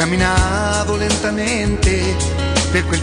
Camminavo lentamente per quel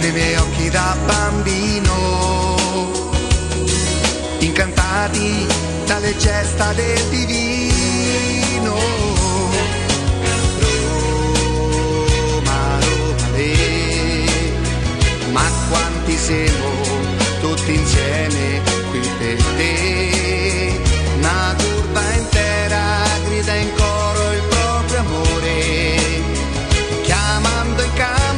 Nei miei occhi da bambino, incantati dalle gesta del divino. Roma, Roma, lei, ma quanti siamo tutti insieme qui per te. Una curva intera grida in coro il proprio amore, chiamando in campo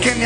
che mi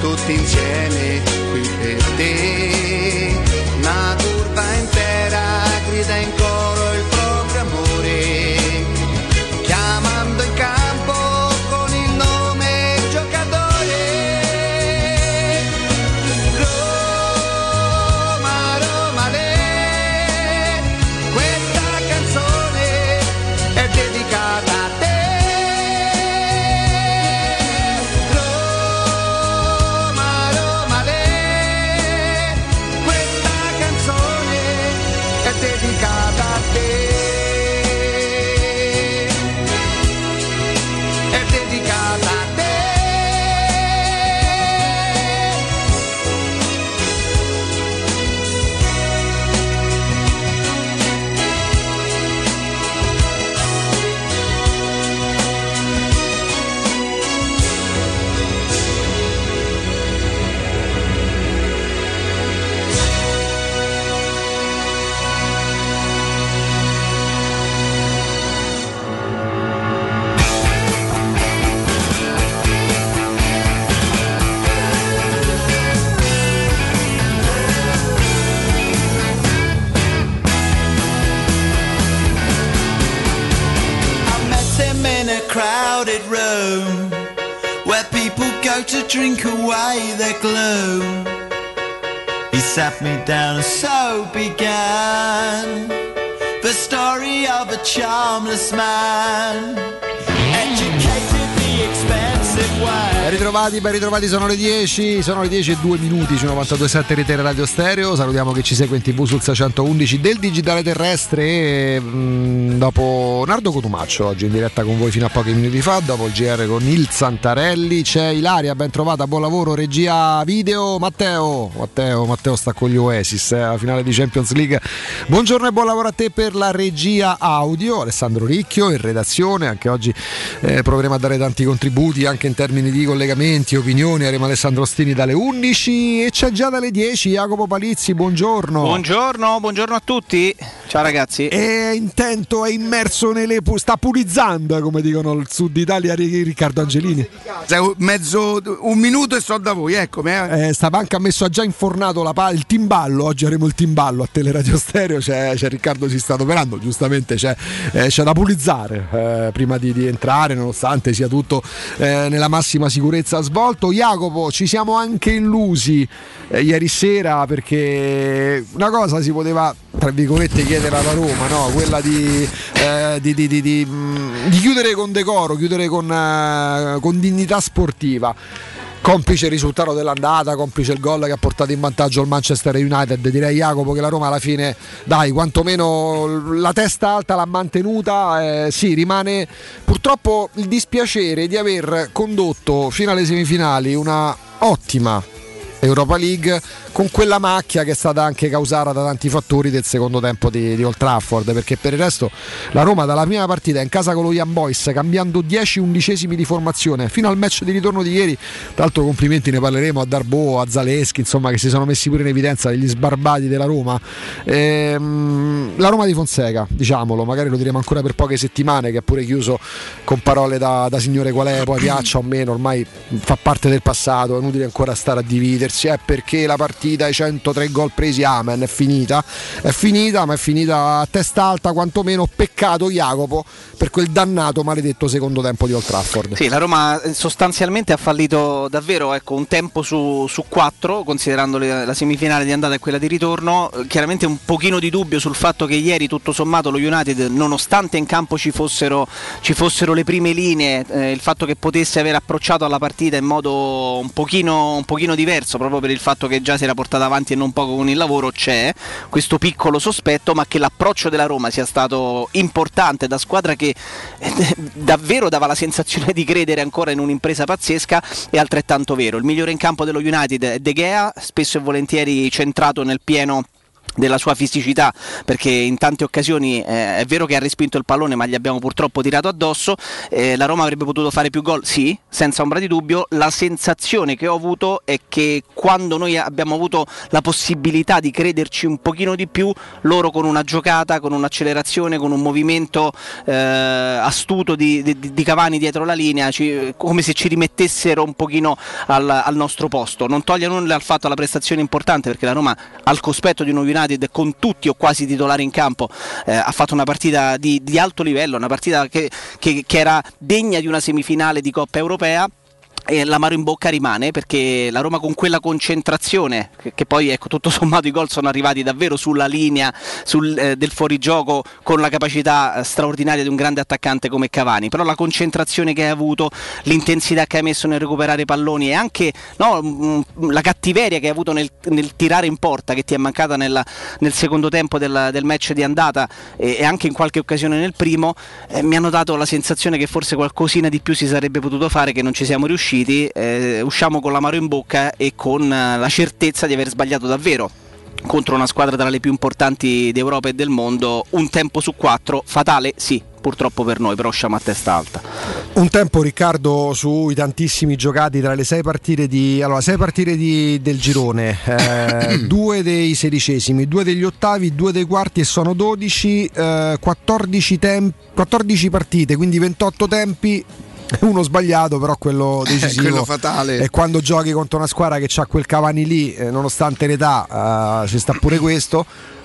tutti insieme qui per te, una curva intera grida in coro il proprio amore, chiamando in campo con il nome giocatore. Roma, Roma, lei, questa canzone è dedicata a te. To drink away their gloom, he sat me down and so began the story of a charmless man, educated the expensive way. Ben ritrovati, sono le 10 e 2 minuti su 92.7 Rete Radio Stereo. Salutiamo chi ci segue in TV sul 611 del digitale terrestre e, dopo Nardo Cotumaccio oggi in diretta con voi fino a pochi minuti fa, dopo il GR con il Santarelli c'è Ilaria, ben trovata, buon lavoro, regia video, Matteo sta con gli Oasis alla finale di Champions League, buongiorno e buon lavoro a te per la regia audio, Alessandro Ricchio in redazione, anche oggi proveremo a dare tanti contributi anche in termini di collegamenti, opinioni, avremo Alessandro Ostini dalle 11 e c'è già dalle 10 Jacopo Palizzi, buongiorno. Buongiorno a tutti, ciao ragazzi. È intento, è immerso nelle sta pulizzando, come dicono il sud Italia, Riccardo Angelini. Un minuto e sto da voi, eccomi. Sta banca ha messo, ha già infornato il timballo, oggi avremo il timballo a Teleradio Stereo, c'è Riccardo, si sta operando, giustamente c'è da pulizzare prima di entrare, nonostante sia tutto nella massima sicurezza svolto. Jacopo, ci siamo anche illusi ieri sera, perché una cosa si poteva tra virgolette chiedere alla Roma, no? Quella di chiudere con decoro, chiudere con dignità sportiva. complice il risultato dell'andata, complice il gol che ha portato in vantaggio il Manchester United. Direi, Jacopo, che la Roma alla fine, dai, quantomeno la testa alta l'ha mantenuta, sì, rimane purtroppo il dispiacere di aver condotto fino alle semifinali una ottima Europa League con quella macchia che è stata anche causata da tanti fattori del secondo tempo di Old Trafford, perché per il resto la Roma dalla prima partita in casa con lo Young Boys, cambiando 10 undicesimi di formazione fino al match di ritorno di ieri, tra l'altro complimenti, ne parleremo, a Darbo, a Zaleschi, insomma, che si sono messi pure in evidenza degli sbarbati della Roma, la Roma di Fonseca, diciamolo, magari lo diremo ancora per poche settimane, che ha pure chiuso con parole da signore qual è, poi piaccia o meno, ormai fa parte del passato, è inutile ancora stare a dividersi, è perché la partita, i 103 gol presi, amen, è finita, ma è finita a testa alta quantomeno. Peccato, Jacopo, per quel dannato maledetto secondo tempo di Old Trafford. Sì, la Roma sostanzialmente ha fallito davvero, ecco, un tempo su 4, considerando la semifinale di andata e quella di ritorno. Chiaramente un pochino di dubbio sul fatto che ieri tutto sommato lo United, nonostante in campo ci fossero le prime linee, il fatto che potesse aver approcciato alla partita in modo un pochino diverso, proprio per il fatto che già si era portata avanti e non poco con il lavoro, c'è questo piccolo sospetto, ma che l'approccio della Roma sia stato importante, da squadra che davvero dava la sensazione di credere ancora in un'impresa pazzesca, è altrettanto vero. Il migliore in campo dello United è De Gea, spesso e volentieri centrato nel pieno della sua fisicità, perché in tante occasioni è vero che ha respinto il pallone, ma gli abbiamo purtroppo tirato addosso. La Roma avrebbe potuto fare più gol, sì, senza ombra di dubbio. La sensazione che ho avuto è che quando noi abbiamo avuto la possibilità di crederci un pochino di più, loro con una giocata, con un'accelerazione, con un movimento astuto di Cavani dietro la linea, come se ci rimettessero un pochino al nostro posto. Non toglie nulla al fatto, alla prestazione importante, perché la Roma, al cospetto di uno United con tutti o quasi titolari in campo, ha fatto una partita di alto livello, una partita che era degna di una semifinale di Coppa Europea. E l'amaro in bocca rimane, perché la Roma con quella concentrazione, che poi, ecco, tutto sommato i gol sono arrivati davvero sulla linea del fuorigioco, con la capacità straordinaria di un grande attaccante come Cavani, però la concentrazione che hai avuto, l'intensità che hai messo nel recuperare palloni, e anche la cattiveria che hai avuto nel tirare in porta, che ti è mancata nel secondo tempo del match di andata, e anche in qualche occasione nel primo, mi hanno dato la sensazione che forse qualcosina di più si sarebbe potuto fare, che non ci siamo riusciti. Usciamo con l'amaro in bocca e con la certezza di aver sbagliato davvero contro una squadra tra le più importanti d'Europa e del mondo, un tempo su 4, fatale, sì, purtroppo per noi, però usciamo a testa alta. Un tempo, Riccardo, sui tantissimi giocati tra le 6 partite del girone, 2 dei sedicesimi, 2 degli ottavi, 2 dei quarti, e sono 12, 14 partite, quindi 28 tempi. Uno sbagliato, però quello decisivo, quello fatale. E quando giochi contro una squadra che c'ha quel Cavani lì, nonostante l'età, ci sta pure questo.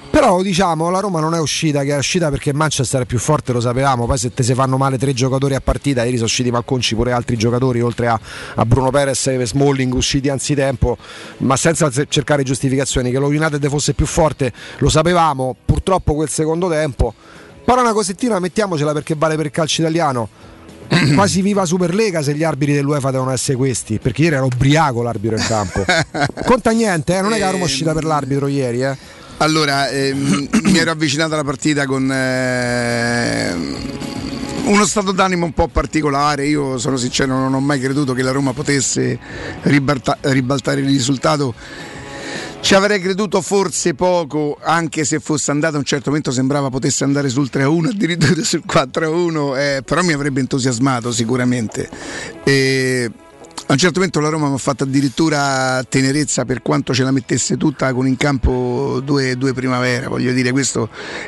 Però, diciamo, la Roma non è uscita, che è uscita perché Manchester è più forte, lo sapevamo. Poi se te si fanno male 3 giocatori a partita, ieri sono usciti Malconci pure altri giocatori, oltre a Bruno Perez e Smalling, usciti anzitempo, ma senza cercare giustificazioni. Che lo United fosse più forte lo sapevamo, purtroppo quel secondo tempo. Però una cosettina mettiamocela, perché vale per il calcio italiano. Quasi viva Superlega se gli arbitri dell'UEFA devono essere questi, perché ieri era ubriaco l'arbitro in campo. Conta niente, non è che la Roma è uscita per l'arbitro ieri, Allora, mi ero avvicinato alla partita con uno stato d'animo un po' particolare. Io sono sincero, non ho mai creduto che la Roma potesse ribaltare il risultato. Ci avrei creduto forse poco, anche se fosse andata, a un certo momento sembrava potesse andare sul 3-1, addirittura sul 4-1, però mi avrebbe entusiasmato sicuramente. A un certo momento la Roma mi ha fatto addirittura tenerezza, per quanto ce la mettesse tutta con in campo due Primavera, voglio dire, questo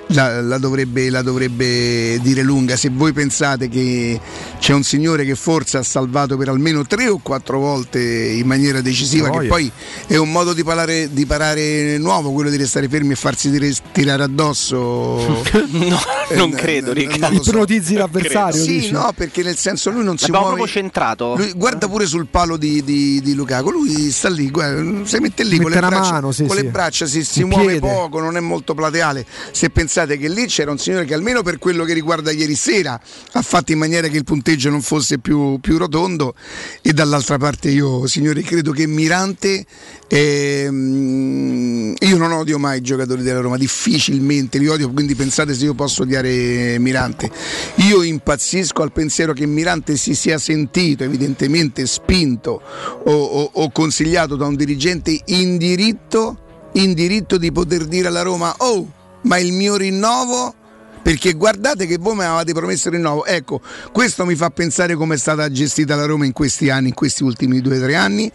la dovrebbe dire lunga. Se voi pensate che c'è un signore che forse ha salvato per almeno 3 o 4 volte in maniera decisiva, che poi è un modo di parare nuovo, quello di restare fermi e farsi tirare addosso. No, non credo, Riccardo. Ipnotizzi l'avversario. Sì, dici? No, perché nel senso lui non si muove. L'abbiamo proprio centrato. Lui guarda pure sul sul palo di Lukaku, lui sta lì, guarda, si mette lì con le braccia, mano, sì, con sì. Le braccia si muove poco, non è molto plateale. Se pensate che lì c'era un signore che almeno per quello che riguarda ieri sera ha fatto in maniera che il punteggio non fosse più rotondo, e dall'altra parte io, signori, credo che Mirante, io non odio mai i giocatori della Roma, difficilmente li odio, quindi pensate se io posso odiare Mirante. Io impazzisco al pensiero che Mirante si sia sentito evidentemente spinto o consigliato da un dirigente in diritto di poter dire alla Roma: oh, ma il mio rinnovo, perché guardate che voi mi avevate promesso il rinnovo. Ecco, questo mi fa pensare come è stata gestita la Roma in questi anni, in questi ultimi 2-3 anni,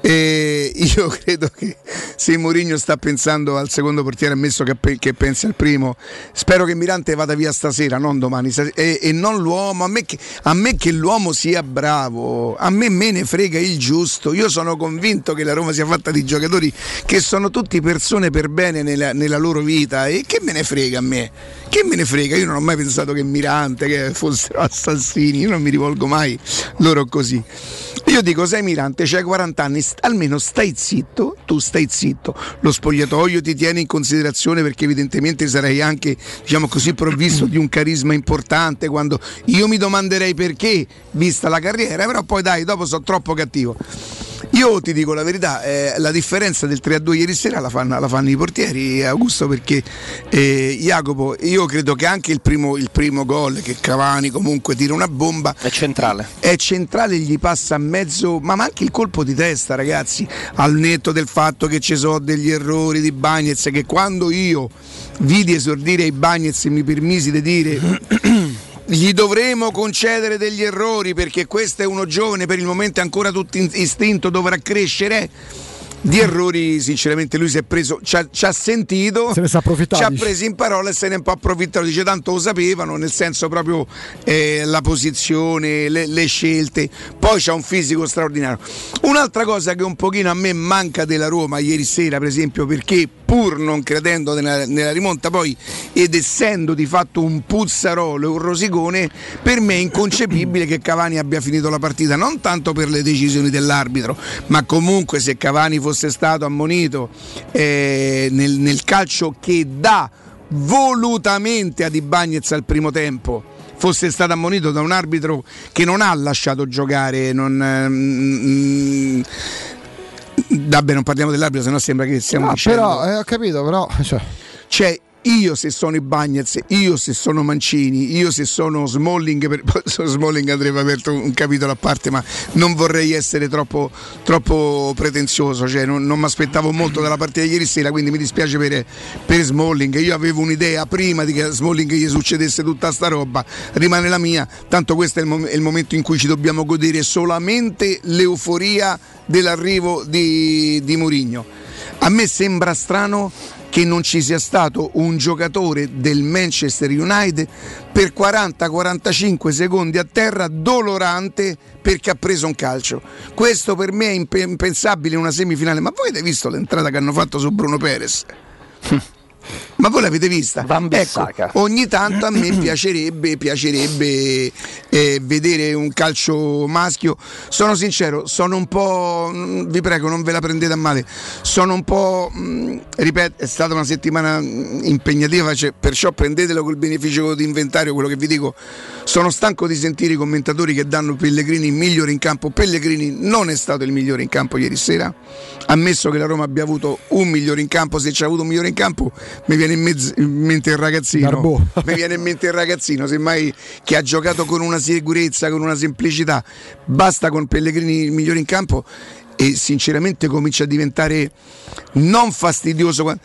e io credo che se Mourinho sta pensando al secondo portiere, ammesso che pensi al primo, spero che Mirante vada via stasera, non domani, e non l'uomo. A me che l'uomo sia bravo, a me ne frega il giusto. Io sono convinto che la Roma sia fatta di giocatori che sono tutti persone per bene nella loro vita, e che me ne frega a me? Che me ne frega, io non ho mai pensato che Mirante, che fossero assassini, io non mi rivolgo mai loro così. Io dico: sei Mirante, c'hai 40 anni, almeno stai zitto, tu stai zitto, lo spogliatoio ti tiene in considerazione perché evidentemente sarei anche, diciamo così, provvisto di un carisma importante, quando io mi domanderei perché, vista la carriera, però poi dai, dopo sono troppo cattivo. Io ti dico la verità, la differenza del 3-2 ieri sera la fanno i portieri, Augusto, perché Jacopo, io credo che anche il primo gol, che Cavani comunque tira una bomba, è centrale, gli passa a mezzo, ma anche il colpo di testa, ragazzi, al netto del fatto che ci sono degli errori di Bagnez, che quando io vidi esordire i Bagnez mi permisi di dire: gli dovremo concedere degli errori, perché questo è uno giovane, per il momento è ancora tutto istinto, dovrà crescere. Di errori sinceramente lui si è preso, ci ha sentito, se ne sa, ci ha preso in parola e se ne è un po' approfittato, dice tanto lo sapevano, nel senso proprio la posizione, le scelte. Poi c'ha un fisico straordinario. Un'altra cosa che un pochino a me manca della Roma ieri sera, per esempio, perché pur non credendo nella rimonta poi, ed essendo di fatto un puzzarolo e un rosicone, per me è inconcepibile che Cavani abbia finito la partita, non tanto per le decisioni dell'arbitro, ma comunque se Cavani fosse stato ammonito nel calcio che dà volutamente ad Ibañez al primo tempo, fosse stato ammonito da un arbitro che non ha lasciato giocare, vabbè, non parliamo dell'arbitro, sennò sembra che stiamo dicendo. Però ho capito, però cioè io se sono Ibañez, io se sono Mancini, io se sono Smalling, Smalling andrebbe aperto un capitolo a parte, ma non vorrei essere troppo pretenzioso, cioè non mi aspettavo molto dalla partita di ieri sera, quindi mi dispiace per Smalling. Io avevo un'idea prima di che a Smalling gli succedesse tutta sta roba, rimane la mia, tanto questo è il momento in cui ci dobbiamo godere solamente l'euforia dell'arrivo di Mourinho. A me sembra strano che non ci sia stato un giocatore del Manchester United per 40-45 secondi a terra dolorante perché ha preso un calcio. Questo per me è impensabile in una semifinale. Ma voi avete visto l'entrata che hanno fatto su Bruno Perez? Ma voi l'avete vista? Ecco, ogni tanto a me piacerebbe vedere un calcio maschio. Sono sincero, sono un po', vi prego non ve la prendete a male, sono un po', ripeto, è stata una settimana impegnativa, perciò prendetelo col beneficio d'inventario quello che vi dico. Sono stanco di sentire i commentatori che danno Pellegrini migliore in campo. Pellegrini non è stato il migliore in campo ieri sera, ammesso che la Roma abbia avuto un migliore in campo. Se c'è avuto un migliore in campo, mi viene in mente il ragazzino, semmai, che ha giocato con una sicurezza, con una semplicità. Basta con Pellegrini il migliore in campo e sinceramente comincia a diventare non fastidioso,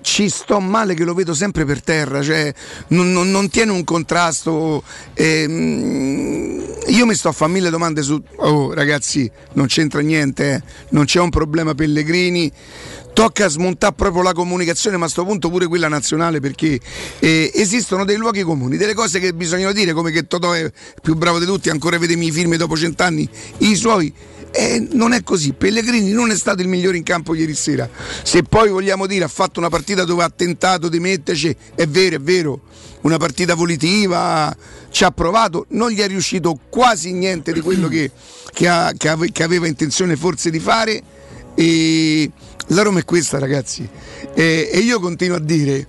ci sto male che lo vedo sempre per terra, cioè non tiene un contrasto, io mi sto a fare mille domande su, oh ragazzi, non c'entra niente, non c'è un problema Pellegrini, tocca smontare proprio la comunicazione, ma a sto punto pure quella nazionale, perché esistono dei luoghi comuni, delle cose che bisogna dire, come che Totò è più bravo di tutti, ancora vedemi i film dopo 100 anni, i suoi, Non è così. Pellegrini non è stato il migliore in campo ieri sera. Se poi vogliamo dire ha fatto una partita dove ha tentato di metterci, è vero, una partita volitiva, ci ha provato, non gli è riuscito quasi niente di quello che aveva intenzione forse di fare, e la Roma è questa, ragazzi, e io continuo a dire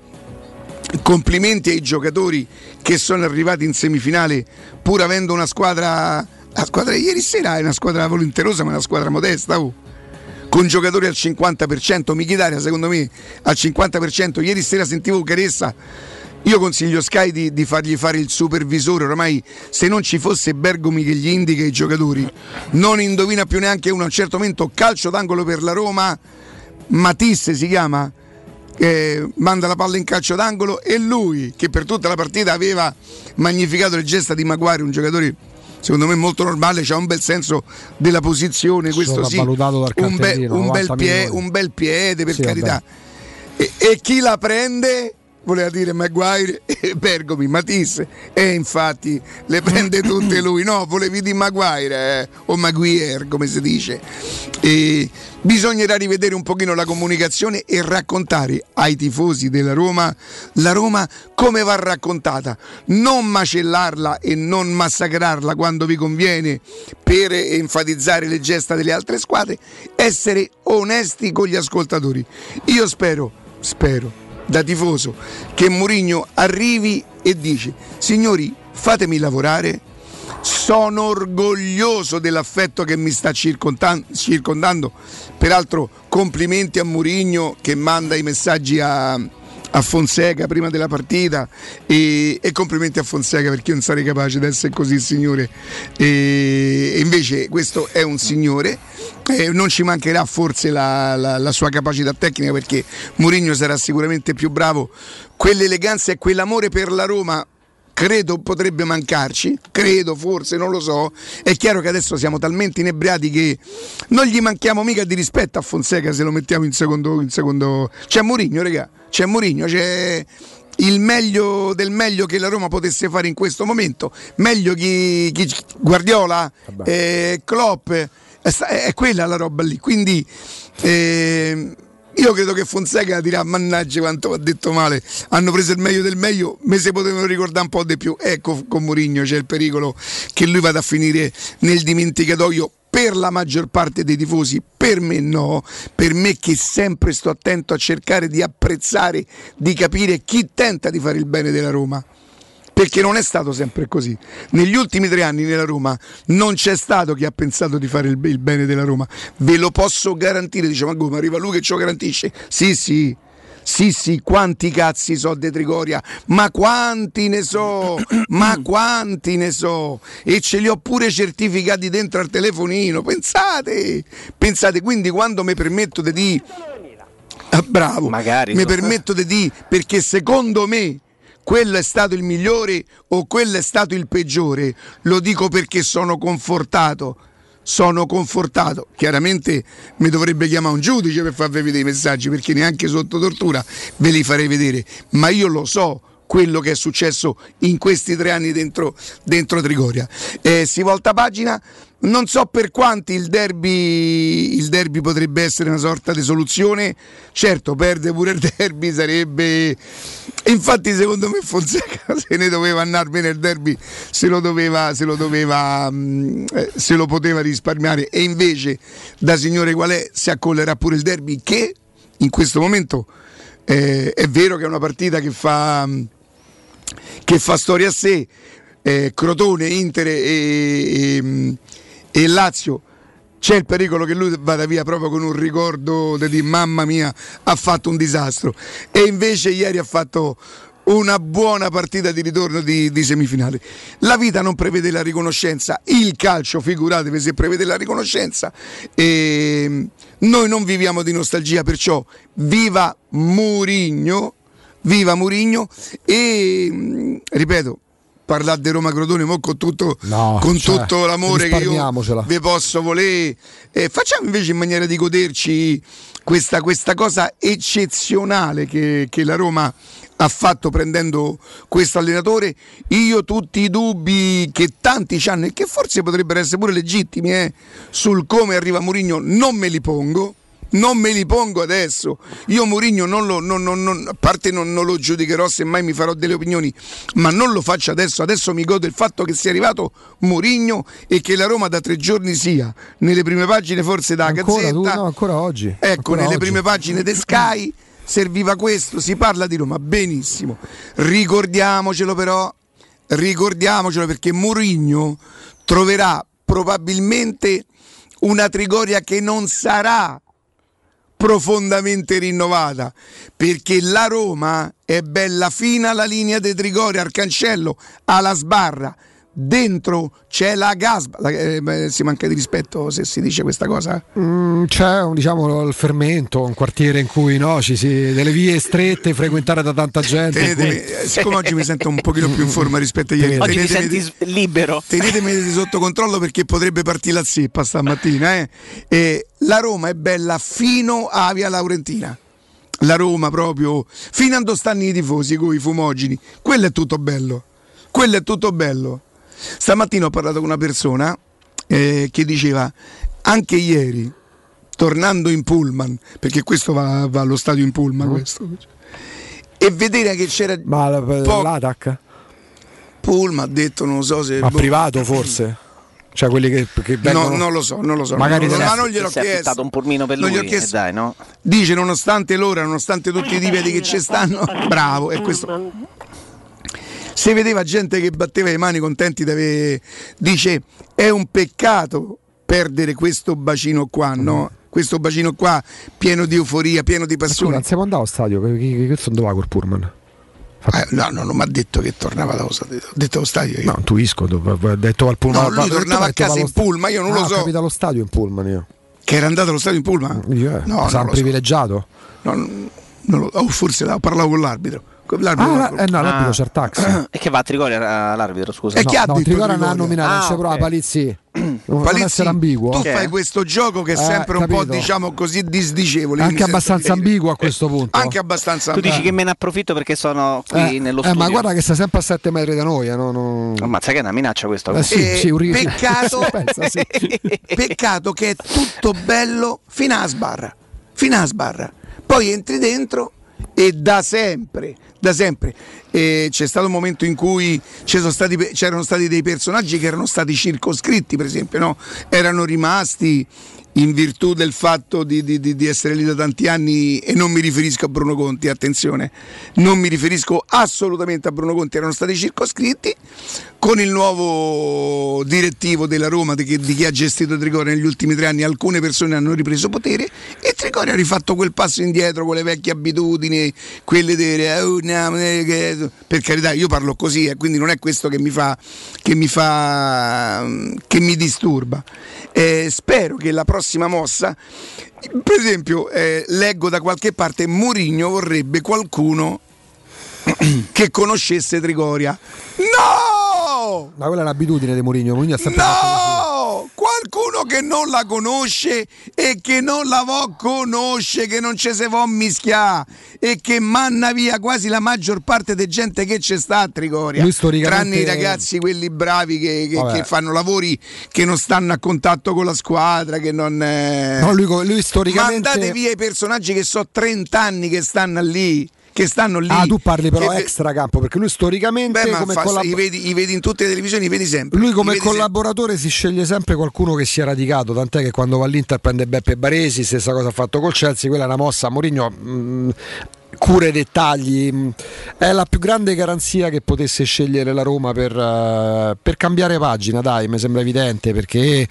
complimenti ai giocatori che sono arrivati in semifinale pur avendo una squadra. La squadra di ieri sera è una squadra volenterosa, ma è una squadra modesta, con giocatori al 50%. Mkhitaryan secondo me al 50%. Ieri sera sentivo Caressa. Io consiglio Sky di fargli fare il supervisore. Ormai, se non ci fosse Bergomi che gli indica i giocatori, non indovina più neanche uno. A un certo momento calcio d'angolo per la Roma, Matisse si chiama, manda la palla in calcio d'angolo, e lui, che per tutta la partita aveva magnificato le gesta di Maguire, un giocatore secondo me molto normale, c'ha un bel senso della posizione, questo sì, un bel piede, per sì, carità, e chi la prende, voleva dire Maguire e Bergomi, Matisse, e infatti le prende tutte lui. No, volevi dire Maguire, o Maguire come si dice. E bisognerà rivedere un pochino la comunicazione e raccontare ai tifosi della Roma la Roma come va raccontata, non macellarla e non massacrarla quando vi conviene per enfatizzare le gesta delle altre squadre, essere onesti con gli ascoltatori. Io spero da tifoso che Mourinho arrivi e dice: signori, fatemi lavorare, sono orgoglioso dell'affetto che mi sta circondando. Peraltro complimenti a Mourinho che manda i messaggi a Fonseca prima della partita, e complimenti a Fonseca, perché io non sarei capace di essere così signore, e invece questo è un signore. Non ci mancherà forse la sua capacità tecnica, perché Mourinho sarà sicuramente più bravo. Quell'eleganza e quell'amore per la Roma credo potrebbe mancarci, forse, non lo so. È chiaro che adesso siamo talmente inebriati che non gli manchiamo mica di rispetto a Fonseca se lo mettiamo in secondo. C'è Mourinho, regà, c'è il meglio del meglio che la Roma potesse fare in questo momento, meglio che Guardiola, Klopp, è quella la roba lì. Quindi io credo che Fonseca dirà: mannaggia, quanto ha detto male, hanno preso il meglio del meglio, me se potevano ricordare un po' di più. Ecco, con Mourinho c'è il pericolo che lui vada a finire nel dimenticatoio per la maggior parte dei tifosi. Per me no, per me che sempre sto attento a cercare di apprezzare, di capire chi tenta di fare il bene della Roma, perché non è stato sempre così. Negli ultimi 3 anni nella Roma non c'è stato chi ha pensato di fare il bene della Roma, ve lo posso garantire. Dice: ma come, arriva lui che ce lo garantisce? Sì, quanti cazzi so De Trigoria, ma quanti ne so, e ce li ho pure certificati dentro al telefonino, pensate. Quindi quando mi permetto di dire bravo, magari mi permetto di dire, perché secondo me quello è stato il migliore o quello è stato il peggiore, lo dico perché sono confortato. Chiaramente mi dovrebbe chiamare un giudice per farvi vedere i messaggi, perché neanche sotto tortura ve li farei vedere, ma io lo so quello che è successo in questi 3 anni dentro Trigoria. Si volta pagina. Non so per quanti il derby potrebbe essere una sorta di soluzione. Certo, perde pure il derby sarebbe... Infatti secondo me Fonseca se ne doveva andare bene il derby, se lo poteva risparmiare, e invece da signore qual è si accollerà pure il derby, che in questo momento è vero che è una partita che fa storia a sé. Crotone, Inter e Lazio, c'è il pericolo che lui vada via proprio con un ricordo di mamma mia, ha fatto un disastro, e invece ieri ha fatto una buona partita di ritorno di semifinale. La vita non prevede la riconoscenza, il calcio figuratevi se prevede la riconoscenza, e noi non viviamo di nostalgia, perciò viva Mourinho, e ripeto, parlare di Roma Crotone mo con tutto, no, con tutto l'amore che io vi posso volere, facciamo invece in maniera di goderci questa cosa eccezionale che la Roma ha fatto prendendo questo allenatore, io tutti i dubbi che tanti hanno e che forse potrebbero essere pure legittimi sul come arriva Mourinho non me li pongo adesso. Io Mourinho non lo giudicherò, semmai mi farò delle opinioni, ma non lo faccio adesso mi godo il fatto che sia arrivato Mourinho e che la Roma da 3 giorni sia nelle prime pagine, forse da Gazzetta ancora oggi, ecco, ancora nelle prime pagine di Sky. Serviva questo, si parla di Roma, benissimo, ricordiamocelo, perché Mourinho troverà probabilmente una Trigoria che non sarà profondamente rinnovata, perché la Roma è bella fino alla linea di Trigoria, al cancello, alla sbarra. Dentro c'è la gasba, si manca di rispetto se si dice questa cosa? C'è il fermento, un quartiere in cui delle vie strette, frequentate da tanta gente. Siccome oggi mi sento un pochino più in forma rispetto a ieri, oggi mi senti libero. Tenetemi sotto controllo, perché potrebbe partire la zeppa stamattina. E la Roma è bella fino a Via Laurentina. La Roma proprio, fino a dove stanno i tifosi con i fumogeni. Quello è tutto bello. Stamattina ho parlato con una persona che diceva, anche ieri tornando in pullman, perché questo va allo stadio in pullman, questo, e vedere che c'era l'ATAC pullman, ha detto non lo so se privato forse, cioè quelli che vengono... No, non lo so, magari ma non gliel'ho chiesto un pulmino per lui, non dai, no? Dice nonostante l'ora, nonostante tutti i ripeti che ci stanno, bravo, è questo. Se vedeva gente che batteva le mani contenti di avere... Dice, è un peccato perdere questo bacino qua, no? Questo bacino qua pieno di euforia, pieno di passione. Scusa, siamo andati allo stadio, che sono dove col pullman? No, non mi ha detto che tornava da cosa, ho detto allo stadio io. No, tuisco, ho detto al pullman. No, lui tornava a casa in pullman, io non lo so. Ho capito, allo stadio in pullman io. Che era andato allo stadio in pullman? No, sarà un privilegiato? No, forse parlavo con l'arbitro. L'arbitro c'è il taxi. E che va a Trigoria l'arbitro, scusa. Trigoria non ha nominato, non c'è prova, Palizzi. Non essere ambiguo. Tu fai questo gioco che è sempre un po', diciamo così, disdicevole. Anche abbastanza ambiguo a questo punto. Anche abbastanza. Tu dici che me ne approfitto perché sono qui nello studio. Ma guarda che sta sempre a 7 metri da noi. Ammazza che è una minaccia questa. Peccato che è tutto bello fino a sbarra. Poi entri dentro e da sempre c'è stato un momento in cui c'erano stati dei personaggi che erano stati circoscritti, per esempio, no? Erano rimasti in virtù del fatto di essere lì da tanti anni, e non mi riferisco a Bruno Conti, attenzione, non mi riferisco assolutamente a Bruno Conti, erano stati circoscritti con il nuovo direttivo della Roma, di chi ha gestito Trigoria negli ultimi 3 anni. Alcune persone hanno ripreso potere e Trigoria ha rifatto quel passo indietro con le vecchie abitudini, quelle delle per carità, io parlo così, quindi non è questo che mi disturba. Spero che la prossima mossa, per esempio, leggo da qualche parte, Mourinho vorrebbe qualcuno che conoscesse Trigoria. No! Ma quella è l'abitudine di Mourinho. Mourinho è sempre qualcuno che non la conosce e che non la conosce, che non ci se vo mischià e che manna via quasi la maggior parte di gente che c'è sta a Trigoria. Lui, storicamente... tranne i ragazzi quelli bravi che fanno lavori che non stanno a contatto con la squadra, che non no, lui storicamente... Mandate via i personaggi che so 30 anni che stanno lì. Ah, tu parli però extra campo, perché lui storicamente li vedi in tutte le televisioni, li vedi sempre. Lui come collaboratore si sceglie sempre qualcuno che si è radicato, tant'è che quando va all'Inter prende Beppe Baresi, stessa cosa ha fatto col Chelsea, quella è una mossa. Mourinho cura i dettagli, è la più grande garanzia che potesse scegliere la Roma per cambiare pagina, dai, mi sembra evidente, perché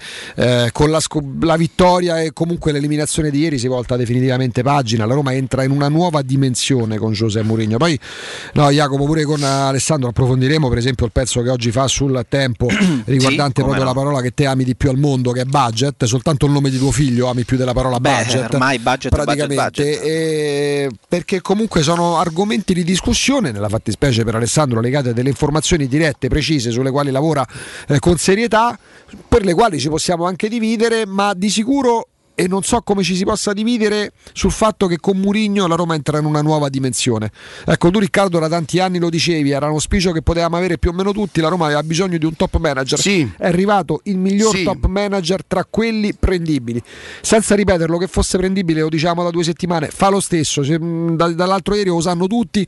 con la vittoria e comunque l'eliminazione di ieri si volta definitivamente pagina, la Roma entra in una nuova dimensione con José Mourinho. Poi Jacopo, pure con Alessandro approfondiremo per esempio il pezzo che oggi fa sul Tempo riguardante la parola che te ami di più al mondo, che è budget. Soltanto il nome di tuo figlio ami più della parola budget, ormai budget praticamente budget. E perché comunque sono argomenti di discussione, nella fattispecie per Alessandro legate a delle informazioni dirette, precise, sulle quali lavora con serietà, per le quali ci possiamo anche dividere, ma di sicuro e non so come ci si possa dividere sul fatto che con Mourinho la Roma entra in una nuova dimensione. Ecco, tu Riccardo da tanti anni lo dicevi, era un auspicio che potevamo avere più o meno tutti, la Roma aveva bisogno di un top manager, sì. È arrivato il miglior, sì, top manager tra quelli prendibili, senza ripeterlo che fosse prendibile, lo diciamo da 2 settimane, fa lo stesso, dall'altro ieri lo sanno tutti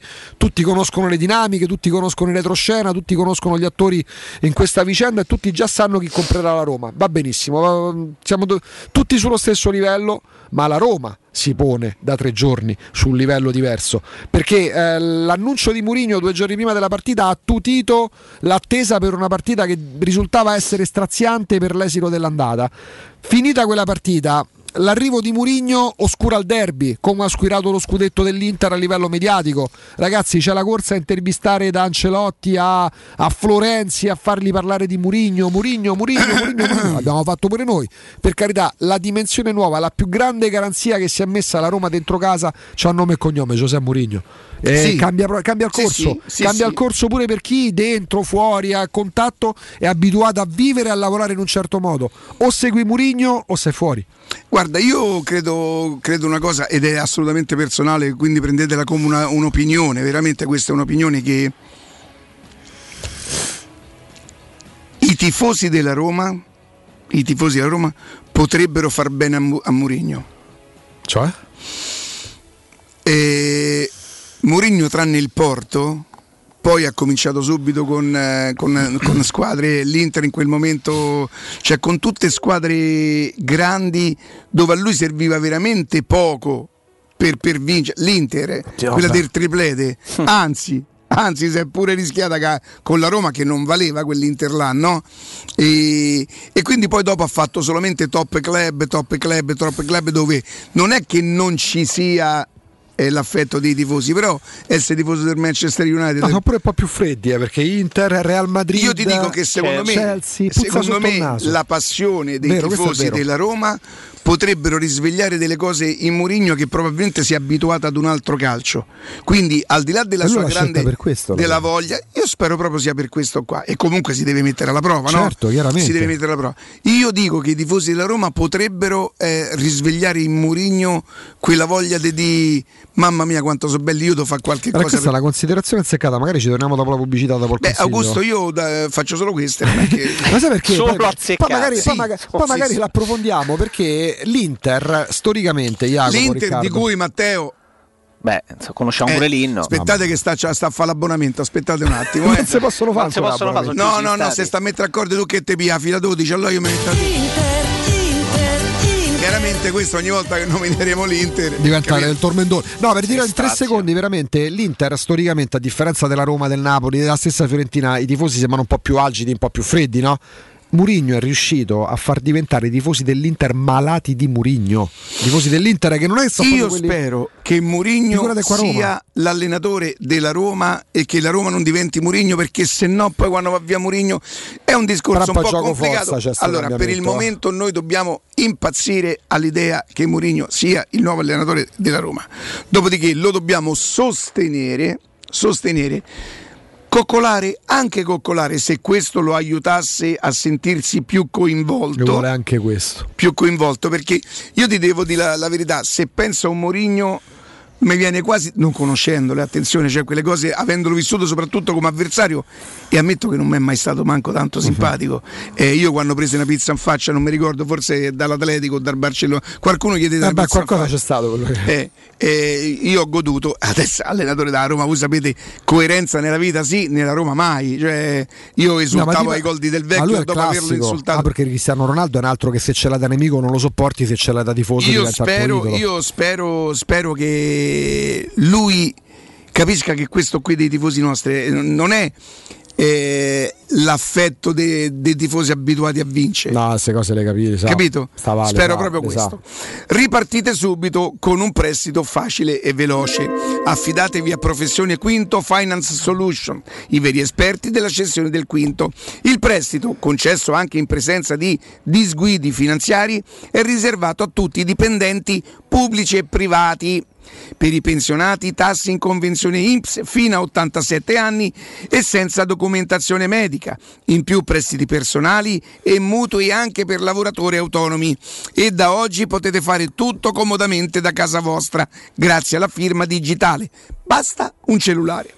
conoscono le dinamiche, tutti conoscono il retroscena, tutti conoscono gli attori in questa vicenda e tutti già sanno chi comprerà la Roma, va benissimo, siamo tutti sullo stesso livello, ma la Roma si pone da 3 giorni su un livello diverso, perché l'annuncio di Mourinho 2 giorni prima della partita ha attutito l'attesa per una partita che risultava essere straziante per l'esito dell'andata. Finita quella partita, l'arrivo di Mourinho oscura il derby, come ha oscurato lo scudetto dell'Inter a livello mediatico. Ragazzi, c'è la corsa a intervistare da Ancelotti a Florenzi, a fargli parlare di Mourinho. Abbiamo fatto pure noi, per carità. La dimensione nuova, la più grande garanzia che si è messa la Roma dentro casa, c'ha nome e cognome, José Mourinho. Sì. Cambia il corso, il corso pure per chi dentro, fuori, a contatto è abituato a vivere e a lavorare in un certo modo. O segui Mourinho o sei fuori. Guarda, io credo una cosa, ed è assolutamente personale, quindi prendetela come un'opinione, veramente questa è un'opinione, che i tifosi della Roma potrebbero far bene a Mourinho. Cioè? Mourinho, tranne il Porto, poi ha cominciato subito con squadre, l'Inter in quel momento, cioè con tutte squadre grandi dove a lui serviva veramente poco per vincere. L'Inter, quella del triplete, anzi si è pure rischiata con la Roma, che non valeva quell'Inter là, no? E quindi poi dopo ha fatto solamente top club, dove non è che non ci sia l'affetto dei tifosi, però essere tifoso del Manchester United, sono pure un po' più freddi, perché Inter, Real Madrid, io ti dico che secondo me la passione dei tifosi della Roma potrebbero risvegliare delle cose in Mourinho, che probabilmente si è abituato ad un altro calcio, quindi al di là della sua grande della voglia, io spero proprio sia per questo qua, e comunque si deve mettere alla prova, certo, no? Chiaramente si deve mettere alla prova. Io dico che i tifosi della Roma potrebbero risvegliare in Mourinho quella voglia di mamma mia quanto sono belli, io devo fare qualche cosa. Questa è la considerazione azzeccata, magari ci torniamo dopo la pubblicità, dopo il consiglio. Augusto, io faccio solo queste perché... Ma sai perché? Solo azzeccate. Poi magari l'approfondiamo, perché l'Inter storicamente, Jacopo, l'Inter Riccardo, di cui Matteo, beh, conosciamo pure l'inno. Aspettate che sta a fare l'abbonamento, aspettate un attimo. Non si possono fare, no, se sta a mettere d'accordo tu che te pia fila 12, allora io mi metto Veramente questo ogni volta che nomineremo l'Inter diventare il tormentone. No, per dire in 3 secondi, veramente l'Inter storicamente, a differenza della Roma, del Napoli, della stessa Fiorentina, i tifosi sembrano un po' più algidi, un po' più freddi, no? Mourinho è riuscito a far diventare i tifosi dell'Inter malati di Mourinho. I tifosi dell'Inter che non è stato. Io spero che Mourinho sia l'allenatore della Roma e che la Roma non diventi Mourinho, perché se no poi quando va via Mourinho è un discorso trampa, un po' complicato. Allora, per il momento noi dobbiamo impazzire all'idea che Mourinho sia il nuovo allenatore della Roma. Dopodiché lo dobbiamo sostenere. Coccolare, se questo lo aiutasse a sentirsi più coinvolto. Lo vuole anche questo. Più coinvolto, perché io ti devo dire la verità, se penso a un Mourinho mi viene quasi, non conoscendole, attenzione, cioè quelle cose, avendolo vissuto soprattutto come avversario, e ammetto che non mi è mai stato manco tanto simpatico. Io quando presi una pizza in faccia, non mi ricordo, forse dall'Atletico o dal Barcellona, qualcuno chiedete qualcosa c'è stato quello che... io ho goduto. Adesso allenatore della Roma, voi sapete, coerenza nella vita sì, nella Roma mai, cioè io esultavo ai gol del vecchio dopo averlo insultato, perché Cristiano Ronaldo è un altro che se ce l'ha da nemico non lo sopporti, se ce l'ha da tifoso io spero che lui capisca che questo qui dei tifosi nostri non è l'affetto dei tifosi abituati a vincere, no, queste cose le capito? Spero proprio questo. Ripartite subito con un prestito facile e veloce, affidatevi a Professione Quinto Finance Solution, i veri esperti della cessione del quinto. Il prestito, concesso anche in presenza di disguidi finanziari, è riservato a tutti i dipendenti pubblici e privati. Per i pensionati tassi in convenzione INPS fino a 87 anni e senza documentazione medica, in più prestiti personali e mutui anche per lavoratori autonomi. E da oggi potete fare tutto comodamente da casa vostra grazie alla firma digitale. Basta un cellulare.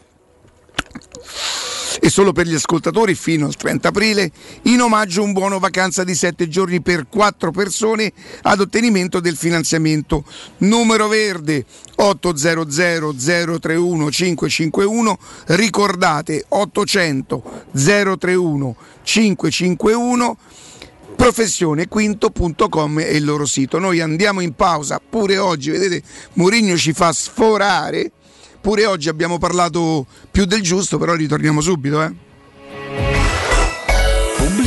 E solo per gli ascoltatori fino al 30 aprile in omaggio un buono vacanza di 7 giorni per 4 persone ad ottenimento del finanziamento. Numero verde 800 031 551, ricordate 800 031 551, professionequinto.com è il loro sito. Noi andiamo in pausa pure oggi, vedete Mourinho ci fa sforare. Pure oggi abbiamo parlato più del giusto, però ritorniamo subito,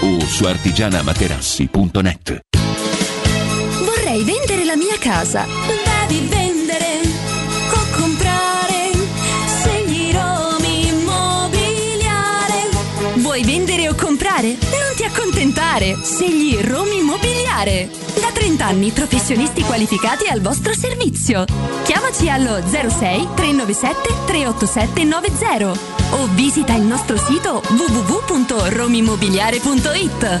o su artigianamaterassi.net. Vorrei vendere la mia casa. Devi vendere o comprare. Segni Romi Immobiliare. Vuoi vendere o comprare? Non ti accontentare. Segli Romi Immobiliare. Da 30 anni professionisti qualificati al vostro servizio. Chiamaci allo 06 397 387 90. O visita il nostro sito www.romimmobiliare.it.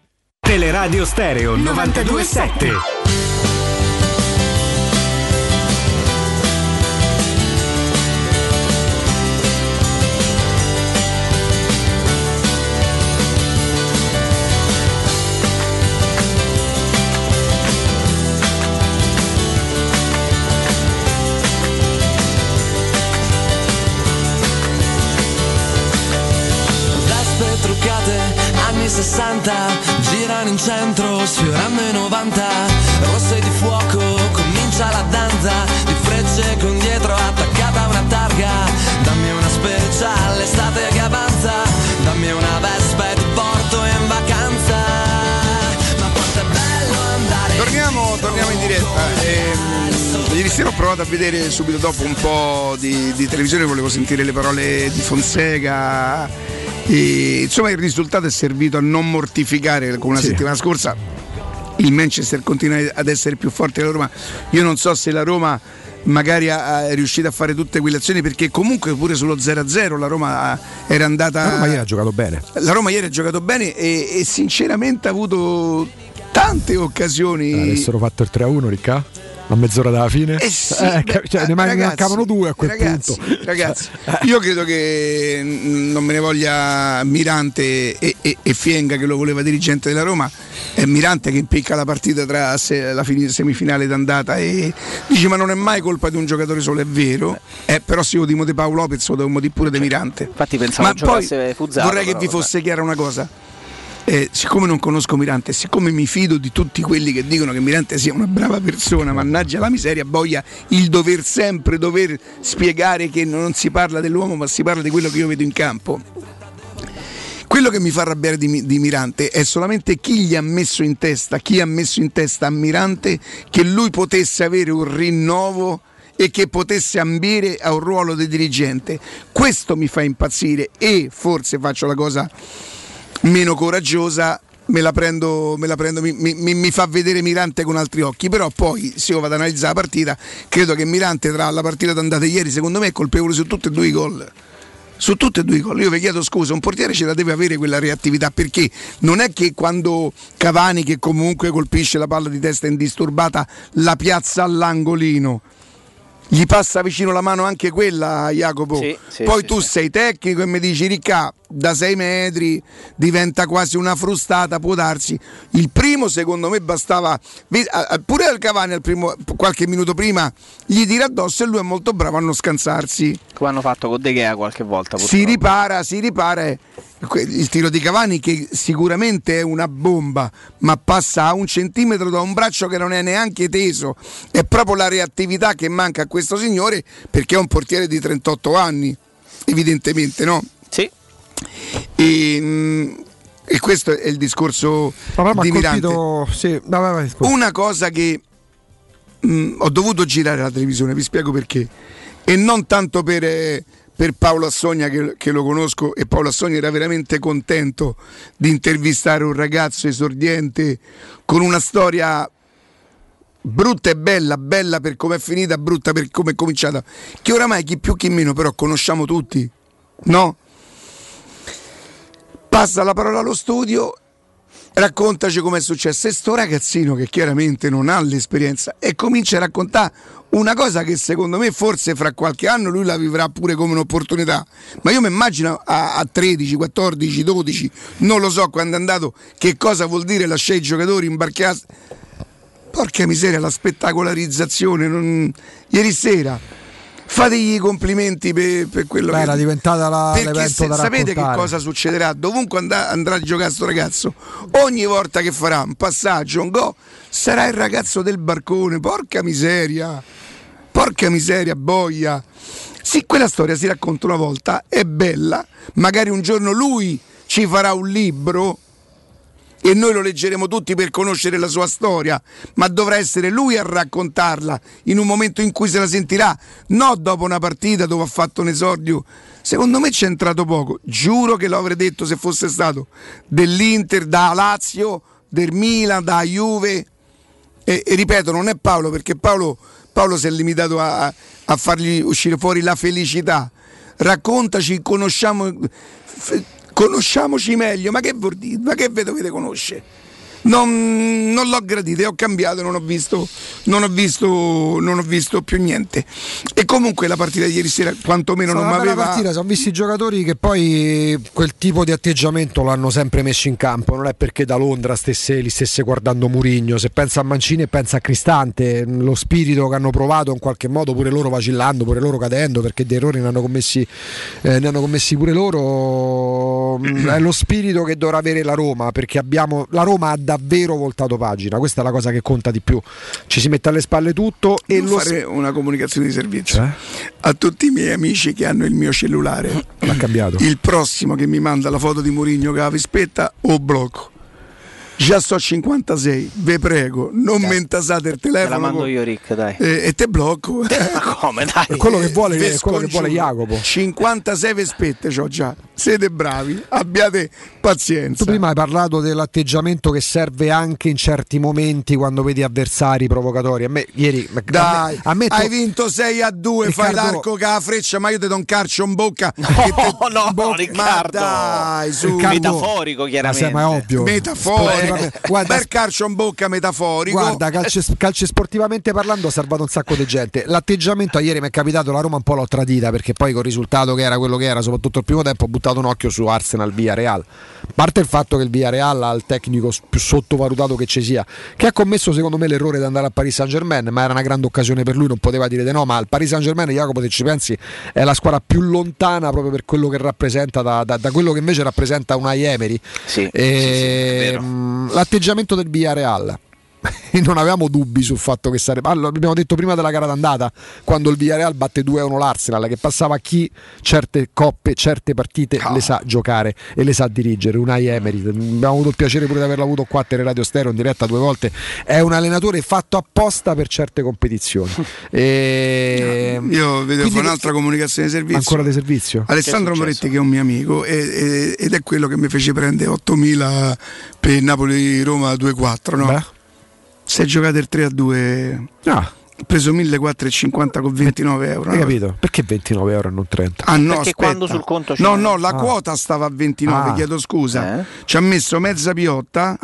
Teleradio Stereo 92.7. centro, sfiorando i 90, rosse di fuoco, comincia la danza, di frecce con dietro attaccata a una targa. Dammi una speciale, l'estate che avanza, dammi una vespa e ti porto in vacanza. Ma quanto è bello andare. Torniamo in diretta. Ieri sera ho provato a vedere subito dopo un po' di televisione, volevo sentire le parole di Fonseca e, insomma, il risultato è servito a non mortificare, come la settimana scorsa il Manchester continua ad essere più forte della Roma. Io non so se la Roma magari è riuscita a fare tutte quelle azioni, perché comunque pure sullo 0-0 la Roma era andata. La Roma ieri ha giocato bene. La Roma ieri ha giocato bene e sinceramente ha avuto tante occasioni. Avessero fatto il 3-1, Ricca? A mezz'ora dalla fine, ne mancavano due a quel punto. Ragazzi, io credo che non me ne voglia Mirante e Fienga, che lo voleva dirigente della Roma. È Mirante che impicca la partita tra la semifinale d'andata e dice: ma non è mai colpa di un giocatore solo, è vero, però se io timo De Paolo Lopez lo devo dire pure De Mirante. Infatti pensavo, ma poi Fuzzaro, vorrei che vi fosse chiara una cosa. Siccome non conosco Mirante, siccome mi fido di tutti quelli che dicono che Mirante sia una brava persona, mannaggia la miseria, boia il dover sempre spiegare che non si parla dell'uomo ma si parla di quello che io vedo in campo. Quello che mi fa arrabbiare di Mirante è solamente chi ha messo in testa a Mirante che lui potesse avere un rinnovo e che potesse ambire a un ruolo di dirigente. Questo mi fa impazzire e forse faccio la cosa meno coraggiosa, me la prendo mi fa vedere Mirante con altri occhi, però poi se io vado ad analizzare la partita, credo che Mirante tra la partita d'andata ieri, secondo me, è colpevole su tutti e due i gol. Io vi chiedo scusa, un portiere ce la deve avere quella reattività, perché non è che quando Cavani, che comunque colpisce la palla di testa indisturbata, la piazza all'angolino, gli passa vicino la mano anche quella, Jacopo. Sì, poi tu sei tecnico e mi dici: Ricca, da 6 metri diventa quasi una frustata, può darsi. Il primo, secondo me, bastava pure al Cavani, al primo, qualche minuto prima gli tira addosso e lui è molto bravo a non scansarsi, come hanno fatto con De Gea qualche volta. Purtroppo. Si ripara il tiro di Cavani, che sicuramente è una bomba, ma passa a 1 centimetro da un braccio che non è neanche teso. È proprio la reattività che manca a questo signore, perché è un portiere di 38 anni, evidentemente, no? Sì. E questo è il discorso di Mirante. Una cosa che ho dovuto girare la televisione, vi spiego perché, e non tanto per Paolo Assogna, che lo conosco, e Paolo Assogna era veramente contento di intervistare un ragazzo esordiente con una storia brutta e bella per come è finita, brutta per come è cominciata, che oramai chi più chi meno però conosciamo tutti, no? Passa la parola allo studio, raccontaci com'è successo, e sto ragazzino, che chiaramente non ha l'esperienza, e comincia a raccontare una cosa che secondo me forse fra qualche anno lui la vivrà pure come un'opportunità, ma io mi immagino a 13, 14, 12, non lo so quando è andato, che cosa vuol dire lasciare i giocatori imbarcarsi. Porca miseria, la spettacolarizzazione. Ieri sera fategli i complimenti per quello. Era diventata l'evento da raccontare. Sapete che cosa succederà? Dovunque andrà a giocare sto ragazzo, ogni volta che farà un passaggio, un go, sarà il ragazzo del barcone. Porca miseria, boia. Sì, quella storia si racconta una volta, è bella, magari un giorno lui ci farà un libro e noi lo leggeremo tutti per conoscere la sua storia, ma dovrà essere lui a raccontarla in un momento in cui se la sentirà, no dopo una partita dove ha fatto un esordio. Secondo me c'è entrato poco, giuro che lo avrei detto se fosse stato dell'Inter, da Lazio, del Milan, da Juve, e ripeto, non è Paolo, perché Paolo si è limitato a fargli uscire fuori la felicità. Raccontaci, conosciamoci meglio, ma che vuol dire? Ma che vi dovete conoscere? Non l'ho gradito, ho cambiato, non ho visto più niente. E comunque la partita di ieri sera quantomeno non mi aveva. La partita, sono visti i giocatori che poi quel tipo di atteggiamento l'hanno sempre messo in campo. Non è perché da Londra li stesse guardando Mourinho. Se pensa a Mancini e pensa a Cristante, lo spirito che hanno provato in qualche modo, pure loro vacillando, pure loro cadendo, perché dei errori ne hanno commessi pure loro. È lo spirito che dovrà avere la Roma, perché abbiamo la Roma ha davvero voltato pagina, questa è la cosa che conta di più, ci si mette alle spalle tutto e non lo fare una comunicazione di servizio, a tutti i miei amici che hanno il mio cellulare, l'ha cambiato, il prossimo che mi manda la foto di Mourinho che la rispetta o blocco. Già so 56, ve prego, non mi intasate il telefono. Te la mando io, Rick, dai. E te blocco. Ma come, dai? Quello che vuole Jacopo. 56 vespette c'ho già. Siete bravi, abbiate pazienza. Tu prima hai parlato dell'atteggiamento che serve anche in certi momenti quando vedi avversari provocatori. A me ieri dai, a me hai vinto 6-2, Riccardo, fai l'arco con la freccia, ma io ti do un calcio in bocca. No, Riccardo. Dai, su. Riccardo, metaforico chiaramente. Ma è ovvio. Metaforico. Guarda, per calcio in bocca metaforico, guarda, calcio sportivamente parlando ha salvato un sacco di gente. L'atteggiamento a ieri mi è capitato, la Roma un po' l'ho tradita, perché poi col risultato che era quello che era, soprattutto il primo tempo, ho buttato un occhio su Arsenal Villarreal. A parte il fatto che il Villarreal ha il tecnico più sottovalutato che ci sia, che ha commesso secondo me l'errore di andare al Paris Saint-Germain, ma era una grande occasione per lui, non poteva dire di no. Ma il Paris Saint-Germain, Jacopo, se ci pensi, è la squadra più lontana proprio per quello che rappresenta da quello che invece rappresenta Unai Emery. Sì, è vero. L'atteggiamento del Villarreal, non avevamo dubbi sul fatto che sarebbe, abbiamo detto prima della gara d'andata, quando il Villarreal batte 2-1 l'Arsenal, che passava chi certe coppe, certe partite le sa giocare e le sa dirigere, Unai Emery. Abbiamo avuto il piacere pure di averlo avuto qua a Teleradio Stereo in diretta 2 volte, è un allenatore fatto apposta per certe competizioni. Io vedo un'altra comunicazione di servizio, ancora di servizio, Alessandro Moretti, che è un mio amico ed è quello che mi fece prendere 8.000 per Napoli-Roma 2-4, no? Beh, se giocate il 3-2, ho preso 1.450 con 29 euro. Hai capito? Perché 29 euro e non 30? Ah, no, perché aspetta, quando sul conto c'è... No, la quota stava a 29, chiedo scusa. Ci ha messo mezza piotta.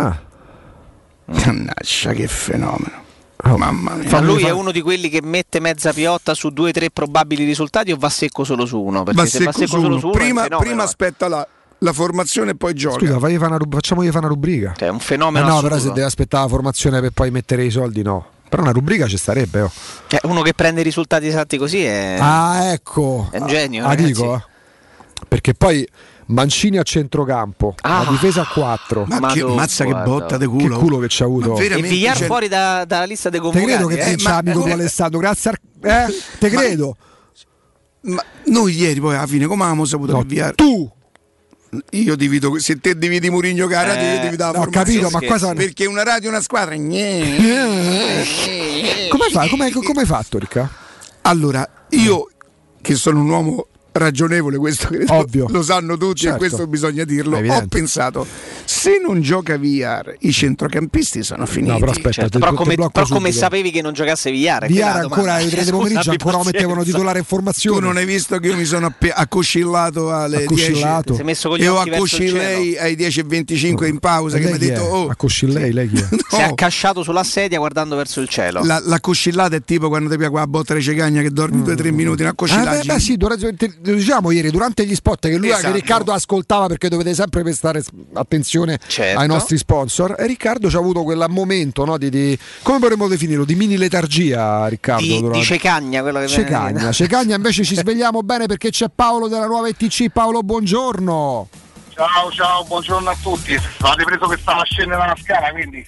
Mannaggia, che fenomeno. Mamma mia. Ma lui è uno di quelli che mette mezza piotta su 2-3 probabili risultati, o va secco solo su uno? Perché va secco solo su uno. Prima aspetta la formazione e poi gioca. Scusa, facciamogli fare una rubrica. È un fenomeno. No, assoluto. Però se deve aspettare la formazione per poi mettere i soldi, no. Però una rubrica ci starebbe, oh. Cioè, uno che prende i risultati esatti così è... Ah, ecco. È un genio. Dico. Perché poi Mancini a centrocampo, la difesa a 4. Mazza, guarda, che botta di culo. Che culo che ci ha avuto. E Villar fuori dalla lista dei convocati. Te credo che c'è amico di Alessandro. Grazie a... Te credo. Ma noi ieri poi alla fine come avevamo saputo che Villar... Tu! Io divido, se te dividi Mourinho cara, io divido la formazione. Ho capito, ma cosa... Perché una radio e una squadra. Come hai fatto, Ricca? Allora, io che sono un uomo ragionevole, questo credo, ovvio, lo sanno tutti, certo, e questo bisogna dirlo. Ho pensato, se non gioca Villar i centrocampisti sono finiti. No, però aspetta, certo, però come sapevi che non giocasse Villar ancora alle 3 del pomeriggio, ancora lo mettevano titolare in formazione. Tu non hai visto che io mi sono accoscillato alle 10 e ho accoscillei ai 10:25 in pausa, che mi ha detto accoscillei, lei chi è? Si è accasciato sulla sedia guardando verso il cielo. L'accoscillata è tipo quando ti piace la botta di cecagna che dormi 2-3 minuti in accoscillaggine. Beh sì, diciamo ieri durante gli spot che lui, esatto, che Riccardo ascoltava, perché dovete sempre prestare attenzione, certo, ai nostri sponsor, e Riccardo ci ha avuto quel momento, no, di come vorremmo definirlo, di mini letargia, Riccardo, di cecagna, quello che cecagna invece ci svegliamo bene, perché c'è Paolo della Nuova ETC. Paolo, buongiorno. Ciao, buongiorno a tutti. Avete preso che stava scendendo la scala, quindi...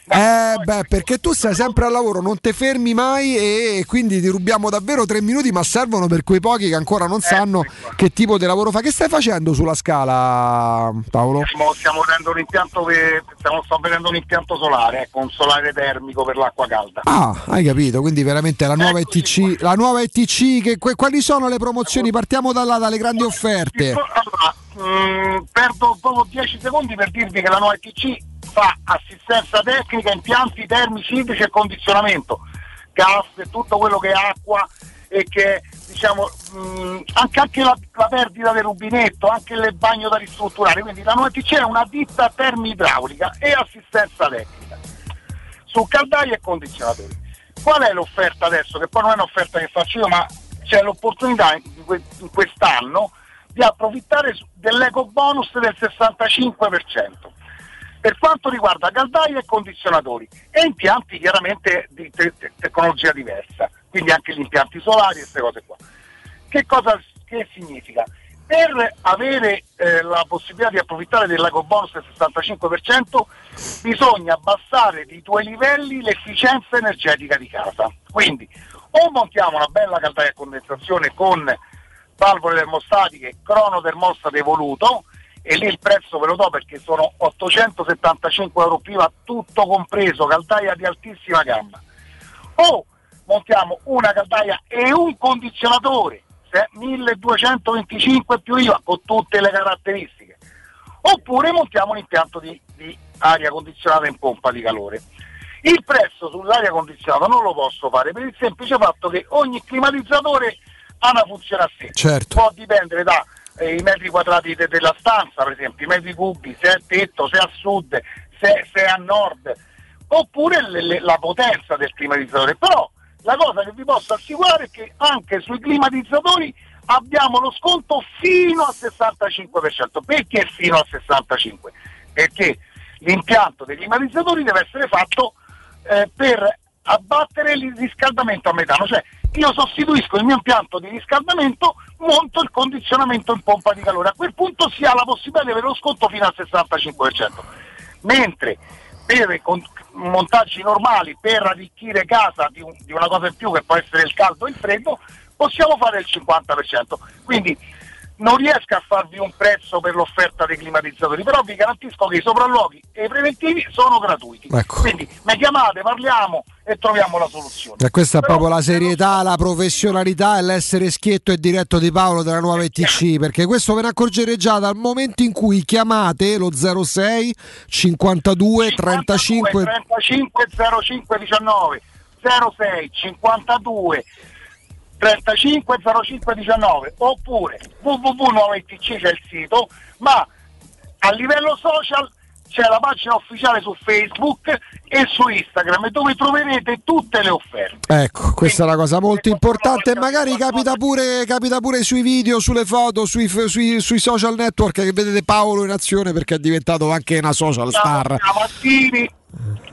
perché tu stai sempre al lavoro, non te fermi mai, e quindi ti rubiamo davvero 3 minuti, ma servono per quei pochi che ancora non sanno che tipo di lavoro fa. Che stai facendo sulla scala, Paolo? Stiamo vedendo un impianto solare, ecco, un solare termico per l'acqua calda. Ah, hai capito, quindi veramente la nuova ETC, la nuova ETC. Quali sono le promozioni? Partiamo da là, dalle grandi offerte. Allora, perdo dopo 10 secondi per dirvi che la nuova ETC fa assistenza tecnica, impianti termici, idrici e condizionamento, gas e tutto quello che è acqua, e che diciamo anche la perdita del rubinetto, anche il bagno da ristrutturare. Quindi la nuova ETC è una ditta termoidraulica e assistenza tecnica su caldaie e condizionatori. Qual è l'offerta adesso? Che poi non è un'offerta che faccio io, ma c'è l'opportunità in quest'anno di approfittare dell'eco bonus del 65% per quanto riguarda caldaie e condizionatori, e impianti chiaramente di tecnologia diversa, quindi anche gli impianti solari e queste cose qua. Che significa? per avere la possibilità di approfittare dell'ecobonus del 65% bisogna abbassare di 2 livelli l'efficienza energetica di casa. Quindi o montiamo una bella caldaia a condensazione con valvole termostatiche, crono termostato evoluto, e lì il prezzo ve lo do perché sono 875 € prima tutto compreso, caldaia di altissima gamma, o montiamo una caldaia e un condizionatore, 1225 più IVA con tutte le caratteristiche, oppure montiamo un impianto di aria condizionata in pompa di calore. Il prezzo sull'aria condizionata non lo posso fare per il semplice fatto che ogni climatizzatore ha una funzione a sé, certo. Può dipendere da i metri quadrati della stanza, per esempio, i metri cubi, se è a tetto, se è a sud, se è a nord, oppure la potenza del climatizzatore. Però la cosa che vi posso assicurare è che anche sui climatizzatori abbiamo lo sconto fino al 65%. Perché fino al 65%? Perché l'impianto dei climatizzatori deve essere fatto per abbattere il riscaldamento a metano, cioè io sostituisco il mio impianto di riscaldamento, monto il condizionamento in pompa di calore, a quel punto si ha la possibilità di avere lo sconto fino al 65%, mentre per montaggi normali, per arricchire casa di una cosa in più che può essere il caldo e il freddo, possiamo fare il 50%. Quindi non riesco a farvi un prezzo per l'offerta dei climatizzatori, però vi garantisco che i sopralluoghi e i preventivi sono gratuiti, ecco. Quindi mi chiamate, parliamo e troviamo la soluzione. E questa è proprio la serietà, la professionalità e l'essere schietto e diretto di Paolo della Nuova VTC, perché questo ve ne accorgere già dal momento in cui chiamate lo 06 52 35 05 19 06 52 35 05 19, oppure www.nuovaitc c'è il sito, ma a livello social c'è la pagina ufficiale su Facebook e su Instagram dove troverete tutte le offerte. Ecco, questa quindi è una cosa molto importante, e magari capita pure sui video, sulle foto, sui social network che vedete Paolo in azione, perché è diventato anche una social star.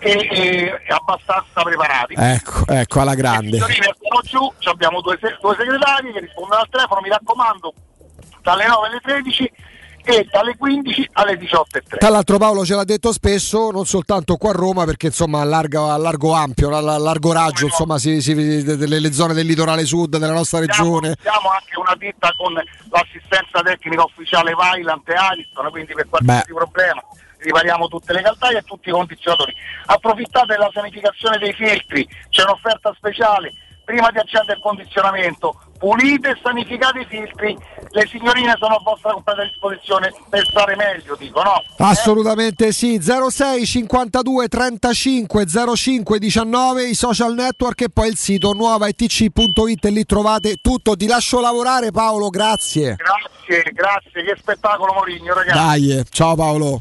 E abbastanza preparati, ecco alla grande. Giù, abbiamo due segretari che rispondono al telefono, mi raccomando, dalle 9 alle 13 e dalle 15 alle 18:30. Tra l'altro Paolo ce l'ha detto spesso, non soltanto qua a Roma, perché insomma a largo raggio, insomma le zone del litorale sud della nostra regione. Siamo anche una ditta con l'assistenza tecnica ufficiale Vaillant e Ariston, quindi per qualsiasi problema ripariamo tutte le caldaie e tutti i condizionatori. Approfittate della sanificazione dei filtri, c'è un'offerta speciale. Prima di accendere il condizionamento, pulite e sanificate i filtri. Le signorine sono a vostra completa disposizione per stare meglio, dico, no? Assolutamente sì. 06 52 35 05 19, i social network e poi il sito nuovaitc.it, e lì trovate tutto. Ti lascio lavorare, Paolo, grazie. Grazie, che spettacolo Mourinho, ragazzi. Dai, ciao Paolo.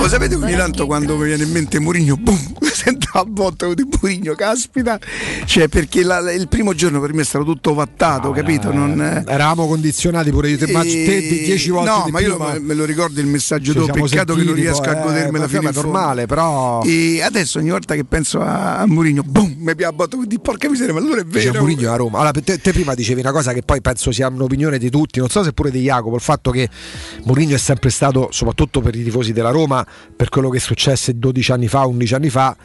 Lo sapete, ogni tanto quando mi viene in mente Mourinho, boom, sento la botta di Mourinho, caspita, cioè, perché il primo giorno per me è stato tutto vattato, capito? Non eravamo condizionati pure io, ma te 10 volte. No, ma io me lo ricordo il messaggio dopo, peccato che non riesco a godermela fino in fondo. È normale, però. E adesso ogni volta che penso a Mourinho, boom, mi piace la botta di porca miseria, ma allora è vero. C'è Mourinho a Roma. Allora, te prima dicevi una cosa che poi penso sia un'opinione di tutti, non so se pure di Jacopo, il fatto che Mourinho è sempre stato, soprattutto per i tifosi della Roma, per quello che successe 12 anni fa, 11 anni fa,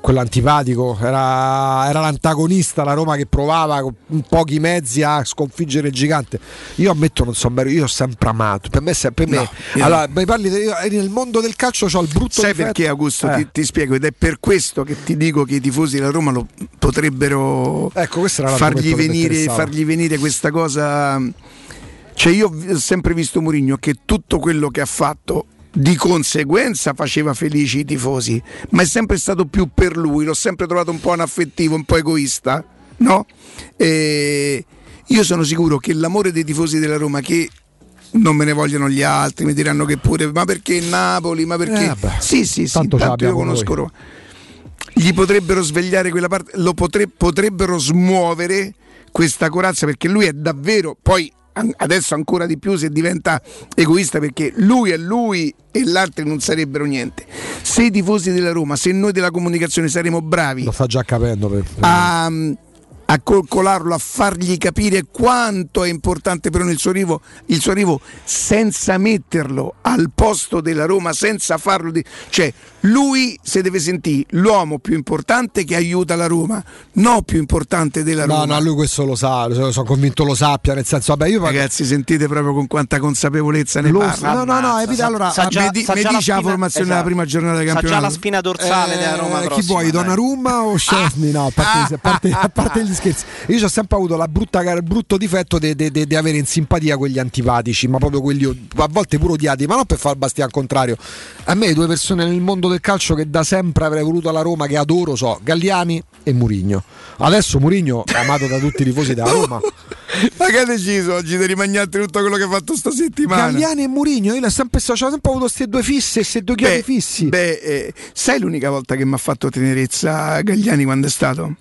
quell'antipatico, era l'antagonista, la Roma che provava con pochi mezzi a sconfiggere il gigante. Io ammetto, non so, io ho sempre amato, per me. Allora, mi parli nel mondo del calcio c'ho il brutto difetto. Sai perché, Augusto, ti spiego, ed è per questo che ti dico che i tifosi della Roma lo potrebbero fargli venire questa cosa. Cioè, io ho sempre visto Mourinho che tutto quello che ha fatto di conseguenza faceva felici i tifosi, ma è sempre stato più per lui, l'ho sempre trovato un po' anaffettivo, un po' egoista, no? E io sono sicuro che l'amore dei tifosi della Roma, che non me ne vogliono gli altri, mi diranno che pure, ma perché Napoli, ma perché sì, tanto io conosco Roma, gli potrebbero svegliare quella parte, potrebbero smuovere questa corazza, perché lui è davvero, poi adesso ancora di più se diventa egoista, perché lui è lui e gli altri non sarebbero niente. Se i tifosi della Roma, se noi della comunicazione saremo bravi, lo sta già capendo, a calcolarlo, a fargli capire quanto è importante per noi il suo arrivo, senza metterlo al posto della Roma, senza farlo cioè lui si deve sentire l'uomo più importante che aiuta la Roma, no, più importante della Roma. No, lui questo lo sa, sono convinto lo sappia, nel senso, vabbè, io ragazzi, sentite proprio con quanta consapevolezza ne parla. Allora mi dice la formazione della prima giornata del campionato. Sa già la spina dorsale della Roma prossima, chi vuoi, Donnarumma o Szczęsny? No, a parte gli scherzi, io ho sempre avuto il brutto difetto di avere in simpatia quegli antipatici, ma proprio quelli a volte pure odiati, ma non per far Bastian al contrario. A me due persone nel mondo del calcio che da sempre avrei voluto alla Roma, che adoro, so Galliani e Mourinho. Adesso Mourinho è amato da tutti i tifosi della Roma. Ma che hai deciso oggi di rimagnarti tutto quello che hai fatto sta settimana? Galliani e Mourinho, io l'ho sempre avuto queste due fisse e questi due chiavi fissi. Sai l'unica volta che mi ha fatto tenerezza Galliani quando è stato?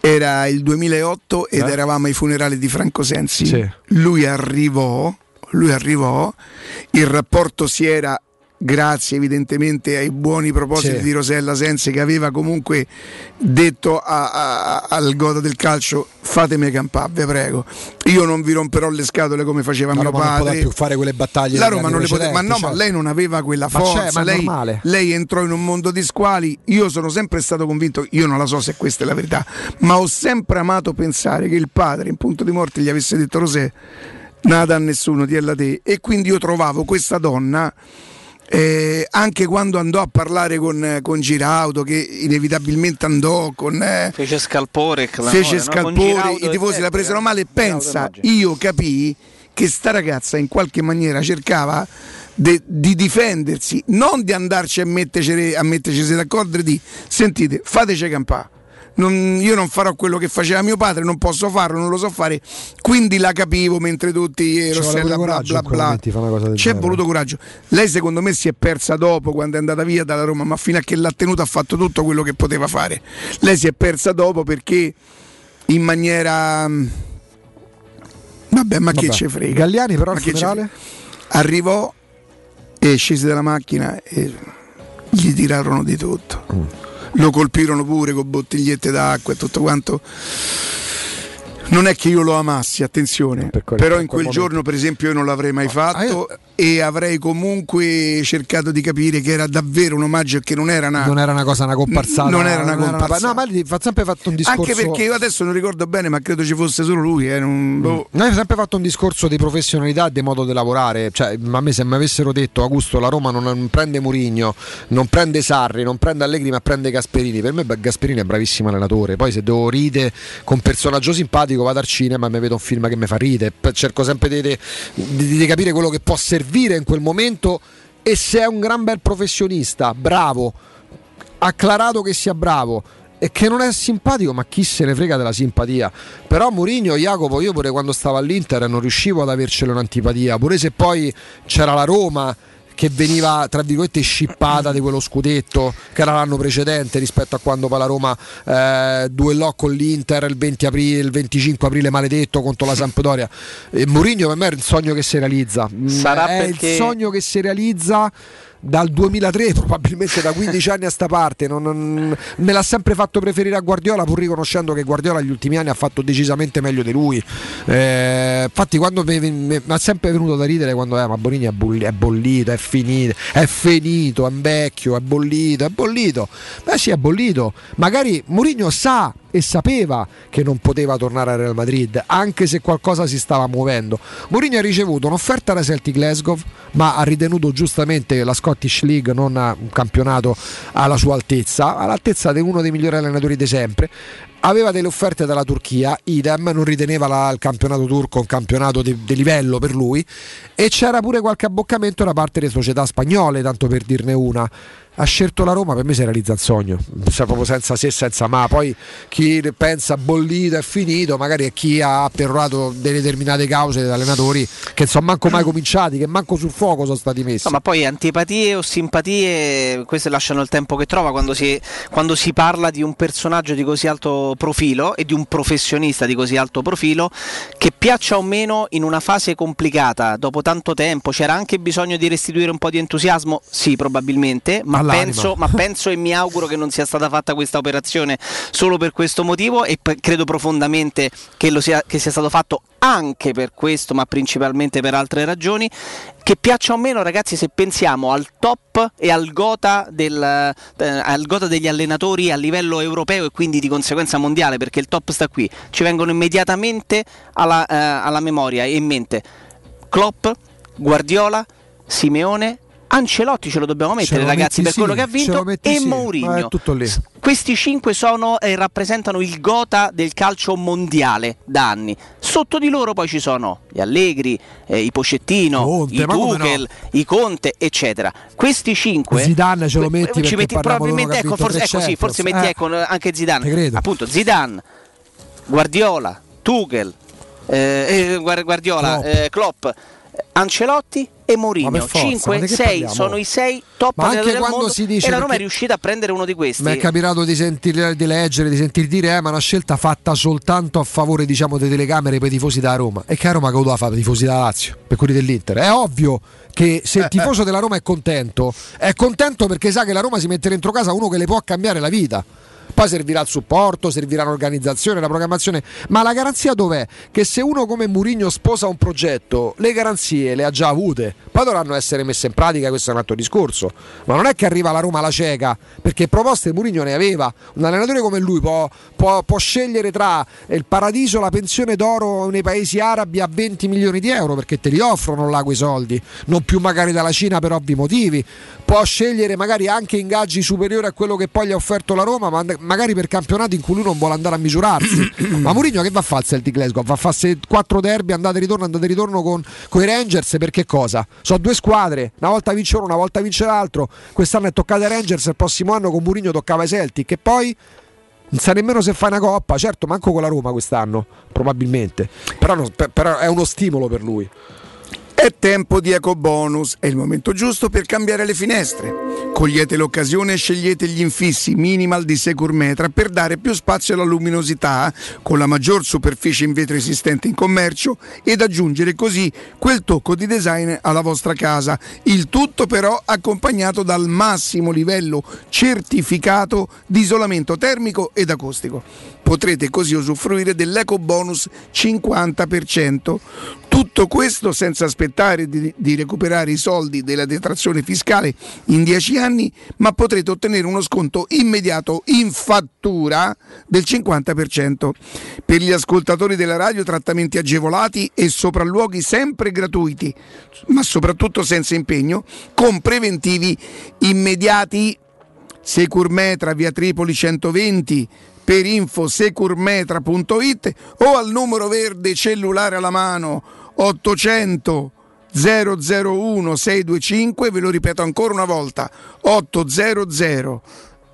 Era il 2008 ed eravamo ai funerali di Franco Sensi. Sì. Lui arrivò, il rapporto si era, grazie evidentemente ai buoni propositi di Rosella Sensi, che aveva comunque detto al Goda del Calcio: fatemi campare, vi prego, io non vi romperò le scatole come faceva mio padre. La Roma non poteva più fare quelle battaglie, la Roma non le poteva, ma no, ma lei non aveva quella forza, lei entrò in un mondo di squali. Io sono sempre stato convinto, io non la so se questa è la verità, ma ho sempre amato pensare che il padre in punto di morte gli avesse detto: Rosè, nada a nessuno, tiella te. E quindi io trovavo questa donna, anche quando andò a parlare con Giraudo, che inevitabilmente andò con fece scalpore, i tifosi la presero male. Pensa, io capii che sta ragazza in qualche maniera cercava di difendersi, non di andarci a metterci d'accordo, e di sentite, fateci campà. Io non farò quello che faceva mio padre, non posso farlo, non lo so fare. Quindi la capivo, mentre tutti Rossella bla bla bla. C'è voluto coraggio. Lei secondo me si è persa dopo, quando è andata via dalla Roma, ma fino a che l'ha tenuta ha fatto tutto quello che poteva fare. Lei si è persa dopo perché in maniera vabbè. Che ce frega. Galliani però al funerale arrivò e scese dalla macchina e gli tirarono di tutto. Lo colpirono pure con bottigliette d'acqua e tutto quanto. Non è che io lo amassi, attenzione, però in quel giorno per esempio io non l'avrei mai fatto, e avrei comunque cercato di capire che era davvero un omaggio e che non era una comparsata. No, ma lì ha sempre fatto un discorso, anche perché io adesso non ricordo bene, ma credo ci fosse solo lui. Noi abbiamo sempre fatto un discorso di professionalità e di modo di lavorare, cioè, ma a me se mi avessero detto: Augusto, la Roma non prende Mourinho, non prende Sarri, non prende Allegri, ma prende Gasperini, per me Gasperini è bravissimo allenatore. Poi se devo ridere con personaggio simpatico, vado al cinema e mi vedo un film che mi fa ridere, cerco sempre di capire quello che può servire in quel momento, e se è un gran bel professionista, bravo, acclarato che sia bravo, e che non è simpatico, ma chi se ne frega della simpatia. Però Mourinho, Jacopo, io pure quando stavo all'Inter non riuscivo ad avercelo un'antipatia, pure se poi c'era la Roma che veniva tra virgolette scippata di quello scudetto che era l'anno precedente, rispetto a quando poi la Roma duellò con l'Inter il 20 aprile, il 25 aprile maledetto contro la Sampdoria. E Mourinho per me è il sogno che si realizza. Il sogno che si realizza dal 2003, probabilmente da 15 anni a sta parte. Me l'ha sempre fatto preferire a Guardiola, pur riconoscendo che Guardiola negli ultimi anni ha fatto decisamente meglio di lui. Infatti quando mi è sempre venuto da ridere quando ma Borini è bollito, è finito, è vecchio, è bollito. Beh sì, è bollito. Magari Mourinho sa e sapeva che non poteva tornare al Real Madrid, anche se qualcosa si stava muovendo. Mourinho ha ricevuto un'offerta da Celtic Glasgow, ma ha ritenuto giustamente che la Scottish League non ha un campionato alla sua altezza, all'altezza di uno dei migliori allenatori di sempre. Aveva delle offerte dalla Turchia, idem, non riteneva il campionato turco un campionato di livello per lui, e c'era pure qualche abboccamento da parte delle società spagnole, tanto per dirne una. ha scelto la Roma, per me si realizza il sogno, cioè, proprio senza se senza ma. Poi chi pensa bollito è finito, magari è chi ha perrorato delle determinate cause da allenatori che sono manco mai cominciati, che manco sul fuoco sono stati messi. No, ma poi antipatie o simpatie, queste lasciano il tempo che trova quando si parla di un personaggio di così alto profilo e di un professionista di così alto profilo, che piaccia o meno in una fase complicata, dopo tanto tempo c'era anche bisogno di restituire un po' di entusiasmo, sì, probabilmente, ma penso e mi auguro che non sia stata fatta questa operazione solo per questo motivo, e credo profondamente che sia stato fatto anche per questo, ma principalmente per altre ragioni. Che piaccia o meno, ragazzi, se pensiamo al top e al gota degli allenatori a livello europeo e quindi di conseguenza mondiale, perché il top sta qui, ci vengono immediatamente alla memoria e in mente Klopp, Guardiola, Simeone, Ancelotti, ce lo dobbiamo mettere, ragazzi, per quello che ha vinto, e Mourinho. Questi cinque sono e rappresentano il gota del calcio mondiale da anni. Sotto di loro poi ci sono gli Allegri, i Pochettino, Conte, i Tuchel, no, i Conte, eccetera. Questi cinque Zidane ce lo metti, ci metti probabilmente, ecco, forse metti anche Zidane. Appunto, Zidane, Guardiola, Tuchel, Klopp, Ancelotti e Mourinho, 5-6 sono i 6 top del mondo, si dice, e la Roma è riuscita a prendere uno di questi. Mi è capitato di sentire dire ma una scelta fatta soltanto a favore, diciamo, delle telecamere per i tifosi da Roma. E che a Roma che lo fa per i tifosi da Lazio, per quelli dell'Inter? È ovvio che se il tifoso della Roma è contento perché sa che la Roma si mette dentro casa uno che le può cambiare la vita. Poi servirà il supporto, servirà l'organizzazione, la programmazione, ma la garanzia dov'è? Che se uno come Mourinho sposa un progetto, le garanzie le ha già avute, poi dovranno essere messe in pratica, questo è un altro discorso, ma non è che arriva la Roma alla cieca, perché proposte Mourinho ne aveva. Un allenatore come lui può scegliere tra il paradiso, la pensione d'oro nei paesi arabi a 20 milioni di euro, perché te li offrono là quei soldi, non più magari dalla Cina per ovvi motivi, può scegliere magari anche ingaggi superiori a quello che poi gli ha offerto la Roma, ma magari per campionati in cui lui non vuole andare a misurarsi. Ma Mourinho che va a fare il Celtic Glasgow? Va a fare 4 derby, andate e ritorno con i Rangers, perché cosa? Sono due squadre, una volta vince uno, una volta vince l'altro. Quest'anno è toccata ai Rangers, il prossimo anno con Mourinho toccava ai Celtic, e poi non sa nemmeno se fa una coppa, certo, manco con la Roma quest'anno probabilmente, però è uno stimolo per lui. È tempo di Ecobonus, è il momento giusto per cambiare le finestre. Cogliete l'occasione e scegliete gli infissi Minimal di Securmetra per dare più spazio alla luminosità, con la maggior superficie in vetro esistente in commercio, ed aggiungere così quel tocco di design alla vostra casa. Il tutto però accompagnato dal massimo livello certificato di isolamento termico ed acustico. Potrete così usufruire dell'Ecobonus 50%. Tutto questo senza aspettare di recuperare i soldi della detrazione fiscale in 10 anni, ma potrete ottenere uno sconto immediato in fattura del 50%. Per gli ascoltatori della radio, trattamenti agevolati e sopralluoghi sempre gratuiti, ma soprattutto senza impegno, con preventivi immediati. Securmetra, via Tripoli 120. Per info securmetra.it o al numero verde cellulare alla mano 800 001 625, ve lo ripeto ancora una volta, 800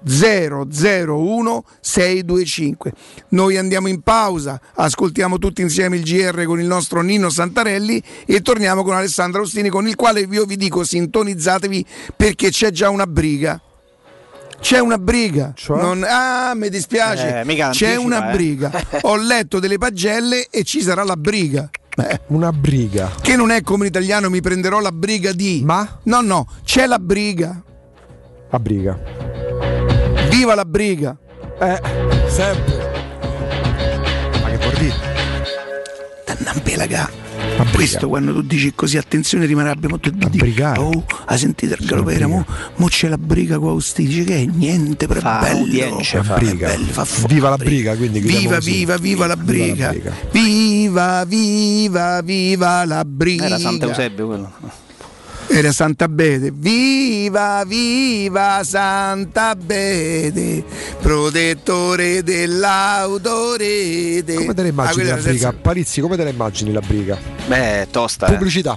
001 625. Noi andiamo in pausa, ascoltiamo tutti insieme il GR con il nostro Nino Santarelli e torniamo con Alessandro Austini, con il quale io vi dico sintonizzatevi perché c'è già una briga. C'è una briga, cioè? Mi dispiace, c'è una briga. Ho letto delle pagelle e ci sarà la briga. Una briga. Che non è come in italiano mi prenderò la briga di. Ma? No, c'è la briga. La briga. Viva la briga. Sempre. Ma che vuol dire? Dannambelaga. Questo quando tu dici così, attenzione, rimarrà molto brigare. Oh, ha sentito il galopera, mo c'è la briga qua, dice che è niente per bello. Viva la briga, quindi viva la briga. Viva la briga. Era Sant'Eusebio quello. Era Sant'Abete. Viva Sant'Abete, protettore dell'autorete. Come te la immagini la briga? Palizzi, come te la immagini la briga? Tosta. Pubblicità.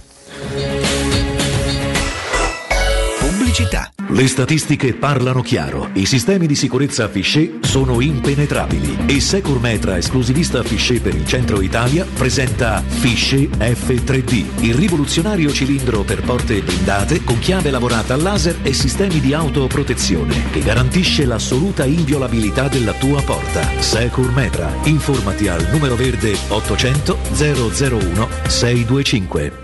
pubblicità. Le statistiche parlano chiaro. I sistemi di sicurezza Fichet sono impenetrabili. E Securmetra, esclusivista Fichet per il centro Italia, presenta Fichet F3D, il rivoluzionario cilindro per porte blindate con chiave lavorata al laser e sistemi di autoprotezione che garantisce l'assoluta inviolabilità della tua porta. Securmetra. Informati al numero verde 800 001 625.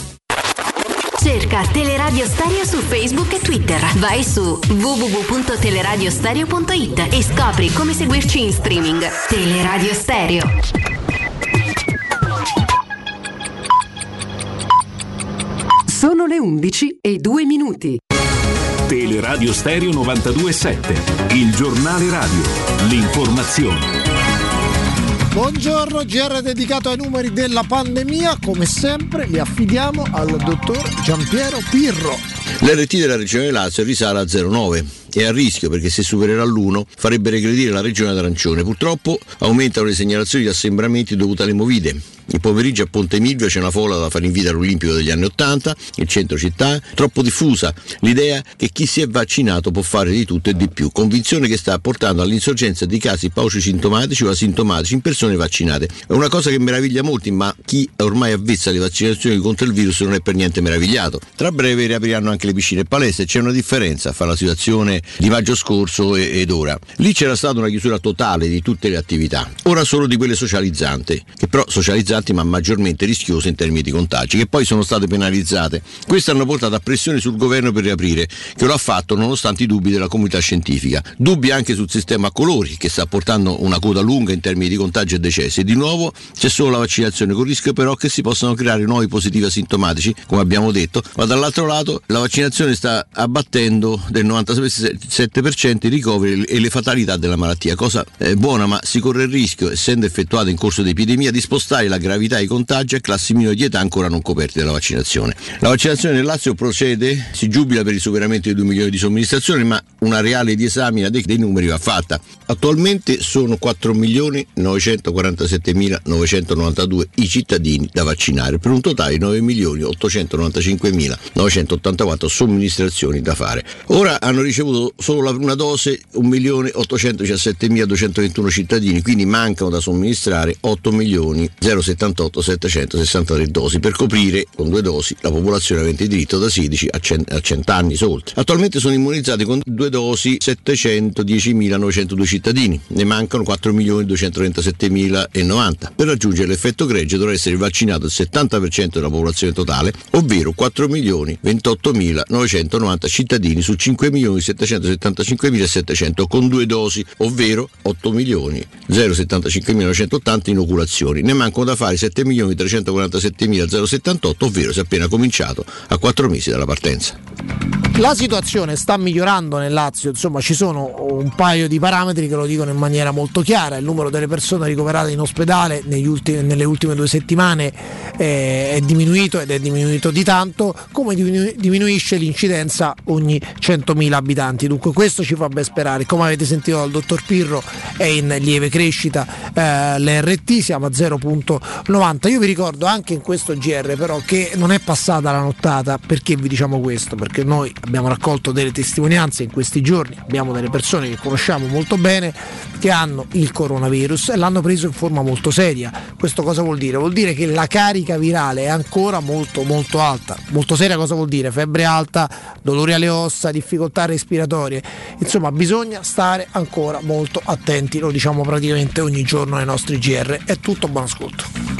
Cerca Teleradio Stereo su Facebook e Twitter. Vai su www.teleradiostereo.it e scopri come seguirci in streaming. Teleradio Stereo. Sono le 11:02. Teleradio Stereo 92.7. Il giornale radio. L'informazione. Buongiorno, GR dedicato ai numeri della pandemia, come sempre li affidiamo al dottor Giampiero Pirro. L'RT della regione Lazio risale a 0,9. È a rischio perché se supererà l'1 farebbe regredire la regione ad arancione. Purtroppo aumentano le segnalazioni di assembramenti dovute alle movide. Il pomeriggio a Ponte Milvio c'è una folla da fare in vita all'Olimpico degli anni 80, il centro città, troppo diffusa l'idea che chi si è vaccinato può fare di tutto e di più, convinzione che sta portando all'insorgenza di casi paucisintomatici o asintomatici in persone vaccinate. È una cosa che meraviglia molti, ma chi è ormai avvezza alle vaccinazioni contro il virus non è per niente meravigliato. Tra breve riapriranno anche le piscine e palestre, c'è una differenza fra la situazione di maggio scorso ed ora. Lì c'era stata una chiusura totale di tutte le attività, ora solo di quelle socializzanti, che però socializzanti ma maggiormente rischiose in termini di contagi, che poi sono state penalizzate. Queste hanno portato a pressione sul governo per riaprire, che lo ha fatto nonostante i dubbi della comunità scientifica. Dubbi anche sul sistema a colori, che sta portando una coda lunga in termini di contagi e decessi. Di nuovo c'è solo la vaccinazione, con il rischio però che si possano creare nuovi positivi asintomatici, come abbiamo detto, ma dall'altro lato la vaccinazione sta abbattendo del 97% i ricoveri e le fatalità della malattia, cosa buona, ma si corre il rischio, essendo effettuata in corso di epidemia, di spostare la gravità ai contagi a classi minori di età ancora non coperte dalla vaccinazione. La vaccinazione nel Lazio procede, si giubila per il superamento dei 2 milioni di somministrazioni, ma una reale disamina dei numeri va fatta. Attualmente sono 4.947.992 i cittadini da vaccinare, per un totale di 9.895.984 somministrazioni da fare. Ora hanno ricevuto solo una dose 1.817.221 cittadini, quindi mancano da somministrare 8.078.763 dosi per coprire con 2 dosi la popolazione avente diritto da 16 a 100 anni oltre. Attualmente sono immunizzati con 2 dosi 710.902 cittadini, ne mancano 4.237.090. Per raggiungere l'effetto gregge dovrà essere vaccinato il 70% della popolazione totale, ovvero 4.028.990 cittadini su 5.775.700 con 2 dosi, ovvero 8.075.980 inoculazioni. Ne mancano da fare 7.347.078, ovvero si è appena cominciato a 4 mesi dalla partenza. La situazione sta migliorando nel Lazio, insomma ci sono un paio di parametri che lo dicono in maniera molto chiara: il numero delle persone ricoverate in ospedale nelle ultime 2 settimane è diminuito, ed è diminuito di tanto, come diminuisce l'incidenza ogni 100.000 abitanti. Dunque questo ci fa ben sperare. Come avete sentito dal dottor Pirro è in lieve crescita l'RT, siamo a 0.90. Io vi ricordo anche in questo GR però che non è passata la nottata. Perché vi diciamo questo? Perché noi abbiamo raccolto delle testimonianze in questi giorni, abbiamo delle persone che conosciamo molto bene che hanno il coronavirus e l'hanno preso in forma molto seria. Questo cosa vuol dire? Vuol dire che la carica virale è ancora molto molto alta. Molto seria cosa vuol dire? Febbre alta, dolori alle ossa, difficoltà respiratorie, insomma bisogna stare ancora molto attenti, lo diciamo praticamente ogni giorno nei nostri GR. È tutto, buon ascolto.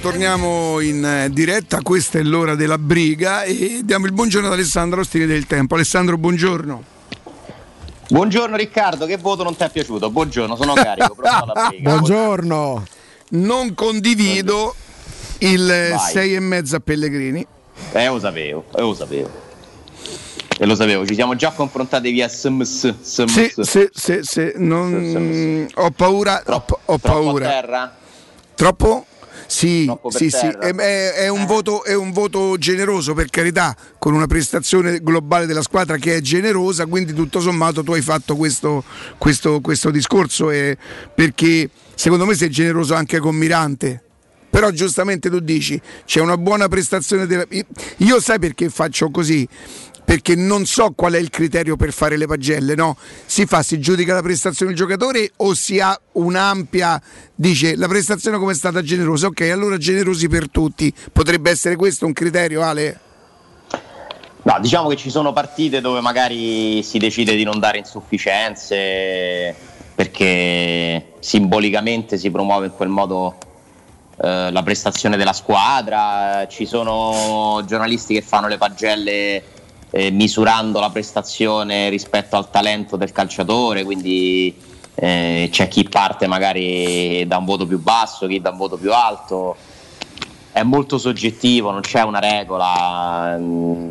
Torniamo in diretta, questa è l'ora della briga e diamo il buongiorno ad Alessandro Ostini del Tempo. Alessandro, buongiorno. Buongiorno Riccardo, che voto non ti è piaciuto? Buongiorno, sono carico. Alla briga. Buongiorno. Non condivido il 6,5 a Pellegrini. Lo sapevo. E lo sapevo, ci siamo già confrontati via SMS. Sì, ho paura. Troppo a terra? Troppo? Sì, è un voto generoso, per carità, con una prestazione globale della squadra che è generosa, quindi tutto sommato tu hai fatto questo discorso, perché secondo me sei generoso anche con Mirante, però giustamente tu dici c'è una buona prestazione io sai perché faccio così? Perché non so qual è il criterio per fare le pagelle, no? Si giudica la prestazione del giocatore o si ha un'ampia, dice la prestazione come è stata generosa, ok, allora generosi per tutti, potrebbe essere questo un criterio, Ale? No, diciamo che ci sono partite dove magari si decide di non dare insufficienze perché simbolicamente si promuove in quel modo la prestazione della squadra, ci sono giornalisti che fanno le pagelle misurando la prestazione rispetto al talento del calciatore, quindi C'è chi parte magari da un voto più basso, chi da un voto più alto, è molto soggettivo, non c'è una regola.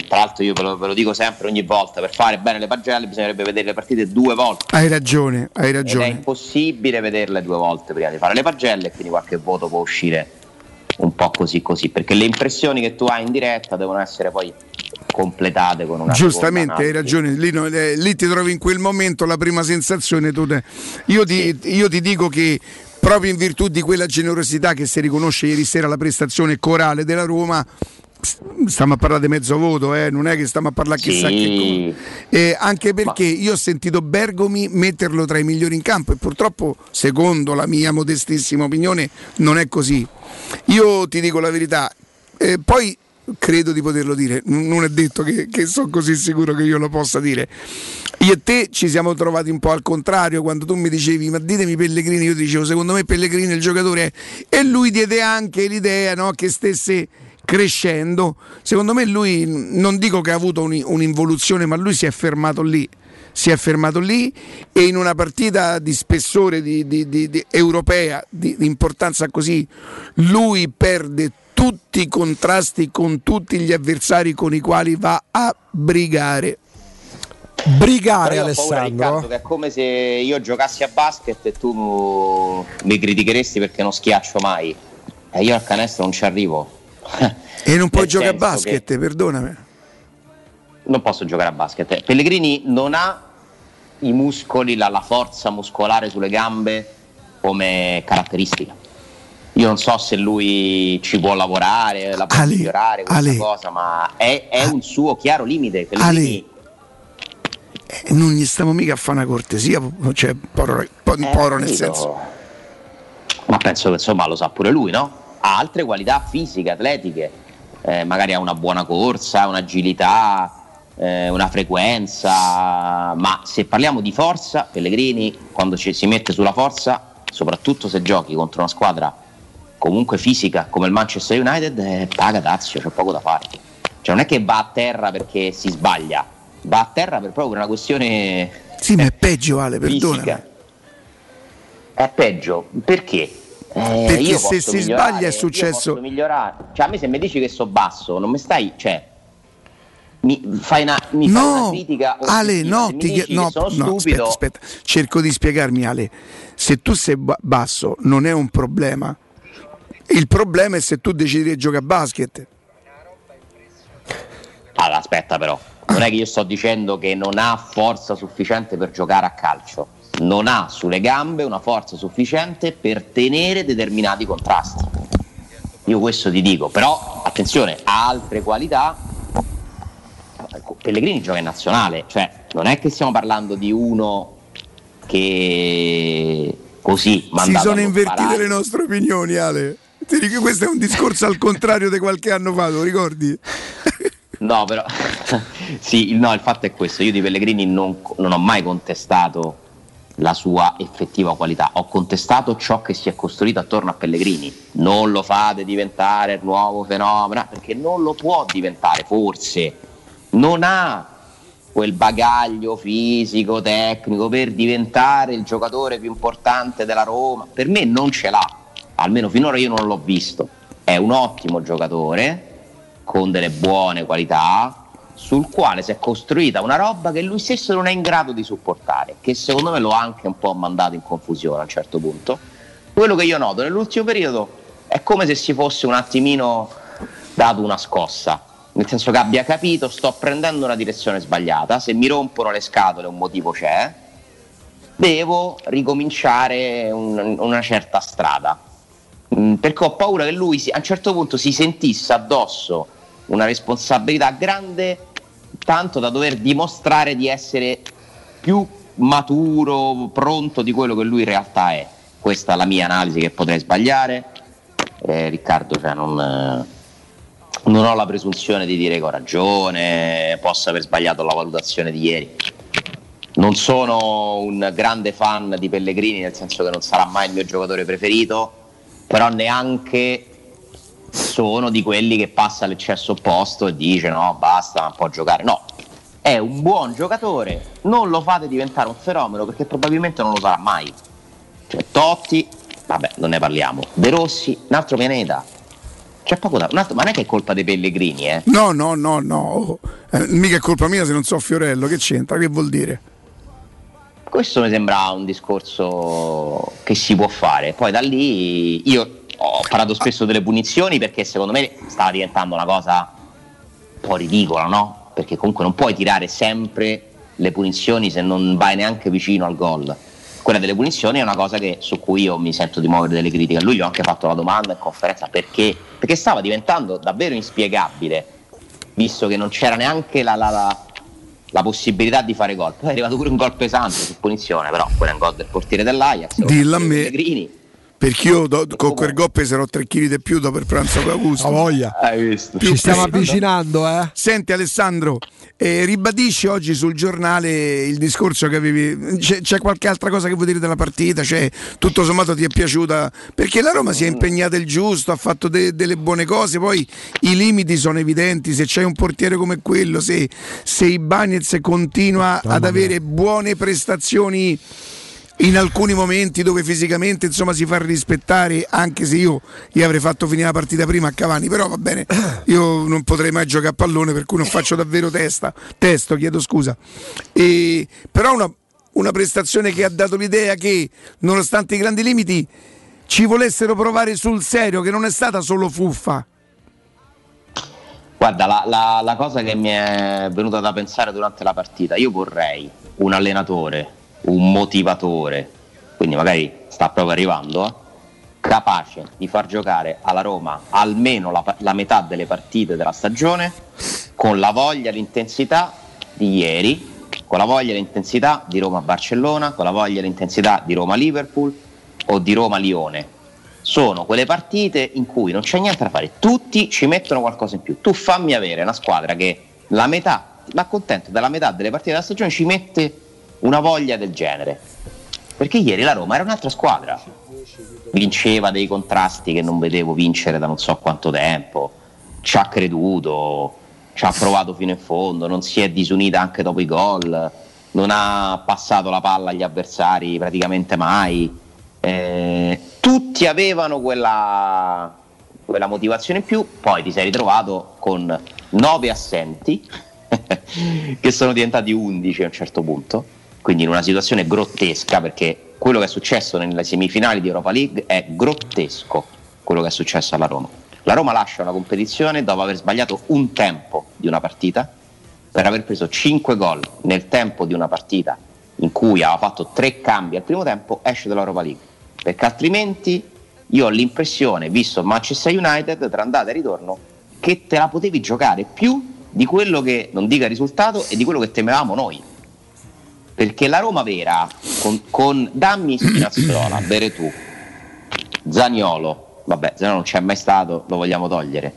Tra l'altro io ve lo dico sempre, ogni volta, per fare bene le pagelle bisognerebbe vedere le partite 2 volte. Hai ragione. Ed è impossibile vederle 2 volte prima di fare le pagelle, e quindi qualche voto può uscire un po' così, perché le impressioni che tu hai in diretta devono essere poi completate con una... Giustamente, hai ragione, lì ti trovi in quel momento la prima sensazione. Io ti dico che proprio in virtù di quella generosità che si riconosce ieri sera alla prestazione corale della Roma, stiamo a parlare di mezzo voto, non è che stiamo a parlare chissà che cosa, anche perché io ho sentito Bergomi metterlo tra i migliori in campo e purtroppo, secondo la mia modestissima opinione, non è così. Io ti dico la verità, poi credo di poterlo dire, non è detto che sono così sicuro che io lo possa dire. Io e te ci siamo trovati un po' al contrario, quando tu mi dicevi ma ditemi Pellegrini, io dicevo secondo me Pellegrini è il giocatore, e lui diede anche l'idea, no, che stesse crescendo. Secondo me lui, non dico che ha avuto un'involuzione, ma lui si è fermato lì, e in una partita di spessore di europea, di importanza così, lui perde tutti i contrasti con tutti gli avversari con i quali va a brigare. Alessandro, Riccardo, che è come se io giocassi a basket e tu mi criticheresti perché non schiaccio mai, e io al canestro non ci arrivo e non puoi giocare a basket, perdonami, non posso giocare a basket. Pellegrini non ha i muscoli, la forza muscolare sulle gambe come caratteristica. Io non so se lui ci può lavorare, la può migliorare questa cosa, ma è un suo chiaro limite. Pellegrini, non gli stiamo mica a fare una cortesia, cioè poro nel senso. Ma penso che insomma lo sa pure lui, no? Ha altre qualità fisiche, atletiche, magari ha una buona corsa, un'agilità, una frequenza, ma se parliamo di forza, Pellegrini quando ci si mette sulla forza, soprattutto se giochi contro una squadra comunque fisica come il Manchester United, paga dazio, c'è poco da fare. Cioè non è che va a terra perché si sbaglia, va a terra per proprio una questione... Sì, ma è peggio, Ale, perdonami. È peggio, perché? Perché io se si sbaglia è successo... Posso migliorare. Cioè a me se mi dici che so basso, non mi stai... Cioè, mi fai una critica... Ale, no, stupido. Aspetta, cerco di spiegarmi, Ale. Se tu sei basso non è un problema. Il problema è se tu decidi di giocare a basket. Allora, aspetta però, non è che io sto dicendo che non ha forza sufficiente per giocare a calcio, non ha sulle gambe una forza sufficiente per tenere determinati contrasti. Io questo ti dico, però attenzione, ha altre qualità. Pellegrini gioca in nazionale, cioè non è che stiamo parlando di uno che così mandato. Si sono invertite le nostre opinioni, Ale. Ti dico, questo è un discorso al contrario di qualche anno fa, lo ricordi? No, però il fatto è questo. Io di Pellegrini non ho mai contestato la sua effettiva qualità, ho contestato ciò che si è costruito attorno a Pellegrini. Non lo fate diventare il nuovo fenomeno, perché non lo può diventare, forse non ha quel bagaglio fisico, tecnico per diventare il giocatore più importante della Roma. Per me non ce l'ha, almeno finora io non l'ho visto. È un ottimo giocatore con delle buone qualità, sul quale si è costruita una roba che lui stesso non è in grado di supportare, che secondo me lo ha anche un po' mandato in confusione a un certo punto. Quello che io noto nell'ultimo periodo è come se si fosse un attimino dato una scossa, nel senso che abbia capito, sto prendendo una direzione sbagliata, se mi rompono le scatole un motivo c'è, devo ricominciare una certa strada, perché ho paura che lui a un certo punto si sentisse addosso una responsabilità grande, tanto da dover dimostrare di essere più maturo, pronto di quello che lui in realtà è. Questa è la mia analisi, che potrei sbagliare, Riccardo, cioè non ho la presunzione di dire che ho ragione, posso aver sbagliato la valutazione di ieri. Non sono un grande fan di Pellegrini, nel senso che non sarà mai il mio giocatore preferito, però neanche sono di quelli che passa all'eccesso opposto e dice no, basta, non può giocare. No, è un buon giocatore, non lo fate diventare un fenomeno perché probabilmente non lo sarà mai. Cioè Totti, vabbè, non ne parliamo. De Rossi, un altro pianeta. C'è poco da... Ma non è che è colpa dei Pellegrini, eh? No. Mica è colpa mia se non so Fiorello, che c'entra, che vuol dire? Questo mi sembra un discorso che si può fare. Poi da lì io ho parlato spesso delle punizioni perché secondo me stava diventando una cosa un po' ridicola, no? Perché comunque non puoi tirare sempre le punizioni se non vai neanche vicino al gol. Quella delle punizioni è una cosa che, su cui io mi sento di muovere delle critiche. Lui gli ho anche fatto la domanda in conferenza perché stava diventando davvero inspiegabile, visto che non c'era neanche la possibilità di fare gol. Poi è arrivato pure un gol pesante su punizione, però quello è un gol del portiere dell'Ajax. Dilla a me Pellegrini, perché io con quel gol peserò 3 kg di più dopo il pranzo che ho avuto. Voglia. Hai visto? Ci stiamo avvicinando, eh? Senti Alessandro, ribadisci oggi sul giornale il discorso che avevi. C'è qualche altra cosa che vuoi dire della partita? Cioè, tutto sommato ti è piaciuta? Perché la Roma si è impegnata il giusto, ha fatto delle buone cose, poi i limiti sono evidenti. Se c'è un portiere come quello, se Ibanez continua ad avere buone prestazioni in alcuni momenti dove fisicamente insomma si fa rispettare, anche se io avrei fatto finire la partita prima a Cavani, però va bene, io non potrei mai giocare a pallone per cui non faccio davvero testo, chiedo scusa, però una prestazione che ha dato l'idea che nonostante i grandi limiti ci volessero provare sul serio, che non è stata solo fuffa. Guarda, la cosa che mi è venuta da pensare durante la partita, io vorrei un allenatore, un motivatore, quindi magari sta proprio arrivando, capace di far giocare alla Roma almeno la metà delle partite della stagione con la voglia e l'intensità di ieri, con la voglia e l'intensità di Roma-Barcellona, con la voglia e l'intensità di Roma-Liverpool o di Roma-Lione. Sono quelle partite in cui non c'è niente da fare, tutti ci mettono qualcosa in più. Tu fammi avere una squadra che l'accontento della metà delle partite della stagione ci mette una voglia del genere, perché ieri la Roma era un'altra squadra, vinceva dei contrasti che non vedevo vincere da non so quanto tempo, ci ha creduto, ci ha provato fino in fondo, non si è disunita anche dopo i gol, non ha passato la palla agli avversari praticamente mai, tutti avevano quella motivazione in più. Poi ti sei ritrovato con 9 assenti che sono diventati 11 a un certo punto, quindi in una situazione grottesca, perché quello che è successo nelle semifinali di Europa League è grottesco, quello che è successo alla Roma. La Roma lascia una competizione dopo aver sbagliato un tempo di una partita, per aver preso 5 gol nel tempo di una partita in cui aveva fatto 3 cambi al primo tempo, esce dall'Europa League, perché altrimenti io ho l'impressione, visto Manchester United tra andata e ritorno, che te la potevi giocare più di quello che, non dica il risultato, e di quello che temevamo noi. Perché la Roma vera con dammi Spinazzola, Veretù, Zaniolo, vabbè, Zaniolo non c'è mai stato, lo vogliamo togliere,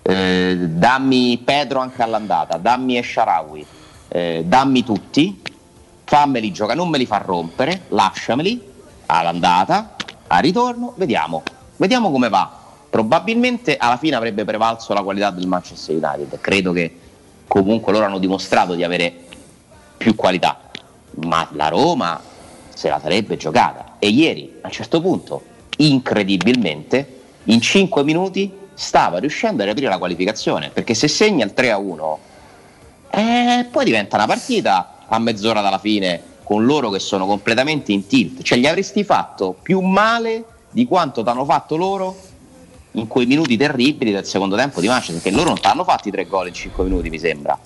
dammi Pedro anche all'andata, dammi Esharawi, dammi tutti, fammeli giocare, non me li fa rompere, lasciameli all'andata, al ritorno, vediamo come va. Probabilmente alla fine avrebbe prevalso la qualità del Manchester United, credo che comunque loro hanno dimostrato di avere più qualità, ma la Roma se la sarebbe giocata. E ieri a un certo punto, incredibilmente, in 5 minuti stava riuscendo a riaprire la qualificazione, perché se segna il 3-1 poi diventa una partita a mezz'ora dalla fine con loro che sono completamente in tilt, cioè gli avresti fatto più male di quanto t'hanno fatto loro in quei minuti terribili del secondo tempo di Manchester, perché loro non hanno fatti 3 gol in 5 minuti, mi sembra,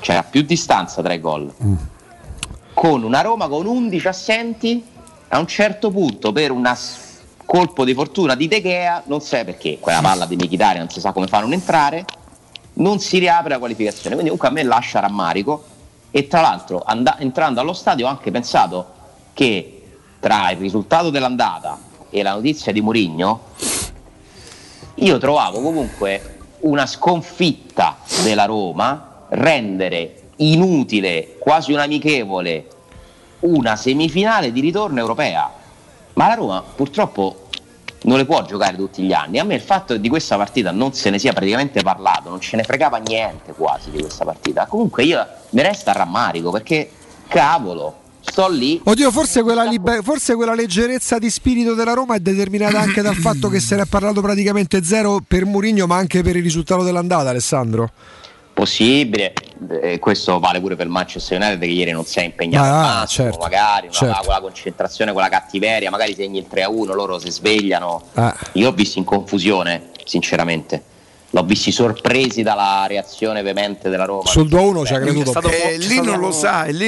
cioè a più distanza 3 gol, con una Roma con 11 assenti. A un certo punto, per un colpo di fortuna di De Gea, non sai perché quella palla di Mkhitaryan non si sa come fa a non entrare, non si riapre la qualificazione, quindi comunque a me lascia rammarico. E tra l'altro entrando allo stadio ho anche pensato che tra il risultato dell'andata e la notizia di Mourinho io trovavo comunque una sconfitta della Roma rendere inutile, quasi un amichevole, una semifinale di ritorno europea. Ma la Roma purtroppo non le può giocare tutti gli anni. A me il fatto di questa partita non se ne sia praticamente parlato, non ce ne fregava niente quasi di questa partita. Comunque io mi resta rammarico, perché cavolo, sto lì. Oddio, forse quella leggerezza di spirito della Roma è determinata anche dal fatto che se ne è parlato praticamente zero per Mourinho, ma anche per il risultato dell'andata, Alessandro. Possibile, questo vale pure per il Manchester United, che ieri non si è impegnato massimo, certo, magari certo. Quella concentrazione, quella cattiveria, magari segni il 3-1, loro si svegliano. Io ho visto in confusione, sinceramente. L'ho visti sorpresi dalla reazione veemente della Roma. Sul 2-1 ci ha creduto. Lì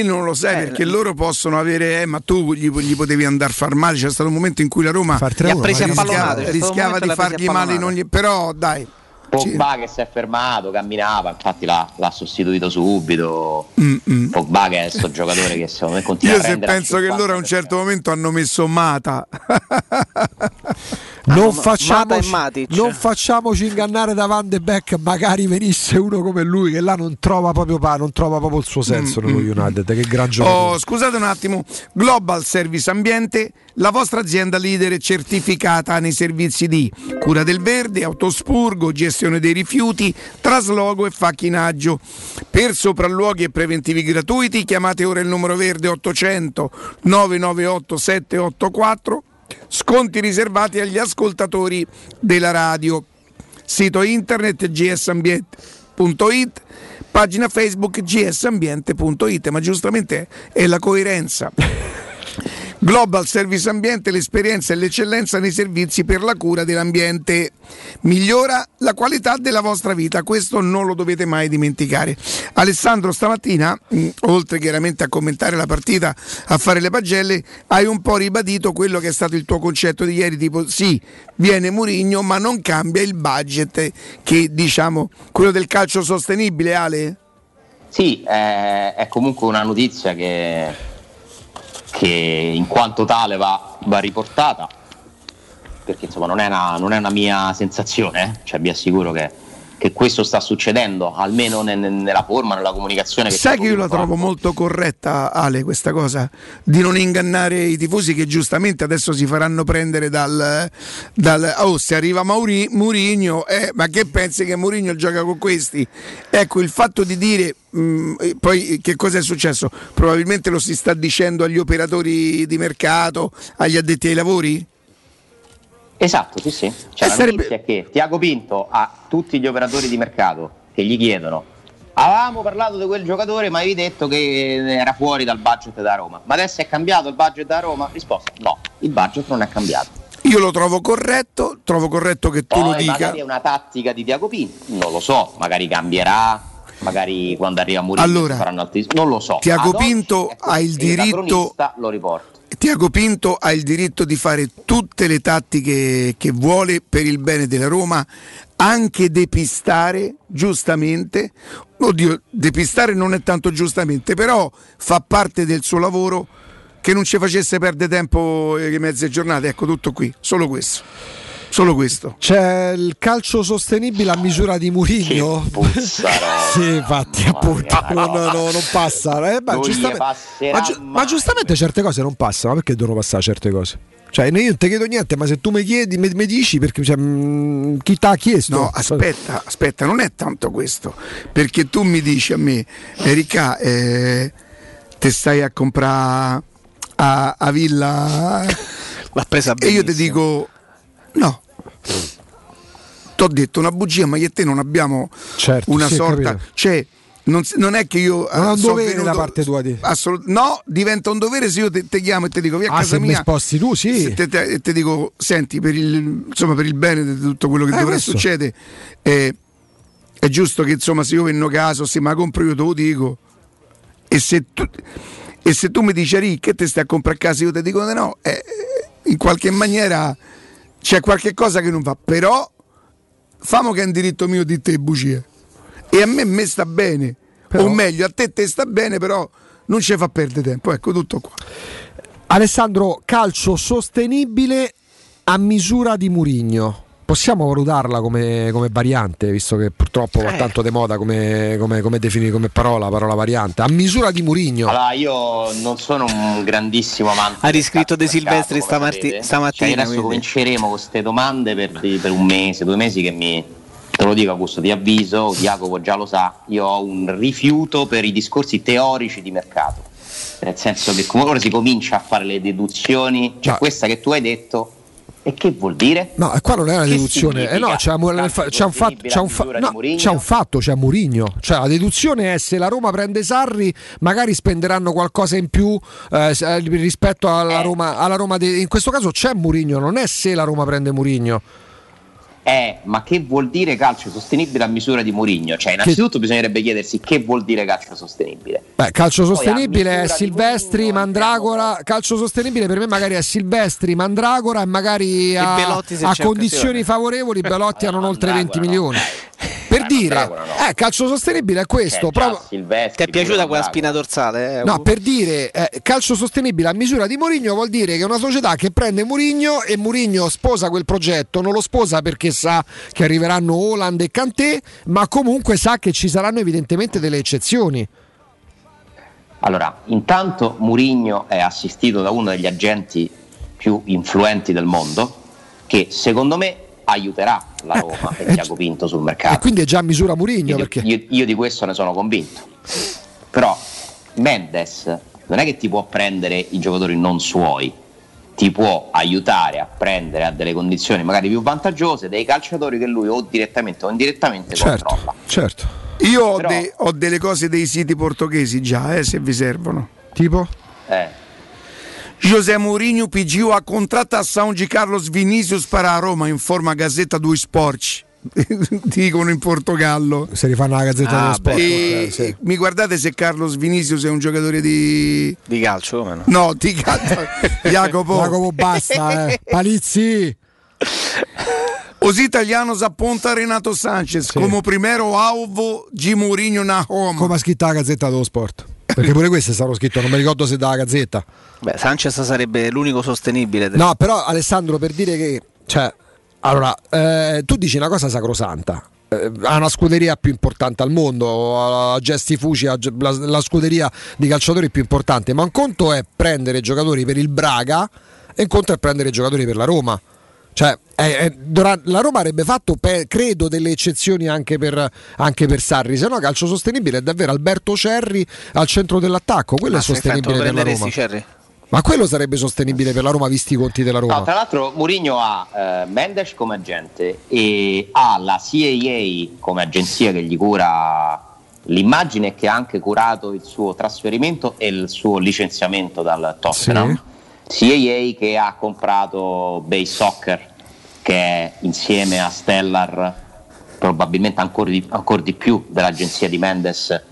non lo sai perché loro possono avere, ma tu gli potevi andare a far male. C'è stato un momento in cui la Roma rischiava di fargli male, però dai. Pogba che si è fermato, camminava, infatti l'ha sostituito subito. Pogba che è questo giocatore che secondo me continua a rendere. Io penso che loro a un certo momento hanno messo Mata. Non facciamoci ingannare da Van de Beek, magari venisse uno come lui, che là non trova proprio il suo senso nello United, che gran giocatore. Oh, scusate un attimo, Global Service Ambiente, la vostra azienda leader certificata nei servizi di cura del verde, autospurgo, gestione dei rifiuti, trasloco e facchinaggio. Per sopralluoghi e preventivi gratuiti chiamate ora il numero verde 800 998 784. Sconti riservati agli ascoltatori della radio. Sito internet gsambiente.it, pagina Facebook gsambiente.it, ma giustamente è la coerenza. Global Service Ambiente, l'esperienza e l'eccellenza nei servizi per la cura dell'ambiente. Migliora la qualità della vostra vita, questo non lo dovete mai dimenticare. Alessandro, stamattina, oltre chiaramente a commentare la partita, a fare le pagelle, hai un po' ribadito quello che è stato il tuo concetto di ieri, tipo sì, viene Mourinho ma non cambia il budget, che diciamo quello del calcio sostenibile, Ale? Sì, è comunque una notizia che in quanto tale va riportata, perché insomma non è una mia sensazione, cioè vi assicuro che questo sta succedendo, almeno nella forma, nella comunicazione che sai che io la trovo molto corretta, Ale, questa cosa di non ingannare i tifosi, che giustamente adesso si faranno prendere dal oh, se arriva Mourinho, ma che pensi che Mourinho gioca con questi? Ecco, il fatto di dire poi che cosa è successo? Probabilmente lo si sta dicendo agli operatori di mercato, agli addetti ai lavori? Esatto, sì sì. Cioè, la notizia è che Tiago Pinto ha tutti gli operatori di mercato che gli chiedono: avevamo parlato di quel giocatore ma avevi detto che era fuori dal budget da Roma, ma adesso è cambiato il budget da Roma? Risposta: no, il budget non è cambiato. Io lo trovo corretto che tu lo dica. Magari è una tattica di Tiago Pinto, non lo so, magari cambierà, magari quando arriva Mourinho faranno altri, non lo so. Tiago Pinto ha il diritto, lo riporto. Tiago Pinto ha il diritto di fare tutte le tattiche che vuole per il bene della Roma, anche depistare, giustamente. Oddio, depistare non è tanto giustamente, però fa parte del suo lavoro, che non ci facesse perdere tempo le mezze giornate, ecco, tutto qui, solo questo. C'è il calcio sostenibile a misura di Mourinho. Sì, infatti, appunto, non passa. Ma giustamente certe cose non passano, perché devono passare certe cose? Cioè, io non ti chiedo niente, ma se tu mi chiedi, mi dici, perché cioè, chi t'ha chiesto? No, aspetta, non è tanto questo, perché tu mi dici a me, Erika, te stai a comprare a Villa, l'ha presa benissimo, e io ti dico no. T'ho detto una bugia, ma io e te non abbiamo una sorta, cioè non è che io non un dovere venuto, la parte tua di... no, diventa un dovere se io te chiamo e ti dico via a casa mia, mi sposti tu, sì, e ti dico senti, per il bene di tutto quello che dovrà succedere, è giusto che insomma se io venno caso, se me la compro io te lo dico, e se tu mi dici Ari che te stai a comprare a casa, io ti dico no, in qualche maniera c'è qualche cosa che non va, però famo che è un diritto mio di te bugie, e a me sta bene, però... o meglio a te sta bene, però non ci fa perdere tempo, ecco, tutto qua. Alessandro, calcio sostenibile a misura di Mourinho. possiamo valutarla come variante, visto che purtroppo va tanto de moda come definire come parola variante, a misura di Mourinho? Allora, io non sono un grandissimo amante. Ha riscritto De Silvestri stamattina, cioè, adesso cominceremo con queste domande per un mese, 2 mesi, che te lo dico Augusto, ti avviso, Jacopo già lo sa, io ho un rifiuto per i discorsi teorici di mercato, nel senso che comunque ora si comincia a fare le deduzioni, cioè questa che tu hai detto. E che vuol dire? No, qua non è una deduzione. No, c'è un fatto, c'è Mourinho. Cioè, la deduzione è: se la Roma prende Sarri, magari spenderanno qualcosa in più rispetto alla Roma. Alla Roma in questo caso c'è Mourinho, non è se la Roma prende Mourinho. Ma che vuol dire calcio sostenibile a misura di Mourinho? Cioè, innanzitutto bisognerebbe chiedersi che vuol dire calcio sostenibile. Calcio sostenibile è Silvestri, Mourinho, Mandragora. Calcio sostenibile per me magari è Silvestri, Mandragora e magari a condizioni favorevoli Belotti hanno oltre 20 milioni. Per dire, calcio sostenibile è questo. Ti è piaciuta quella spina dorsale? No, per dire, calcio sostenibile a misura di Mourinho vuol dire che una società che prende Mourinho e Mourinho sposa quel progetto, non lo sposa perché sa che arriveranno Haaland e Kanté, ma comunque sa che ci saranno evidentemente delle eccezioni. Allora, intanto Mourinho è assistito da uno degli agenti più influenti del mondo, che secondo me aiuterà la Roma e Tiago Pinto sul mercato, e quindi è già a misura Mourinho. Io di questo ne sono convinto, però Mendes non è che ti può prendere i giocatori non suoi, ti può aiutare a prendere a delle condizioni magari più vantaggiose dei calciatori che lui o direttamente o indirettamente controlla. Certo. Io ho, però, ho delle cose dei siti portoghesi già, se vi servono, tipo José Mourinho pediu a contratação de Carlos Vinícius para a Roma, informa a Gazzetta do Sport. Dicono in Portogallo. Se rifanno la Gazzetta dello Sport. Sì. Mi guardate se Carlos Vinícius è un giocatore di calcio, come no? No, di calcio. Jacopo basta, Palizzi. Os italianos aponta Renato Sanchez come primeiro alvo di Mourinho na Roma. Come ha scritto la Gazzetta dello Sport? Perché pure questo è stato scritto, non mi ricordo se dalla Gazzetta. Sanchez sarebbe l'unico sostenibile. No, però Alessandro, per dire che, cioè, allora, tu dici una cosa sacrosanta, ha una scuderia più importante al mondo, a gesti fuci, la scuderia di calciatori più importante, ma un conto è prendere giocatori per il Braga e un conto è prendere giocatori per la Roma. Cioè, la Roma avrebbe fatto, credo, delle eccezioni anche per Sarri, se no calcio sostenibile è davvero Alberto Cerri al centro dell'attacco, quello è sostenibile per la Roma. Cerri? Ma quello sarebbe sostenibile per la Roma, visti i conti della Roma. No, tra l'altro Mourinho ha Mendes come agente e ha la CAA come agenzia che gli cura l'immagine e che ha anche curato il suo trasferimento e il suo licenziamento dal Tottenham. Sì. CAA che ha comprato Bay Soccer, che è insieme a Stellar probabilmente ancora di più dell'agenzia di Mendes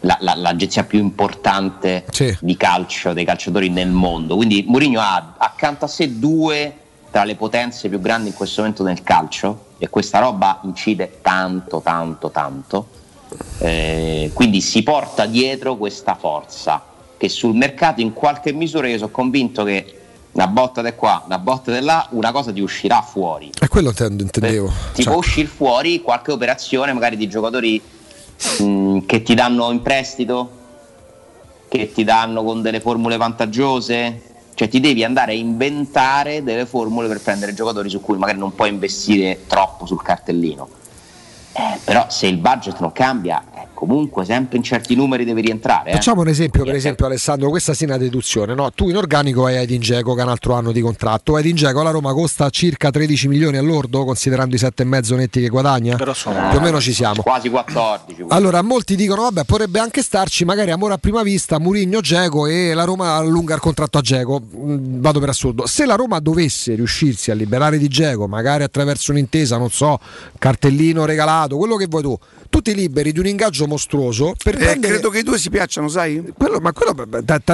l'agenzia più importante di calcio, dei calciatori nel mondo. Quindi Mourinho ha accanto a sé 2 tra le potenze più grandi in questo momento nel calcio, e questa roba incide tanto, quindi si porta dietro questa forza che sul mercato in qualche misura, io sono convinto che una botta da qua, una botta da là, una cosa ti uscirà fuori. È quello che intendevo. Ti può uscire fuori qualche operazione magari di giocatori che ti danno in prestito, che ti danno con delle formule vantaggiose, cioè ti devi andare a inventare delle formule per prendere giocatori su cui magari non puoi investire troppo sul cartellino. Però se il budget non cambia, comunque sempre in certi numeri devi rientrare. Facciamo un esempio, per esempio Alessandro, questa sì è una deduzione, no? Tu in organico hai Edin Dzeko che ha un altro anno di contratto, Edin Dzeko alla Roma costa circa 13 milioni all'ordo, considerando i 7,5 netti che guadagna, però più o meno ci siamo, quasi 14. Allora molti dicono vabbè, potrebbe anche starci magari amore a prima vista Mourinho Dzeko e la Roma allunga il contratto a Dzeko. Vado per assurdo, se la Roma dovesse riuscirsi a liberare di Dzeko, magari attraverso un'intesa, non so, cartellino regalato, quello che vuoi tu ti liberi di un ingaggio mostruoso per prendere... Credo che i 2 si piacciono, sai? Quello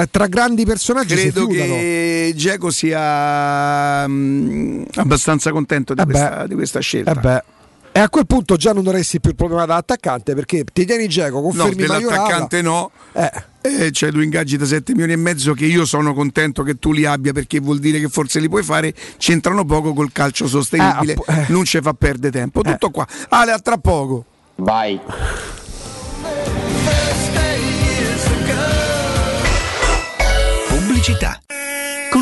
tra grandi personaggi credo che Dzeko sia abbastanza contento di questa scelta. E a quel punto già non avresti più il problema da attaccante, perché ti tieni Dzeko, confermi Maioral. No, dell'attaccante no. C'è due ingaggi da 7 milioni e mezzo che io sono contento che tu li abbia, perché vuol dire che forse li puoi fare, c'entrano poco col calcio sostenibile, non ci fa perdere tempo. Tutto qua. Ale, a tra poco. Vai. Pubblicità. Con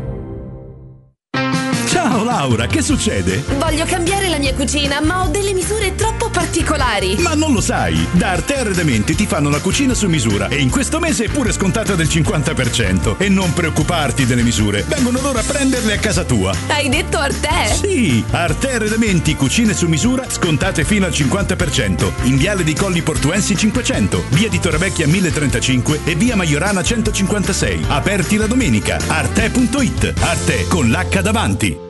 Ciao Laura, che succede? Voglio cambiare la mia cucina, ma ho delle misure troppo particolari. Ma non lo sai? Da Arte Arredamenti ti fanno la cucina su misura e in questo mese è pure scontata del 50%. E non preoccuparti delle misure, vengono loro a prenderle a casa tua. Hai detto Arte? Sì, Arte Arredamenti, cucine su misura, scontate fino al 50%. In Viale dei Colli Portuensi 500, Via di Torrevecchia 1035 e Via Maiorana 156. Aperti la domenica. Arte.it. Arte con l'H davanti.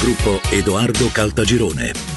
gruppo Edoardo Caltagirone.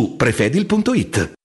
prefedil.it.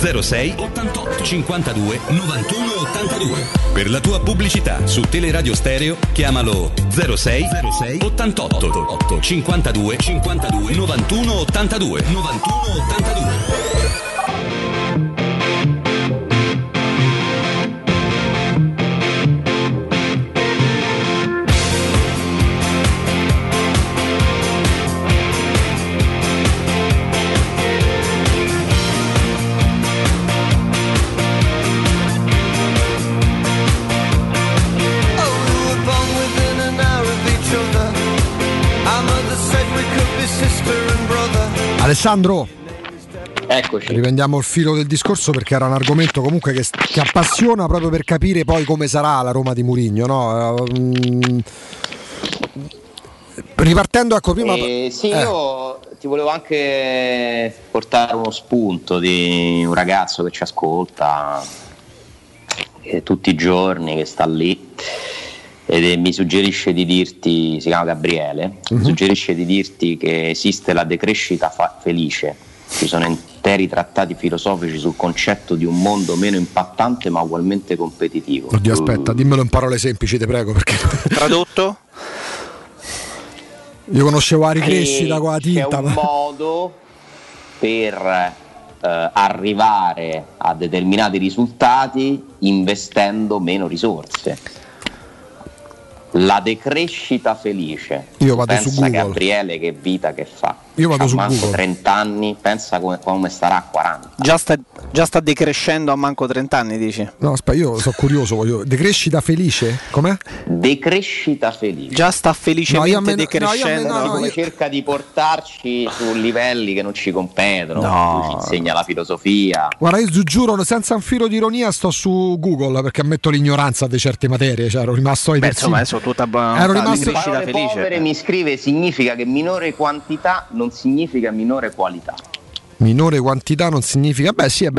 06 88 52 91 82. Per la tua pubblicità su Teleradio Stereo chiamalo 06 88 52 91 82 Alessandro, eccoci. Riprendiamo il filo del discorso, perché era un argomento comunque che appassiona, proprio per capire poi come sarà la Roma di Mourinho, no? Ripartendo, ecco, prima sì, io ti volevo anche portare uno spunto di un ragazzo che ci ascolta tutti i giorni, che sta lì e mi suggerisce di dirti, si chiama Gabriele, mi suggerisce di dirti che esiste la decrescita felice, ci sono interi trattati filosofici sul concetto di un mondo meno impattante ma ugualmente competitivo. Oddio, aspetta, dimmelo in parole semplici, te prego, perché tradotto? Io conoscevo la ricrescita con la tinta. C'è un modo per arrivare a determinati risultati investendo meno risorse. La decrescita felice. Io vado, pensa, su Google. Gabriele, che vita che fa. Io vado su Google. 30 anni, pensa come starà a 40. Già sta decrescendo a manco 30 anni, dici? No, aspetta, io sono curioso, decrescita felice? Com'è? Decrescita felice. Già sta felicemente decrescendo. Come cerca di portarci su livelli che non ci competono, ci insegna la filosofia. Guarda, io giuro, senza un filo di ironia, sto su Google, perché ammetto l'ignoranza di certe materie, cioè ero rimasto ai terzi. Decrescita felice. Povere, mi scrive, significa che minore quantità non significa minore qualità. Minore quantità non significa,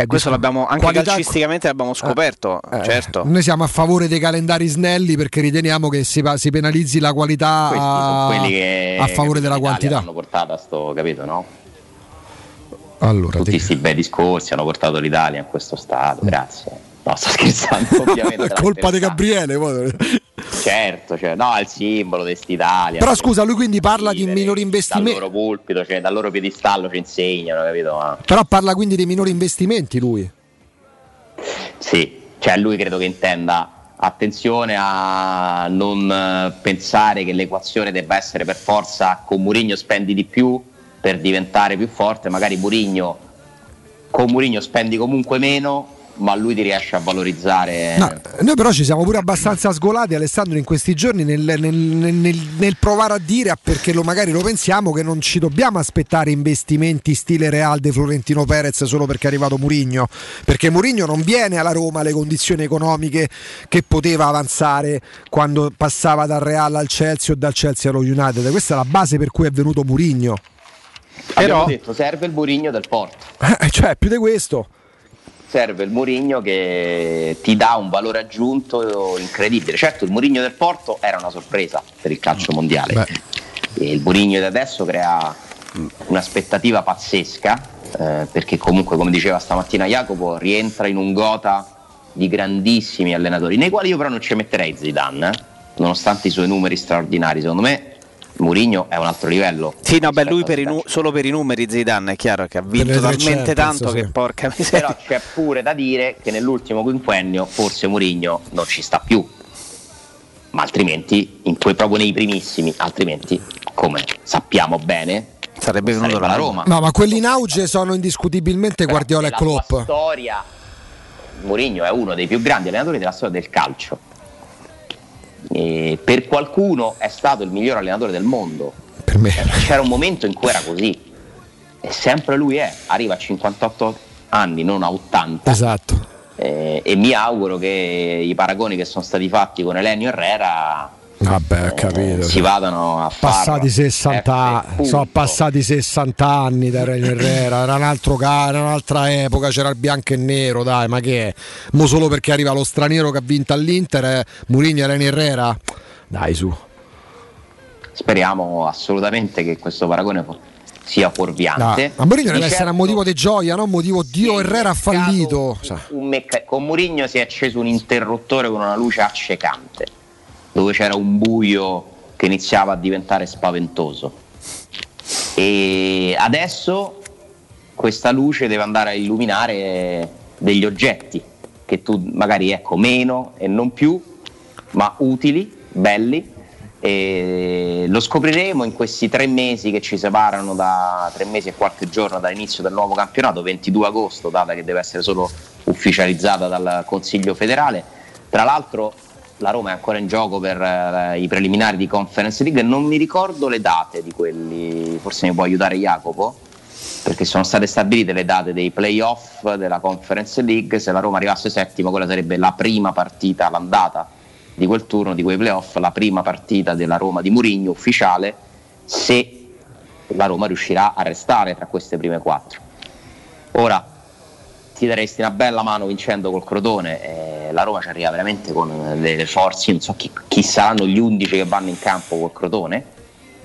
questo l'abbiamo anche calcisticamente l'abbiamo scoperto, certo. Noi siamo a favore dei calendari snelli perché riteniamo che si penalizzi la qualità a favore della quantità. Hanno portato capito, no? Allora, tutti questi bei discorsi hanno portato l'Italia in questo stato, grazie. No, sto scherzando, ovviamente. È colpa di Gabriele, certo, cioè, no, è il simbolo di quest'Italia. Però scusa, lui quindi parla di minori investimenti dal loro pulpito, cioè dal loro piedistallo ci insegnano, capito? Ma... Però parla quindi dei minori investimenti lui. Sì, cioè lui credo che intenda attenzione a non pensare che l'equazione debba essere per forza con Mourinho spendi di più per diventare più forte, magari con Mourinho spendi comunque meno, ma lui ti riesce a valorizzare. No, noi però ci siamo pure abbastanza sgolati, Alessandro, in questi giorni nel provare a dire, perché magari lo pensiamo, che non ci dobbiamo aspettare investimenti stile Real de Florentino Perez solo perché è arrivato Mourinho, perché Mourinho non viene alla Roma alle condizioni economiche che poteva avanzare quando passava dal Real al Chelsea o dal Chelsea allo United. Questa è la base per cui è venuto Mourinho. Però detto, serve il Mourinho del Porto, cioè più di questo. Serve il Mourinho che ti dà un valore aggiunto incredibile. Certo, il Mourinho del Porto era una sorpresa per il calcio mondiale. E il Mourinho di adesso crea un'aspettativa pazzesca, perché comunque, come diceva stamattina Jacopo, rientra in un gota di grandissimi allenatori, nei quali io però non ci metterei Zidane, nonostante i suoi numeri straordinari. Secondo me Mourinho è un altro livello. Sì, no, beh, lui solo per i numeri Zidane, è chiaro che ha vinto talmente tanto che porca miseria. Però c'è pure da dire che nell'ultimo quinquennio forse Mourinho non ci sta più. Ma altrimenti, proprio nei primissimi, altrimenti, come sappiamo bene, sarebbe venuto la Roma. No, ma quelli in auge sono indiscutibilmente Guardiola e Klopp. La storia, Mourinho è uno dei più grandi allenatori della storia del calcio. Per qualcuno è stato il miglior allenatore del mondo. Per me c'era un momento in cui era così, e sempre lui arriva a 58 anni, non a 80. Esatto. E mi auguro che i paragoni che sono stati fatti con Elenio Herrera si vadano a fare. Sono passati 60 anni da Elenio Herrera, era un altro era un'altra epoca, c'era il bianco e nero, dai, ma che è? Mo solo perché arriva lo straniero che ha vinto all'Inter, Mourinho e Elenio Herrera. Dai, su. Speriamo assolutamente che questo paragone sia fuorviante. Ma Mourinho deve essere un motivo di gioia, non un motivo Dio Herrera ha fallito. Con Mourinho si è acceso un interruttore con una luce accecante, dove c'era un buio che iniziava a diventare spaventoso, e adesso questa luce deve andare a illuminare degli oggetti che tu magari meno e non più, ma utili, belli, e lo scopriremo in questi 3 mesi che ci separano, da 3 mesi e qualche giorno dall'inizio del nuovo campionato, 22 agosto, data che deve essere solo ufficializzata dal Consiglio federale. Tra l'altro la Roma è ancora in gioco per i preliminari di Conference League, non mi ricordo le date di quelli, forse mi può aiutare Jacopo, perché sono state stabilite le date dei playoff della Conference League. Se la Roma arrivasse settimo, quella sarebbe la prima partita all'andata di quel turno, di quei playoff, la prima partita della Roma di Mourinho ufficiale, se la Roma riuscirà a restare tra queste prime quattro. Ora ti daresti una bella mano vincendo col Crotone, la Roma ci arriva veramente con le forze. Io non so chi saranno gli 11 che vanno in campo col Crotone,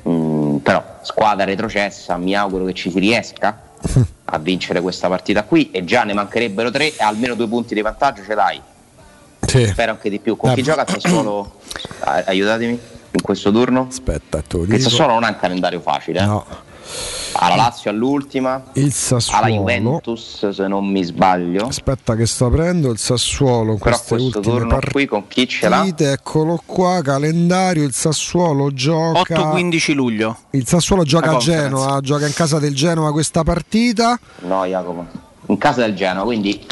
però squadra retrocessa, mi auguro che ci si riesca a vincere questa partita qui, e già ne mancherebbero 3 e almeno 2 punti di vantaggio ce l'hai. Sì. Spero anche di più. Con chi gioca Sassuolo? Aiutatemi in questo turno. Aspetta, che Sassuolo non ha un calendario facile, eh? No. Alla Lazio all'ultima, il Sassuolo, alla Juventus se non mi sbaglio. Aspetta che sto aprendo il Sassuolo. Però questo turno qui con chi ce l'ha? Eccolo qua, calendario. Il Sassuolo gioca 8-15 luglio. Il Sassuolo gioca a Genova, gioca in casa del Genova questa partita. No, Jacopo, in casa del Genova, quindi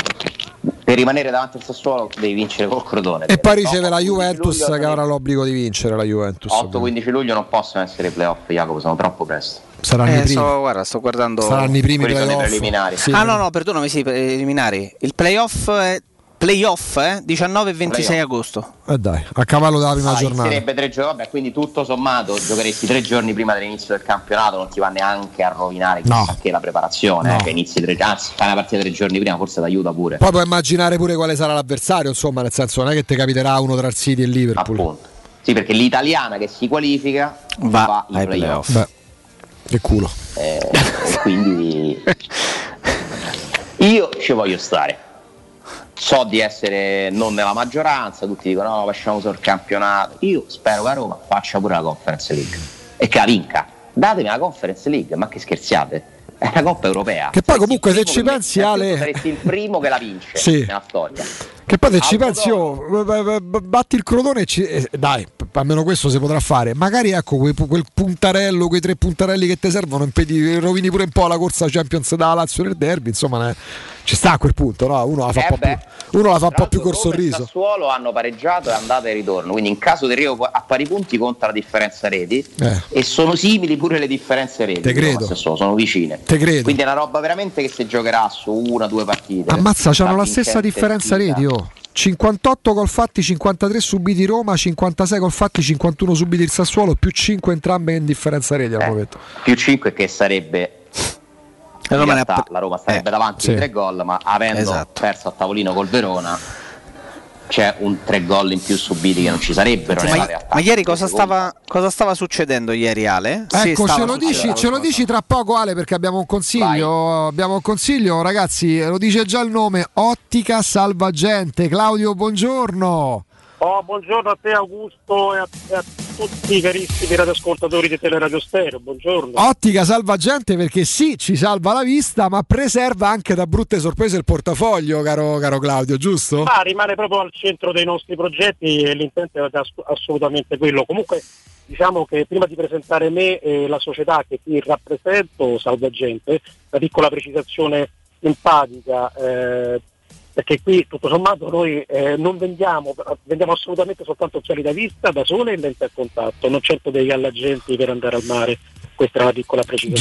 per rimanere davanti al Sassuolo devi vincere col Crotone. E poi riceve la Juventus luglio, che avrà l'obbligo di vincere la Juventus. 8-15 luglio non possono essere i playoff, Jacopo, sono troppo presto. Saranno i primi. Guarda, sto guardando. Saranno i primi preliminari. Sì. Ah no, perdonami, sì, preliminari. Il playoff 19 e 26 playoff. Agosto. Dai, a cavallo della prima giornata. Sarebbe 3 giorni, vabbè, quindi tutto sommato giocheresti 3 giorni prima dell'inizio del campionato, non ti va neanche a rovinare che la preparazione, no. Che inizi 3 giorni, anzi, fai una partita 3 giorni prima, forse ti aiuta pure. Poi puoi immaginare pure quale sarà l'avversario, insomma, nel senso non è che ti capiterà uno tra il City e il Liverpool. Appunto. Sì, perché l'italiana che si qualifica va ai playoff. Che culo, quindi io ci voglio stare. So di essere non nella maggioranza, tutti dicono no, facciamo solo il campionato. Io spero che a Roma faccia pure la Conference League e che la vinca. Datemi la Conference League, ma che scherziate? È una coppa europea. Che poi comunque se ci pensi Ale, saresti il primo che la vince nella storia. Che poi se ci pensi batti il Crotone e dai, almeno questo si potrà fare. Magari ecco quel puntarello, quei 3 puntarelli che ti servono, impedi, rovini pure un po' la corsa Champions da Lazio nel derby. Insomma, ci sta a quel punto, no? Uno la fa un po' più col sorriso. Il Sassuolo hanno pareggiato e andata e ritorno. Quindi in caso di Rio a pari punti conta la differenza reti e sono simili pure le differenze reti. Te credo. Sono vicine. Te credo. Quindi è una roba veramente che si giocherà su 1-2 partite. Ammazza, c'hanno la stessa differenza reti. 58 gol fatti, 53 subiti Roma, 56 gol fatti, 51 subiti il Sassuolo, più 5 entrambe in differenza reti, più 5 che sarebbe la Roma starebbe davanti in 3 gol, ma avendo perso a tavolino col Verona c'è un 3 gol in più subiti che non ci sarebbero nella realtà. Ma ieri cosa stava succedendo ieri Ale? Ecco, ce lo dici tra poco Ale, perché abbiamo un consiglio. Vai. Abbiamo un consiglio, ragazzi, lo dice già il nome, Ottica Salvagente. Claudio, buongiorno. Buongiorno a te Augusto e a tutti i carissimi radioascoltatori di Teleradio Stereo, buongiorno. Ottica Salvagente, perché sì, ci salva la vista ma preserva anche da brutte sorprese il portafoglio, caro Claudio, giusto? Rimane proprio al centro dei nostri progetti e l'intento è assolutamente quello. Comunque diciamo che prima di presentare me e la società che qui rappresento, Salvagente, una piccola precisazione simpatica, perché qui tutto sommato noi non vendiamo assolutamente soltanto occhiali da vista, da sole e lente a contatto, non certo dei gallagenti per andare al mare. Questa è una piccola precisione.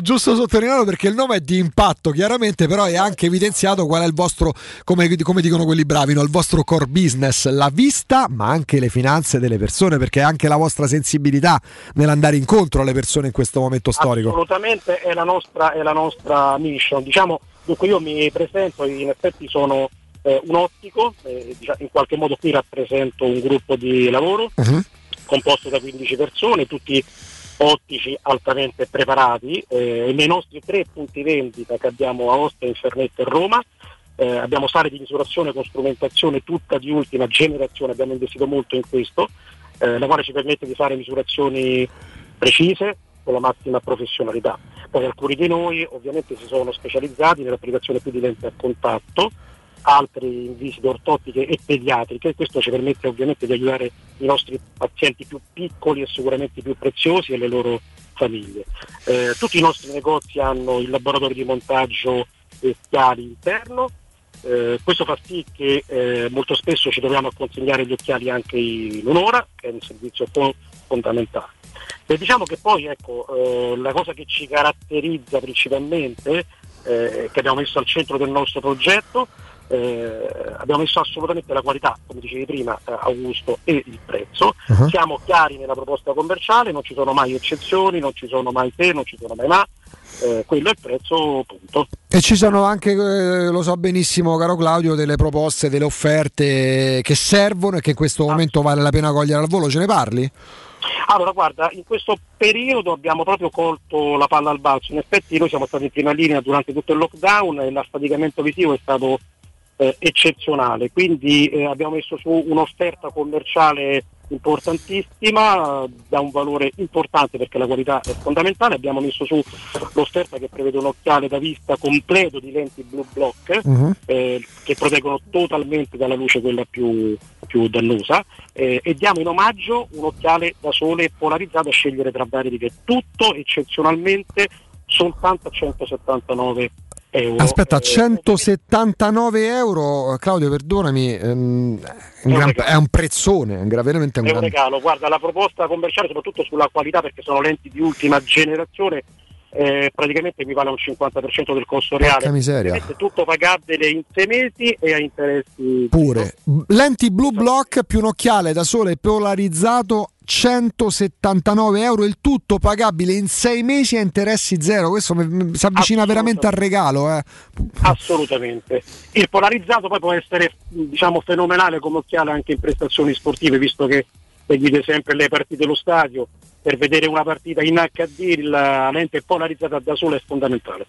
Giusto sottolinearlo, perché il nome è di impatto chiaramente, però è anche evidenziato qual è il vostro, come dicono quelli bravi, no? Il vostro core business, la vista ma anche le finanze delle persone, perché è anche la vostra sensibilità nell'andare incontro alle persone in questo momento storico. Assolutamente, è la nostra mission, diciamo. Dunque io mi presento, in effetti sono un ottico, in qualche modo qui rappresento un gruppo di lavoro composto da 15 persone, tutti ottici altamente preparati, nei nostri 3 punti vendita che abbiamo a Ostia, Infernetto e Roma, abbiamo sale di misurazione con strumentazione tutta di ultima generazione, abbiamo investito molto in questo, la quale ci permette di fare misurazioni precise con la massima professionalità. Poi alcuni di noi ovviamente si sono specializzati nell'applicazione più di lente a contatto, altri in visite ortottiche e pediatriche. Questo ci permette ovviamente di aiutare i nostri pazienti più piccoli e sicuramente più preziosi e le loro famiglie. Tutti i nostri negozi hanno il laboratorio di montaggio e occhiali interno. Questo fa sì che molto spesso ci troviamo a consegnare gli occhiali anche in un'ora, che è un servizio fondamentale. E diciamo che poi ecco, la cosa che ci caratterizza principalmente, che abbiamo messo al centro del nostro progetto, abbiamo messo assolutamente la qualità, come dicevi prima Augusto, e il prezzo. Uh-huh. Siamo chiari nella proposta commerciale, non ci sono mai eccezioni, non ci sono mai se, non ci sono mai ma. Quello è il prezzo, punto. E ci sono anche, lo so benissimo caro Claudio, delle proposte, delle offerte che servono e che in questo momento vale la pena cogliere al volo. Ce ne parli? Allora guarda, in questo periodo abbiamo proprio colto la palla al balzo. In effetti noi siamo stati in prima linea durante tutto il lockdown e l'affaticamento visivo è stato eccezionale, quindi abbiamo messo su un'offerta commerciale importantissima, da un valore importante perché la qualità è fondamentale. Abbiamo messo su l'offerta che prevede un occhiale da vista completo di lenti Blue Block, che proteggono totalmente dalla luce quella più dannosa, e diamo in omaggio un occhiale da sole polarizzato a scegliere tra vari righe, tutto eccezionalmente soltanto a 179 euro. Aspetta, 179 euro, Claudio, perdonami, è un prezzone, veramente un grande regalo. Guarda, la proposta commerciale, soprattutto sulla qualità, perché sono lenti di ultima generazione, praticamente equivale a un 50% del costo reale. Miseria. Tutto pagabile in 6 mesi e a interessi pure. Lenti Blue Block più un occhiale da sole polarizzato, 179 euro, il tutto pagabile in 6 mesi a interessi zero. Questo si avvicina veramente al regalo, eh. Assolutamente. Il polarizzato poi può essere, diciamo, fenomenale come occhiale anche in prestazioni sportive, visto che seguite sempre le partite dello stadio. Per vedere una partita in HD la lente polarizzata da sole è fondamentale.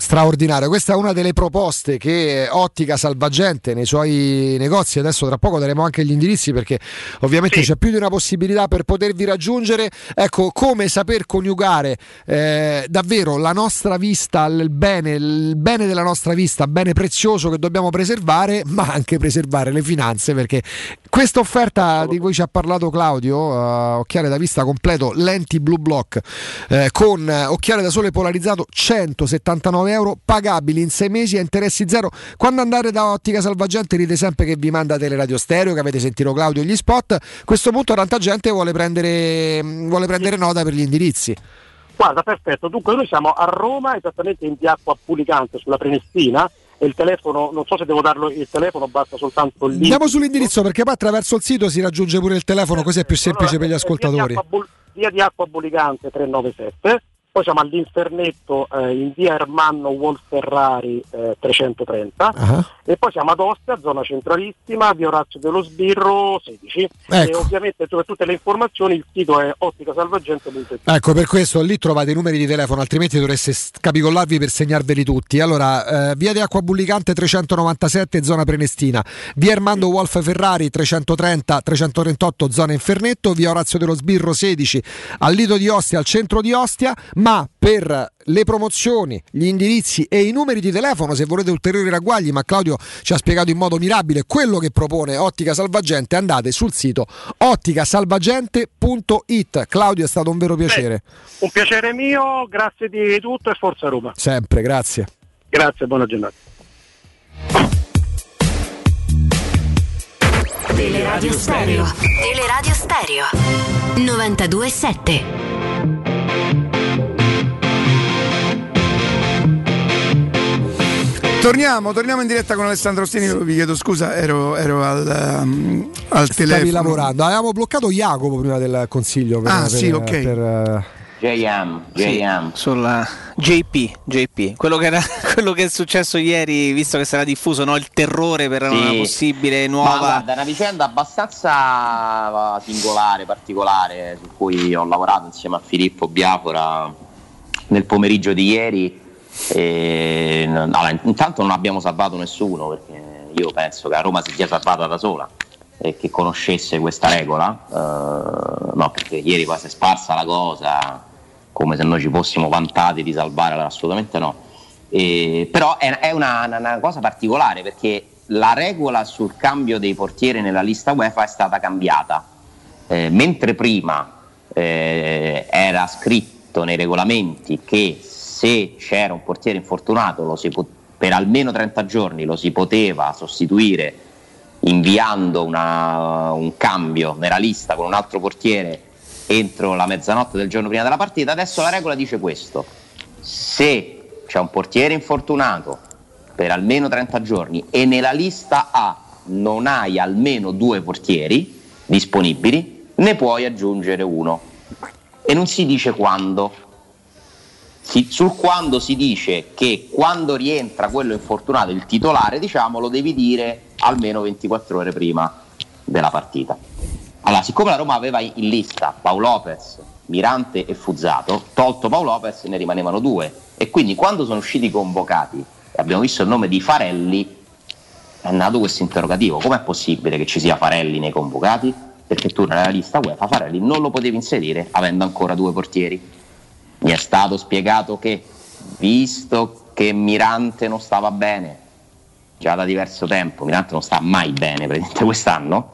Straordinario, questa è una delle proposte che Ottica Salvagente nei suoi negozi. Adesso tra poco daremo anche gli indirizzi, perché ovviamente c'è più di una possibilità per potervi raggiungere. Ecco, come saper coniugare davvero la nostra vista, il bene della nostra vista, bene prezioso che dobbiamo preservare, ma anche preservare le finanze, perché questa offerta di cui ci ha parlato Claudio, occhiale da vista completo, lenti Blue Block, con occhiale da sole polarizzato, 179 euro pagabili in 6 mesi a interessi zero. Quando andare da Ottica Salvagente dite sempre che vi manda Teleradio Stereo, che avete sentito Claudio gli spot. A questo punto tanta gente vuole prendere nota per gli indirizzi. Guarda, perfetto, dunque noi siamo a Roma, esattamente in via Acqua Pulicante, sulla Prenestina, e il telefono, non so se devo darlo il telefono, basta soltanto lì. Andiamo sull'indirizzo, perché poi attraverso il sito si raggiunge pure il telefono, così è più semplice per gli ascoltatori. Via di Acqua Pulicante 397. Poi siamo all'Infernetto, in via Ermanno Wolferrari 330. Uh-huh. E poi siamo ad Ostia, zona centralissima, via Orazio dello Sbirro 16. Ecco. E ovviamente per tutte le informazioni il sito è otticasalvagente.it. ecco, per questo lì trovate i numeri di telefono, altrimenti dovreste scapicollarvi per segnarveli tutti. Allora, via di Acqua Bullicante 397 zona Prenestina, via Ermanno Wolferrari 330-338 zona Infernetto, via Orazio dello Sbirro 16 al lido di Ostia, al centro di Ostia. Ma per le promozioni, gli indirizzi e i numeri di telefono, se volete ulteriori ragguagli, ma Claudio ci ha spiegato in modo mirabile quello che propone Ottica Salvagente, andate sul sito otticasalvagente.it. Claudio, è stato un vero piacere. Un piacere mio, grazie di tutto e forza Roma. Sempre, grazie. Grazie, buona giornata. Teleradio Stereo. Teleradio Stereo 92.7. Torniamo in diretta con Alessandro Ostini. Vi chiedo scusa, ero al telefono. Stavi lavorando, avevamo bloccato Jacopo prima del consiglio. JM. Sulla JP, quello che è successo ieri, visto che sarà diffuso, no? Il terrore per una possibile nuova. Ma guarda, è una vicenda abbastanza singolare, particolare, su cui ho lavorato insieme a Filippo Biafora nel pomeriggio di ieri. Intanto non abbiamo salvato nessuno, perché io penso che a Roma si sia salvata da sola e che conoscesse questa regola, perché ieri qua si è sparsa la cosa come se noi ci fossimo vantati di salvare, assolutamente no. Però è una cosa particolare, perché la regola sul cambio dei portieri nella lista UEFA è stata cambiata, mentre prima era scritto nei regolamenti che se c'era un portiere infortunato per almeno 30 giorni lo si poteva sostituire inviando un cambio nella lista con un altro portiere entro la mezzanotte del giorno prima della partita. Adesso la regola dice questo: se c'è un portiere infortunato per almeno 30 giorni e nella lista A non hai almeno 2 portieri disponibili, ne puoi aggiungere uno, e non si dice quando. Sul quando si dice che quando rientra quello infortunato, il titolare, diciamo, lo devi dire almeno 24 ore prima della partita. Allora, siccome la Roma aveva in lista Pau Lopez, Mirante e Fuzzato, tolto Pau Lopez ne rimanevano 2, e quindi quando sono usciti convocati e abbiamo visto il nome di Farelli è nato questo interrogativo: com'è possibile che ci sia Farelli nei convocati? Perché tu nella lista UEFA Farelli non lo potevi inserire avendo ancora 2 portieri. Mi è stato spiegato che, visto che Mirante non stava bene già da diverso tempo, Mirante non sta mai bene praticamente quest'anno,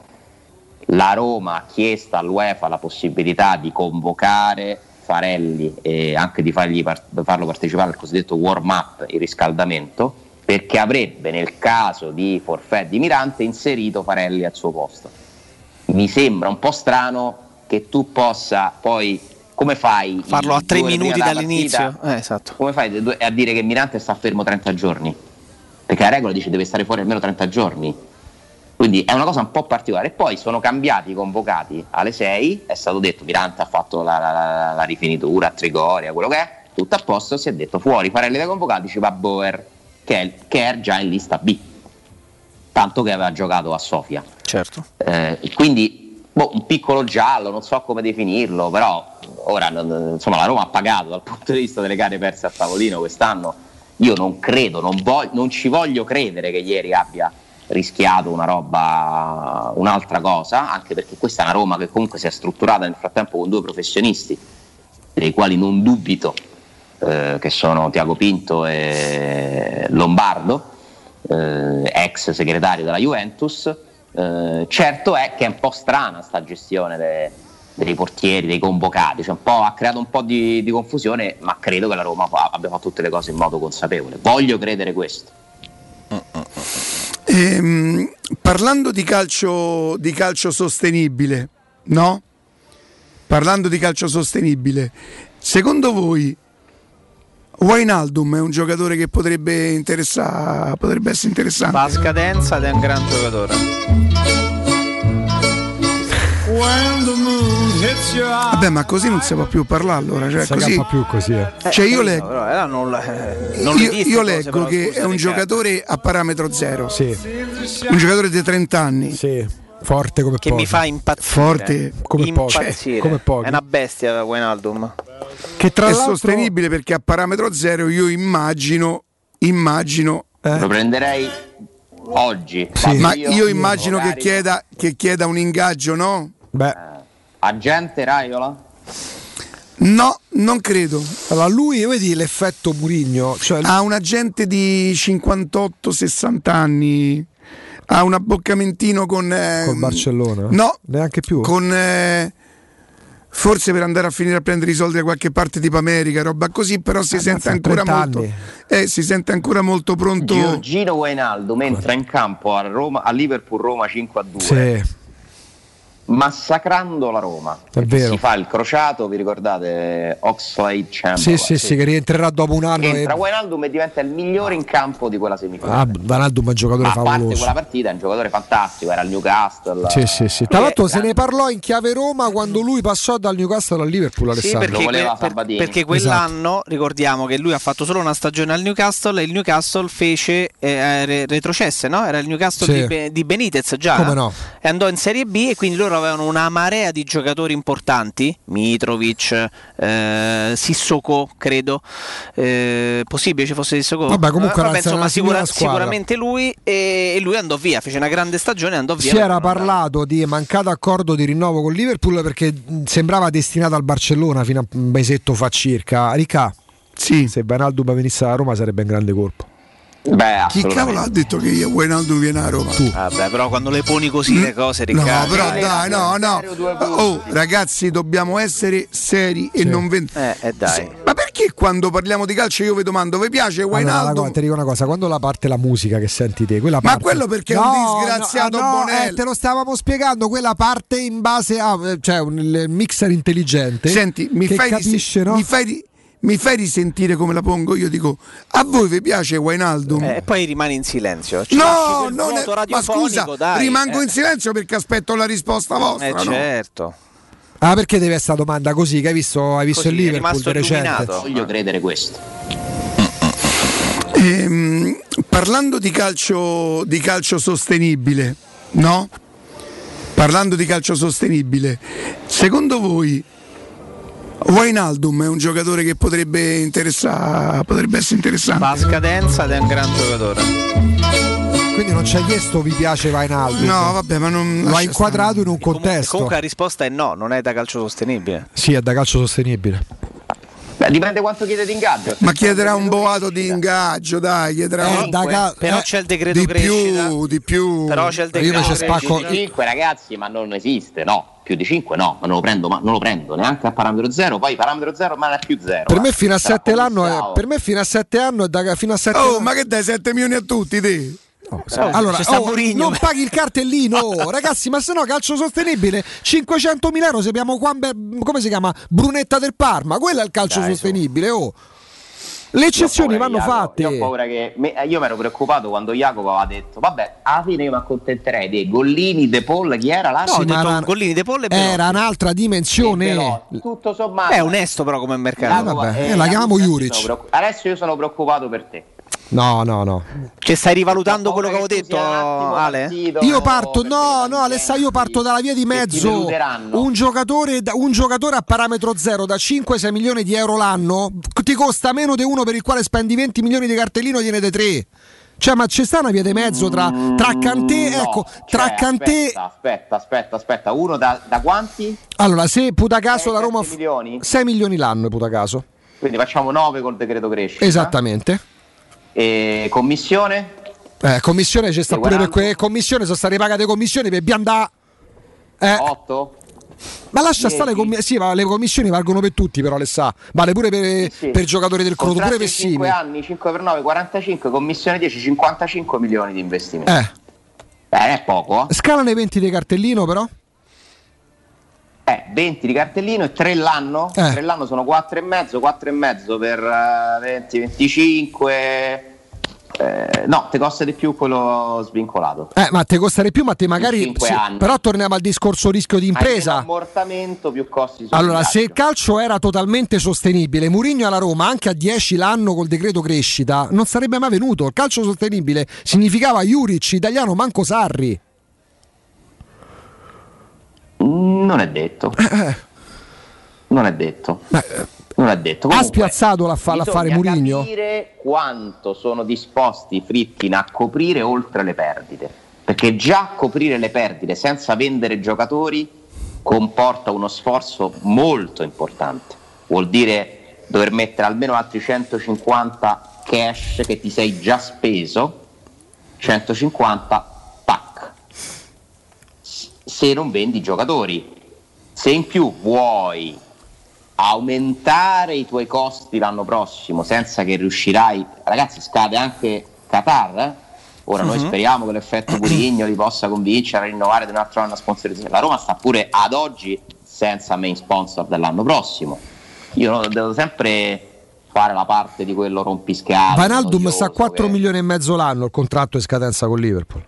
la Roma ha chiesto all'UEFA la possibilità di convocare Farelli e anche di farlo partecipare al cosiddetto warm up, il riscaldamento, perché avrebbe nel caso di forfait di Mirante inserito Farelli al suo posto. Mi sembra un po' strano che tu possa poi... Come fai farlo a 3 minuti dall'inizio? Esatto. Come fai a dire che Mirante sta fermo 30 giorni? Perché la regola dice deve stare fuori almeno 30 giorni. Quindi è una cosa un po' particolare. E poi sono cambiati i convocati alle 6, è stato detto Mirante ha fatto la rifinitura a Trigoria, quello che è, tutto a posto, si è detto fuori Farelli dai convocati, ci va Boer, che è già in lista B, tanto che aveva giocato a Sofia. Certo. Quindi un piccolo giallo, non so come definirlo, però ora insomma la Roma ha pagato dal punto di vista delle gare perse a tavolino quest'anno. Io non credo, non ci voglio credere che ieri abbia rischiato un'altra cosa, anche perché questa è una Roma che comunque si è strutturata nel frattempo con 2 professionisti, dei quali non dubito che sono Tiago Pinto e Lombardo, ex segretario della Juventus. Certo è che è un po' strana sta gestione dei portieri, dei convocati, cioè ha creato un po' di confusione, ma credo che la Roma abbia fatto tutte le cose in modo consapevole, voglio credere questo. Parlando di calcio sostenibile, no? Parlando di calcio sostenibile, secondo voi Wijnaldum è un giocatore che potrebbe essere interessante? La scadenza ed è un gran giocatore. Vabbè, ma così non si può più parlare allora. Cioè, così. Si più così. Cioè io leggo, però, non io leggo cose, che è un giocatore a parametro zero. Sì. Un giocatore di 30 anni. Sì. Forte come che pochi. Mi fa impazzire. Forte come impazzire. Pochi. Come pochi. È una bestia Wijnaldum. Che tra l'altro è sostenibile perché a parametro zero io immagino lo prenderei oggi. Sì. Ma io immagino magari... che chieda un ingaggio, no? Beh. Agente Raiola? No, non credo. Allora lui, vedi l'effetto Mourinho, cioè... ha un agente di 58-60 anni. Ha un abboccamento con Barcellona? No, neanche più. Con forse per andare a finire a prendere i soldi da qualche parte tipo America, roba così, però si sente ancora molto pronto. Giorgino Wijnaldum entra in campo a Liverpool Roma 5-2. Sì. Massacrando la Roma, è vero. Si fa il crociato, vi ricordate Oxlade-Chamberlain? Sì, che rientrerà dopo un anno. Entra Wijnaldum e diventa il migliore in campo di quella semifinale. Wijnaldum è un giocatore favoloso. A parte quella partita è un giocatore fantastico, era al Newcastle. Sì. Tra l'altro se ne parlò in chiave Roma quando lui passò dal Newcastle al Liverpool, Alessandro. Sì, perché quell'anno, esatto, ricordiamo che lui ha fatto solo una stagione al Newcastle e il Newcastle fece retrocesse, no? Era il Newcastle di Benitez già. Come no? E andò in Serie B e quindi loro avevano una marea di giocatori importanti, Mitrovic, Sissoko, credo, possibile ci fosse Sissoko, vabbè, comunque insomma, sicuramente lui, e lui andò via, fece una grande stagione e andò via. Si era parlato di mancato accordo di rinnovo con Liverpool perché sembrava destinato al Barcellona fino a un mesetto fa circa. Ricca, sì. Se Wijnaldum venisse a Roma sarebbe un grande colpo. Beh, chi cavolo ha detto che Wijnaldum viene a Roma? Tu. Vabbè, però quando le poni così le cose, Riccardo. No, però dai, no. Oh, ragazzi, dobbiamo essere seri e non vendere. Dai. Ma perché perché quando parliamo di calcio io vi domando, vi piace Wijnaldum? Allora, ti dico una cosa, quando la parte la musica che senti te, quella parte... Ma quello perché no, è un disgraziato Bonelli. Te lo stavamo spiegando, quella parte in base a... cioè un mixer intelligente. Senti, mi fai risentire come la pongo? Io dico, a voi vi piace Wijnaldum? E poi rimani in silenzio. Cioè, no, non è... Ma scusa, dai, rimango in silenzio perché aspetto la risposta vostra. No? Certo. Ah, perché deve essere una domanda così? Che hai visto il Liverpool di recente? Voglio credere questo. Parlando di calcio sostenibile, no? Parlando di calcio sostenibile, secondo voi Wijnaldum è un giocatore che potrebbe essere interessante? La scadenza ed è un gran giocatore. Quindi non ci ha chiesto vi piace Wijnaldum? No, vabbè, ma non l'ha inquadrato in un contesto. Comunque la risposta è no, non è da calcio sostenibile. Sì, è da calcio sostenibile. Beh, dipende quanto chiede di ingaggio. Ma chiederà un boato di ingaggio, dai, però c'è il decreto di crescita. Di più. Però c'è il decreto crescita. 5 ragazzi, ma non esiste, no. Più di 5 no, ma non lo prendo neanche a parametro 0, poi parametro 0 ma non è più 0. Per me fino a 7 l'anno, per me fino a 7 anni è da fino a 7. Oh, ma che dai 7 milioni a tutti te? No, allora, non paghi il cartellino, ragazzi, ma se no calcio sostenibile 500.000 euro, se abbiamo qua, come si chiama, Brunetta del Parma, quello è il calcio sostenibile. Le eccezioni vanno fatte. Io ho paura che io mi ero preoccupato quando Jacopo aveva detto vabbè, alla fine io mi accontenterei dei Gollini, De Paul, chi era l'altro? No, Gollini, De Paul era un'altra dimensione. Però, tutto sommato è onesto però come mercato. La chiamiamo Juric. Adesso io sono preoccupato per te. No. Cioè, stai rivalutando quello che avevo detto, Ale? Io parto, no, Alessà, io parto dalla via di mezzo. Un giocatore a parametro 0 da 5-6 milioni di euro l'anno ti costa meno di uno per il quale spendi 20 milioni di cartellino e gliene dai 3. Cioè, ma c'è sta una via di mezzo tra Kanté, Aspetta, uno da quanti? Allora, se Putacaso la Roma 6 milioni l'anno, Putacaso. Quindi facciamo 9 col decreto crescita. Esattamente. E commissione c'è sta pure per commissione, sono state pagate commissioni per Biandà 8, ma lascia stare le commissioni. Sì, ma le commissioni valgono per tutti, però le sa, vale pure per giocatori del Croto, pure per 5 anni, 5/9 45, commissione 10, 55 milioni di investimenti. È poco, eh? Scalano i 20 di cartellino, però 20 di cartellino e 3 l'anno. 3 l'anno sono 4,5. 4,5 per 20-25. No, te costa di più quello svincolato. Ma te costa di più, ma te magari. Sì, però torniamo al discorso rischio di impresa. Ammortamento più costi. Allora, se il calcio era totalmente sostenibile, Mourinho alla Roma anche a 10 l'anno col decreto crescita non sarebbe mai venuto. Il calcio sostenibile significava Juric, italiano, manco Sarri. Non è detto. Non è detto. Comunque, ha spiazzato l'affare Mourinho. Bisogna capire quanto sono disposti i Fritkin a coprire oltre le perdite, perché già coprire le perdite senza vendere giocatori comporta uno sforzo molto importante. Vuol dire dover mettere almeno altri 150 cash che ti sei già speso, 150 pack. Se non vendi giocatori, se in più vuoi aumentare i tuoi costi l'anno prossimo senza che riuscirai, ragazzi, scade anche Qatar, ora noi speriamo che l'effetto Mourinho li possa convincere a rinnovare di un altro anno a sponsorizzazione. La Roma sta pure ad oggi senza main sponsor dell'anno prossimo. Io devo sempre fare la parte di quello rompischiavo. Wijnaldum sta a 4 milioni e mezzo l'anno, il contratto è scadenza con Liverpool.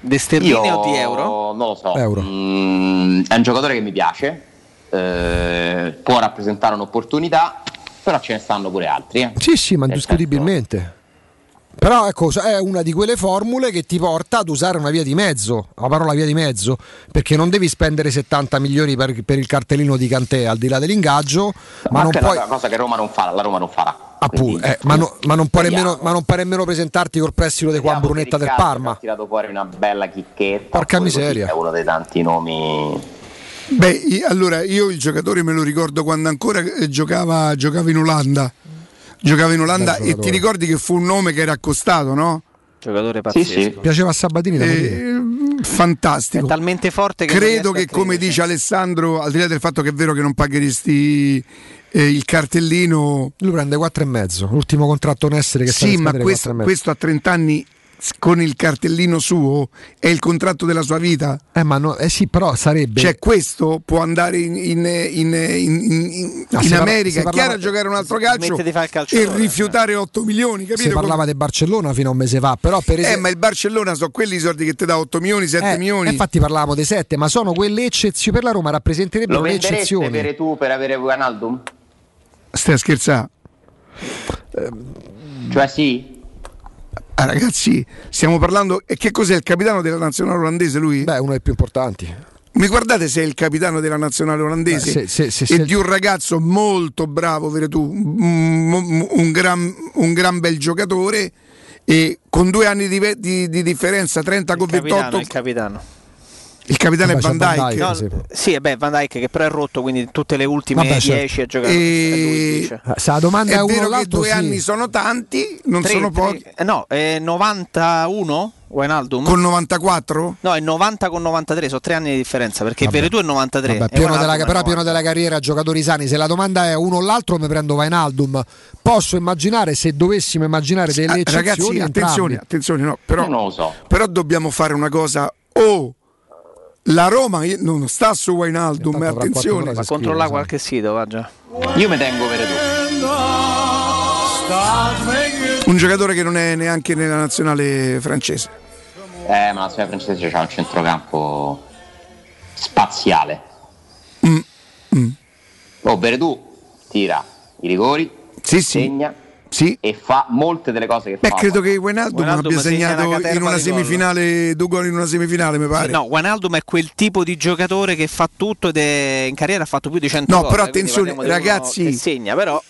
De sterline o di euro? Non lo so. Euro. È un giocatore che mi piace, può rappresentare un'opportunità, però ce ne stanno pure altri. Sì, ma indiscutibilmente. Però ecco, è una di quelle formule che ti porta ad usare una via di mezzo, la parola via di mezzo, perché non devi spendere 70 milioni per il cartellino di Kanté, al di là dell'ingaggio, ma non puoi... è una cosa che Roma non fa, la Roma non farà. Appunto, ma non puoi nemmeno presentarti col prestito di qua Brunetta del Parma. Ha tirato fuori una bella chicchetta. Porca miseria. È uno dei tanti nomi. Beh, allora io il giocatore me lo ricordo quando ancora giocava in Olanda. Giocava in Olanda e ti ricordi che fu un nome che era accostato, no? Giocatore pazzesco. Sì. Piaceva a Sabatini. fantastico. È talmente forte che credo che, come dice Alessandro, al di là del fatto che è vero che non pagheresti il cartellino, lui prende 4,5, l'ultimo contratto in essere che sì, ma questo a 30 anni con il cartellino suo è il contratto della sua vita. Ma no, sì, però sarebbe, cioè, questo può andare in America, è chiaro, a giocare un altro calcio e rifiutare 8 milioni, capito? Si parlava del Barcellona fino a un mese fa, però per esempio, ma il Barcellona sono quelli i soldi che ti dà 8 milioni, 7 milioni. Infatti parlavamo dei 7, ma sono quelle eccezioni. Per la Roma rappresenterebbe un'eccezione. Lo venderesti tu per avere Wijnaldum? Stai a scherzare? Cioè sì? Ah, ragazzi, stiamo parlando. E che cos'è, il capitano della nazionale olandese lui? Beh, uno dei più importanti. Mi guardate se è il capitano della nazionale olandese se di un ragazzo molto bravo, Veretù, un gran bel giocatore, e con 2 anni di differenza, 30 con 28. Il capitano è Van Dijk. Van Dijk, che però è rotto, quindi tutte le ultime 10 ha giocato. Se la domanda è vero che 2 anni sono tanti, non sono pochi. No, è 91 Wijnaldum con 94? No, è 90 con 93, sono 3 anni di differenza, perché Veretù è 93. Vabbè, pieno della carriera, giocatori sani. Se la domanda è uno o l'altro, mi prendo Wijnaldum. Posso immaginare, se dovessimo immaginare delle eccezioni, ragazzi, attenzione, no, però non lo so. Però dobbiamo fare una cosa, la Roma non sta su Wijnaldum, attenzione, ma controlla qualche sito, va già. Io mi tengo per un giocatore che non è neanche nella nazionale francese. Ma la nazionale francese c'ha un centrocampo spaziale. Veretù tira i rigori, segna. Sì. E fa molte delle cose che fa. Credo che Wijnaldum abbia segnato in una semifinale, 2 gol in una semifinale, mi pare. No, Wijnaldum è quel tipo di giocatore che fa tutto ed è, in carriera ha fatto più di 100 gol. No, però attenzione, ragazzi, segna, però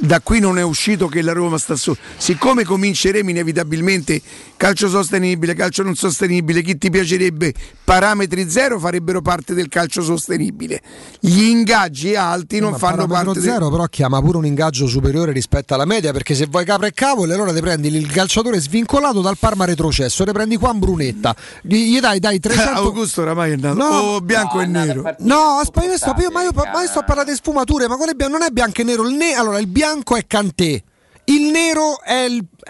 da qui non è uscito che la Roma sta su. Siccome cominceremo inevitabilmente calcio sostenibile, calcio non sostenibile, chi ti piacerebbe, parametri zero farebbero parte del calcio sostenibile. Gli ingaggi alti non fanno parte zero, però chiama pure un ingaggio superiore rispetto alla media, perché se vuoi capre e cavolo, allora ti prendi il calciatore svincolato dal Parma retrocesso, ne prendi qua un Brunetta, gli dai 300. Augusto oramai è nato, bianco e nero. No, io sto parlando di sfumature, ma non è bianco e nero, allora il bianco è Kanté, il nero è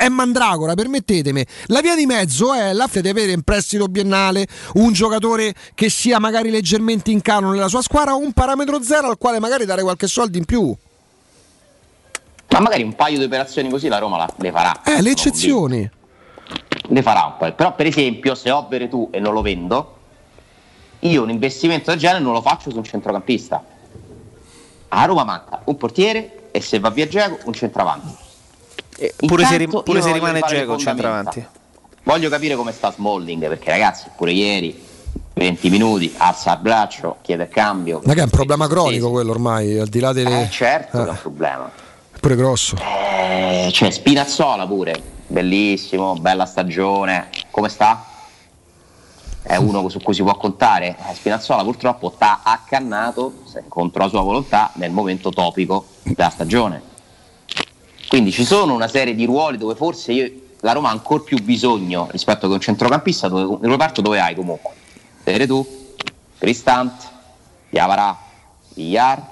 Mandragora, permettetemi. La via di mezzo è la fede di avere in prestito biennale un giocatore che sia magari leggermente in calo nella sua squadra, un parametro zero al quale magari dare qualche soldi in più. Ma magari un paio di operazioni così la Roma le farà. Le eccezioni le farà un po'. Però per esempio, se ho Veretù e non lo vendo, io un investimento del genere non lo faccio su un centrocampista. A Roma manca un portiere, e se va via Dzeko un centravanti, pure se rimane Dzeko un centravanti. Voglio capire come sta Smalling, perché ragazzi, pure ieri 20 minuti alza il braccio, chiede il cambio, ma che è un problema cronico quello ormai, al di là delle certo che è un problema pure grosso. Cioè Spinazzola pure bellissimo, bella stagione, come sta? È uno su cui si può contare. Spinazzola purtroppo t'ha accannato contro la sua volontà nel momento topico della stagione, quindi ci sono una serie di ruoli dove forse la Roma ha ancora più bisogno rispetto a un centrocampista, dove nel reparto dove hai comunque Veretù, Cristante, Diawara, Villar,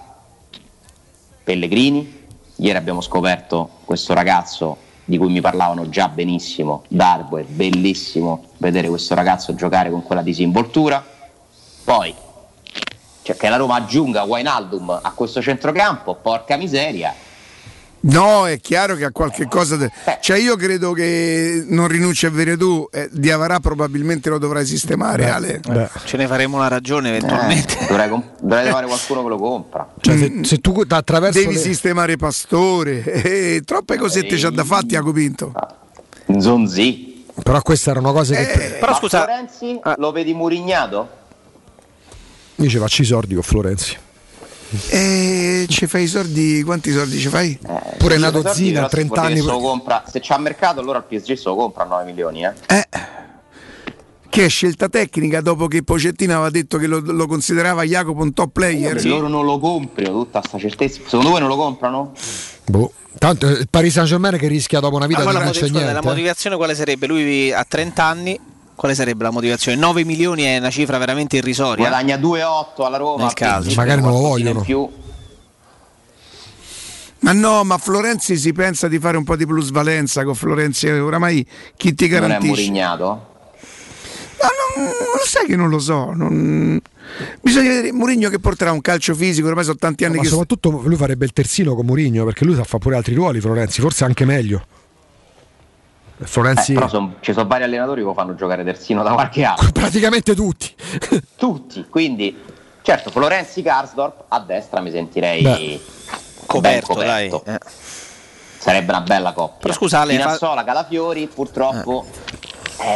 Pellegrini. Ieri abbiamo scoperto questo ragazzo di cui mi parlavano già benissimo, Darbo. È bellissimo vedere questo ragazzo giocare con quella disinvoltura. Poi, cioè, che la Roma aggiunga Wijnaldum a questo centrocampo, porca miseria. No, è chiaro che a qualche cosa cioè io credo che non rinunci a Veretù, Diawara probabilmente lo dovrai sistemare. Ale. Ce ne faremo una ragione eventualmente. Dovrei trovare qualcuno che lo compra, cioè, se tu attraverso devi sistemare Pastore, troppe cosette c'ha da fatti ha Pinto, Zonzi. Però questa era una cosa che però scusa, Florenzi lo vedi Murignato? Io ci faccio i sordi con Florenzi. Ci fai i soldi? Quanti soldi ci fai? Pure una dozzina a 30 anni. Se lo compra, se c'è mercato, allora il PSG se lo compra a 9 milioni. Che è scelta tecnica, dopo che Pochettino aveva detto che lo considerava Jacopo un top player. Se loro non lo comprano, tutta sta certezza. Secondo voi non lo comprano? Boh. Tanto il Paris Saint-Germain che rischia dopo una vita di non c'è niente. La motivazione quale sarebbe? Lui a 30 anni Quale sarebbe la motivazione? 9 milioni è una cifra veramente irrisoria. Guadagna 2,8 alla Roma. Nel caso. Magari non lo vogliono. Più. Ma no, ma Florenzi si pensa di fare un po' di plusvalenza con Florenzi. Oramai chi ti garantisce? Non è Murignato? Ma non sai che non lo so. Bisogna vedere Mourinho che porterà un calcio fisico, ormai sono tanti anni, ma che soprattutto lui farebbe il terzino con Mourinho, perché lui sa fa pure altri ruoli Florenzi, forse anche meglio. Florenzi... però ci sono vari allenatori che lo fanno giocare terzino da qualche anno. Praticamente tutti. Tutti, quindi certo, Florenzi, Karsdorp a destra mi sentirei coperto. Dai. Sarebbe una bella coppia. Però scusa, Spinazzola, Calafiori purtroppo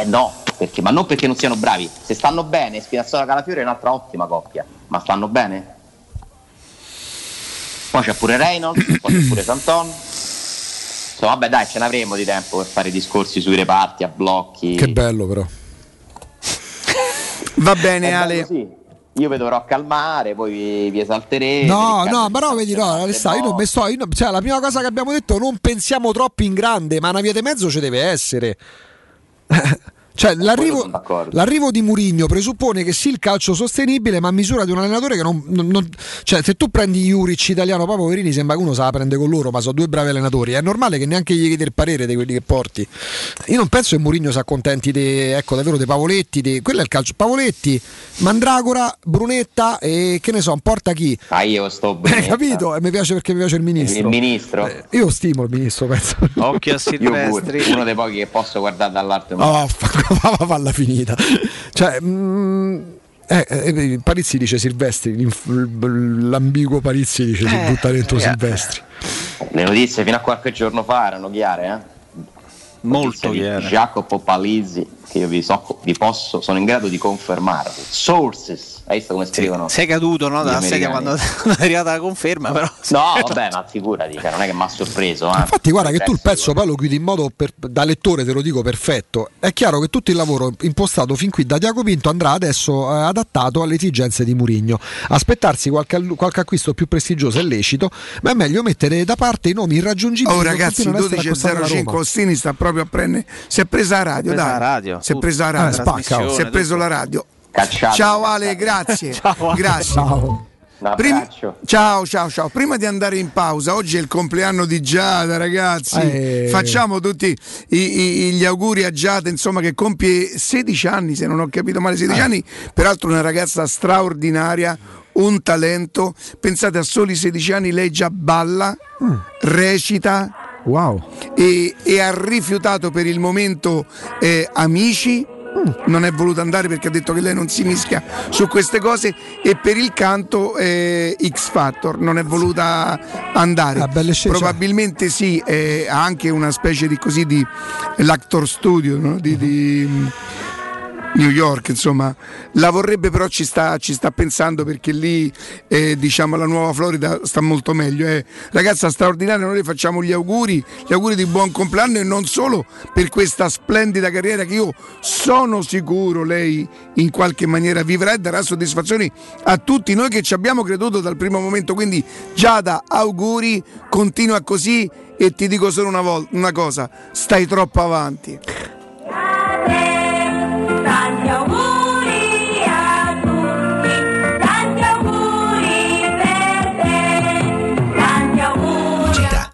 no. Perché? Ma non perché non siano bravi, se stanno bene Spinazzola e Calafiori è un'altra ottima coppia, ma stanno bene? Poi c'è pure Reynolds, poi c'è pure Santon. Insomma, vabbè, dai, ce n'avremo di tempo per fare discorsi sui reparti, a blocchi. Che bello però. Va bene, è Ale. Bello, io vi dovrò calmare, poi vi esalterete. No, però vedi, io non mi sto. Cioè, la prima cosa che abbiamo detto, non pensiamo troppo in grande, ma una via di mezzo ci deve essere. Cioè, l'arrivo di Mourinho presuppone che sì, il calcio sostenibile, ma a misura di un allenatore che non cioè, se tu prendi Juric, Italiano, poi poverini, sembra che uno se la prende con loro, ma sono due bravi allenatori. È normale che neanche gli chiedi il parere di quelli che porti. Io non penso che Mourinho si accontenti davvero dei Pavoletti, quello è il calcio. Pavoletti, Mandragora, Brunetta e che ne so, porta chi? Io sto bene. Capito? E mi piace perché mi piace il ministro. Il ministro? Io stimo il ministro, penso. Occhio a Silvestri. Uno dei pochi che posso guardare dall'alto. Oh, falla finita, cioè Parizzi dice Silvestri, l'ambiguo Parizzi dice si butta dentro Silvestri. Le notizie fino a qualche giorno fa erano chiare, molto chiare. Jacopo Palizzi, che io sono in grado di confermare. Sources, hai visto come scrivono? Sei caduto, no, dalla sedia quando è arrivata la conferma, però. No, vabbè, ma figurati, non è che mi ha sorpreso. Infatti, guarda che tu il pezzo poi lo chiudi in modo da lettore, te lo dico, perfetto. È chiaro che tutto il lavoro impostato fin qui da Diaco Pinto andrà adesso adattato alle esigenze di Mourinho. Aspettarsi qualche acquisto più prestigioso è lecito, ma è meglio mettere da parte i nomi irraggiungibili. Oh ragazzi, 12.05 Ostini sta proprio a prendere. Si è presa la radio. Cacciato. Ciao Ale, grazie. Grazie. Ciao. Prima di andare in pausa, oggi è il compleanno di Giada, ragazzi. Facciamo tutti gli auguri a Giada, insomma, che compie 16 anni, se non ho capito male, 16 anni, peraltro una ragazza straordinaria, un talento. Pensate, a soli 16 anni lei già balla, recita. Wow. E ha rifiutato per il momento Amici, non è voluto andare perché ha detto che lei non si mischia su queste cose, e per il canto X Factor non è voluta andare. Probabilmente sì, ha anche una specie di così di l'actor studio, no? di New York, insomma, la vorrebbe, però ci sta pensando, perché lì diciamo la nuova Florida sta molto meglio. Ragazza straordinaria, noi le facciamo gli auguri di buon compleanno, e non solo per questa splendida carriera che io sono sicuro lei in qualche maniera vivrà e darà soddisfazioni a tutti noi che ci abbiamo creduto dal primo momento. Quindi Giada, auguri, continua così, e ti dico solo una cosa: stai troppo avanti. Tanti auguri a tutti, tanti auguri per te, tanti auguri. Città.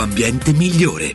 ambiente migliore.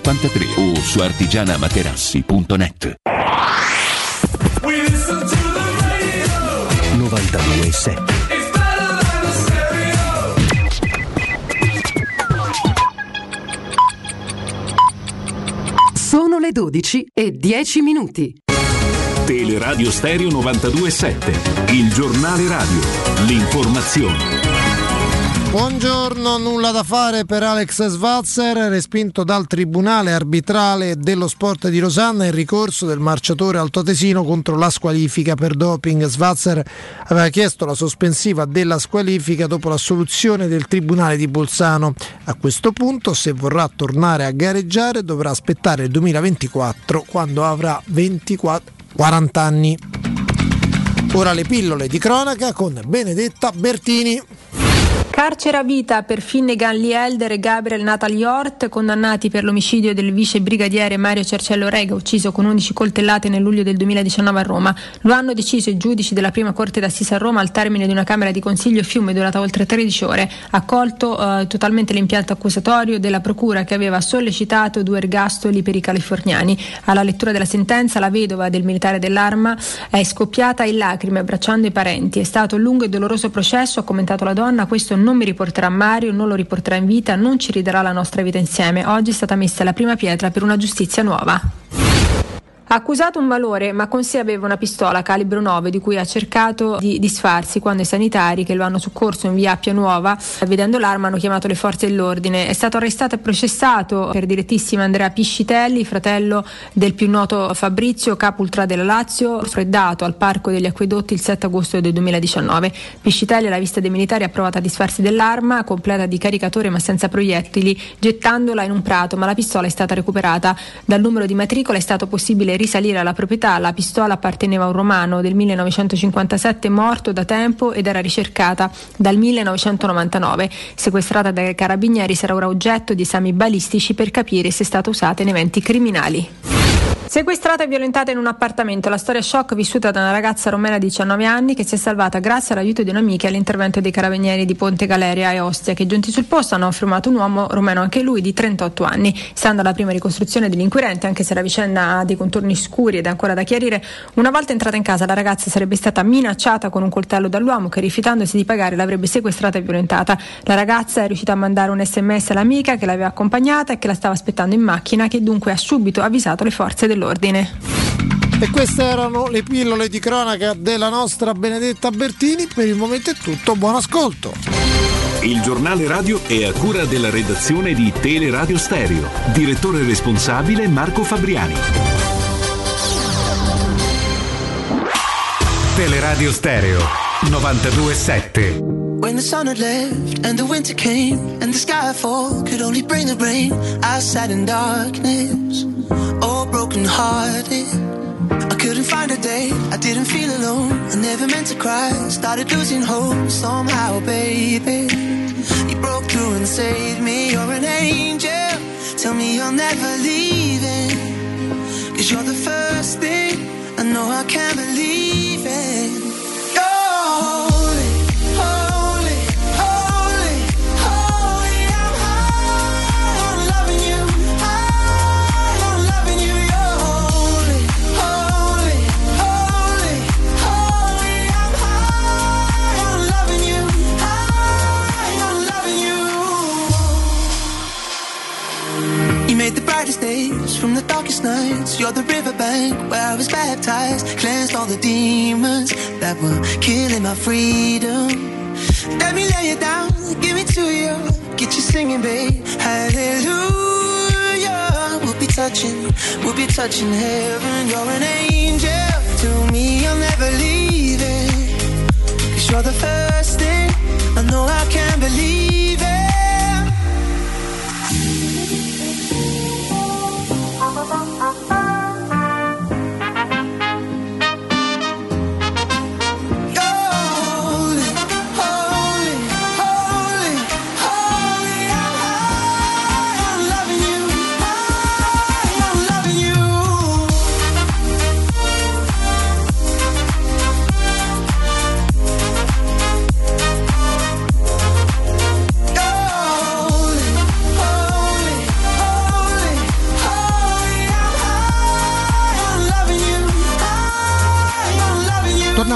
o su artigianamaterassi.net. 92.7 Sono le 12:10. Teleradio Stereo 92.7, il giornale radio, l'informazione. Buongiorno, nulla da fare per Alex Svatser, respinto dal Tribunale Arbitrale dello Sport di Losanna il ricorso del marciatore altoatesino contro la squalifica per doping. Svatser aveva chiesto la sospensiva della squalifica dopo l'assoluzione del Tribunale di Bolzano. A questo punto, se vorrà tornare a gareggiare, dovrà aspettare il 2024 quando avrà 40 anni. Ora le pillole di cronaca con Benedetta Bertini. Carcere a vita per Finnegan Lee Elder e Gabriel Natal Hjort, condannati per l'omicidio del vice brigadiere Mario Cerciello Rega, ucciso con 11 coltellate nel luglio del 2019 a Roma. Lo hanno deciso i giudici della prima corte d'assise a Roma al termine di una camera di consiglio a Fiume durata oltre 13 ore. Accolto totalmente l'impianto accusatorio della procura che aveva sollecitato 2 ergastoli per i californiani. Alla lettura della sentenza la vedova del militare dell'Arma è scoppiata in lacrime abbracciando i parenti. È stato un lungo e doloroso processo, ha commentato la donna. Questo non mi riporterà Mario, non lo riporterà in vita, non ci ridarà la nostra vita insieme. Oggi è stata messa la prima pietra per una giustizia nuova. Ha accusato un malore, ma con sé aveva una pistola calibro 9 di cui ha cercato di disfarsi quando i sanitari che lo hanno soccorso in via Appia Nuova, vedendo l'arma, hanno chiamato le forze dell'ordine. È stato arrestato e processato per direttissima Andrea Piscitelli, fratello del più noto Fabrizio, capo ultra della Lazio, freddato al Parco degli Acquedotti il 7 agosto del 2019. Piscitelli alla vista dei militari ha provato a disfarsi dell'arma, completa di caricatore ma senza proiettili, gettandola in un prato, ma la pistola è stata recuperata. Dal numero di matricola è stato possibile risalire alla proprietà. La pistola apparteneva a un romano del 1957 morto da tempo ed era ricercata dal 1999. Sequestrata dai carabinieri, sarà ora oggetto di esami balistici per capire se è stata usata in eventi criminali. Sequestrata e violentata in un appartamento, la storia shock vissuta da una ragazza romena di 19 anni che si è salvata grazie all'aiuto di un'amica e all'intervento dei carabinieri di Ponte Galeria e Ostia, che giunti sul posto hanno fermato un uomo romeno anche lui di 38 anni. Stando alla prima ricostruzione dell'inquirente, anche se la vicenda ha dei contorni scuri ed è ancora da chiarire, una volta entrata in casa la ragazza sarebbe stata minacciata con un coltello dall'uomo che, rifiutandosi di pagare, l'avrebbe sequestrata e violentata. La ragazza è riuscita a mandare un SMS all'amica che l'aveva accompagnata e che la stava aspettando in macchina, che dunque ha subito avvisato le forze dell'ordine. E queste erano le pillole di cronaca della nostra Benedetta Bertini. Per il momento è tutto, buon ascolto. Il giornale radio è a cura della redazione di Teleradio Stereo. Direttore responsabile Marco Fabriani. Teleradio Stereo 92.7. When the sun had left and the winter came and the skyfall could only bring the rain, I sat in darkness, all broken hearted. I couldn't find a day, I didn't feel alone, I never meant to cry, started losing hope. Somehow, baby, you broke through and saved me. You're an angel, tell me you're never leaving, 'cause you're the first thing I know I can't believe in. Days from the darkest nights, you're the riverbank where I was baptized, cleansed all the demons that were killing my freedom. Let me lay you down, give me to you, get you singing, babe, hallelujah. We'll be touching heaven. You're an angel, to me you'll never leave it, 'cause you're the first thing I know I can't believe it.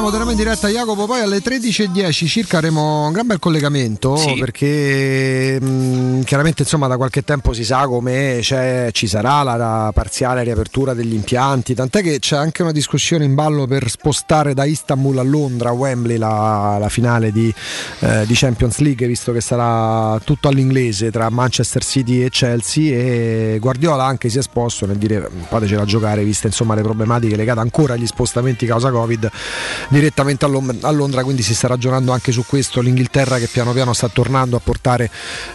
Torniamo in diretta, Jacopo, poi alle 13.10 circa avremo un gran bel collegamento, sì. Perché chiaramente insomma da qualche tempo si sa come ci sarà la parziale riapertura degli impianti, tant'è che c'è anche una discussione in ballo per spostare da Istanbul a Londra, a Wembley, la finale di Champions League, visto che sarà tutto all'inglese tra Manchester City e Chelsea, e Guardiola anche si è esposto nel dire fatecela giocare, viste insomma le problematiche legate ancora agli spostamenti causa Covid direttamente a Londra. Quindi si sta ragionando anche su questo, l'Inghilterra che piano piano sta tornando a portare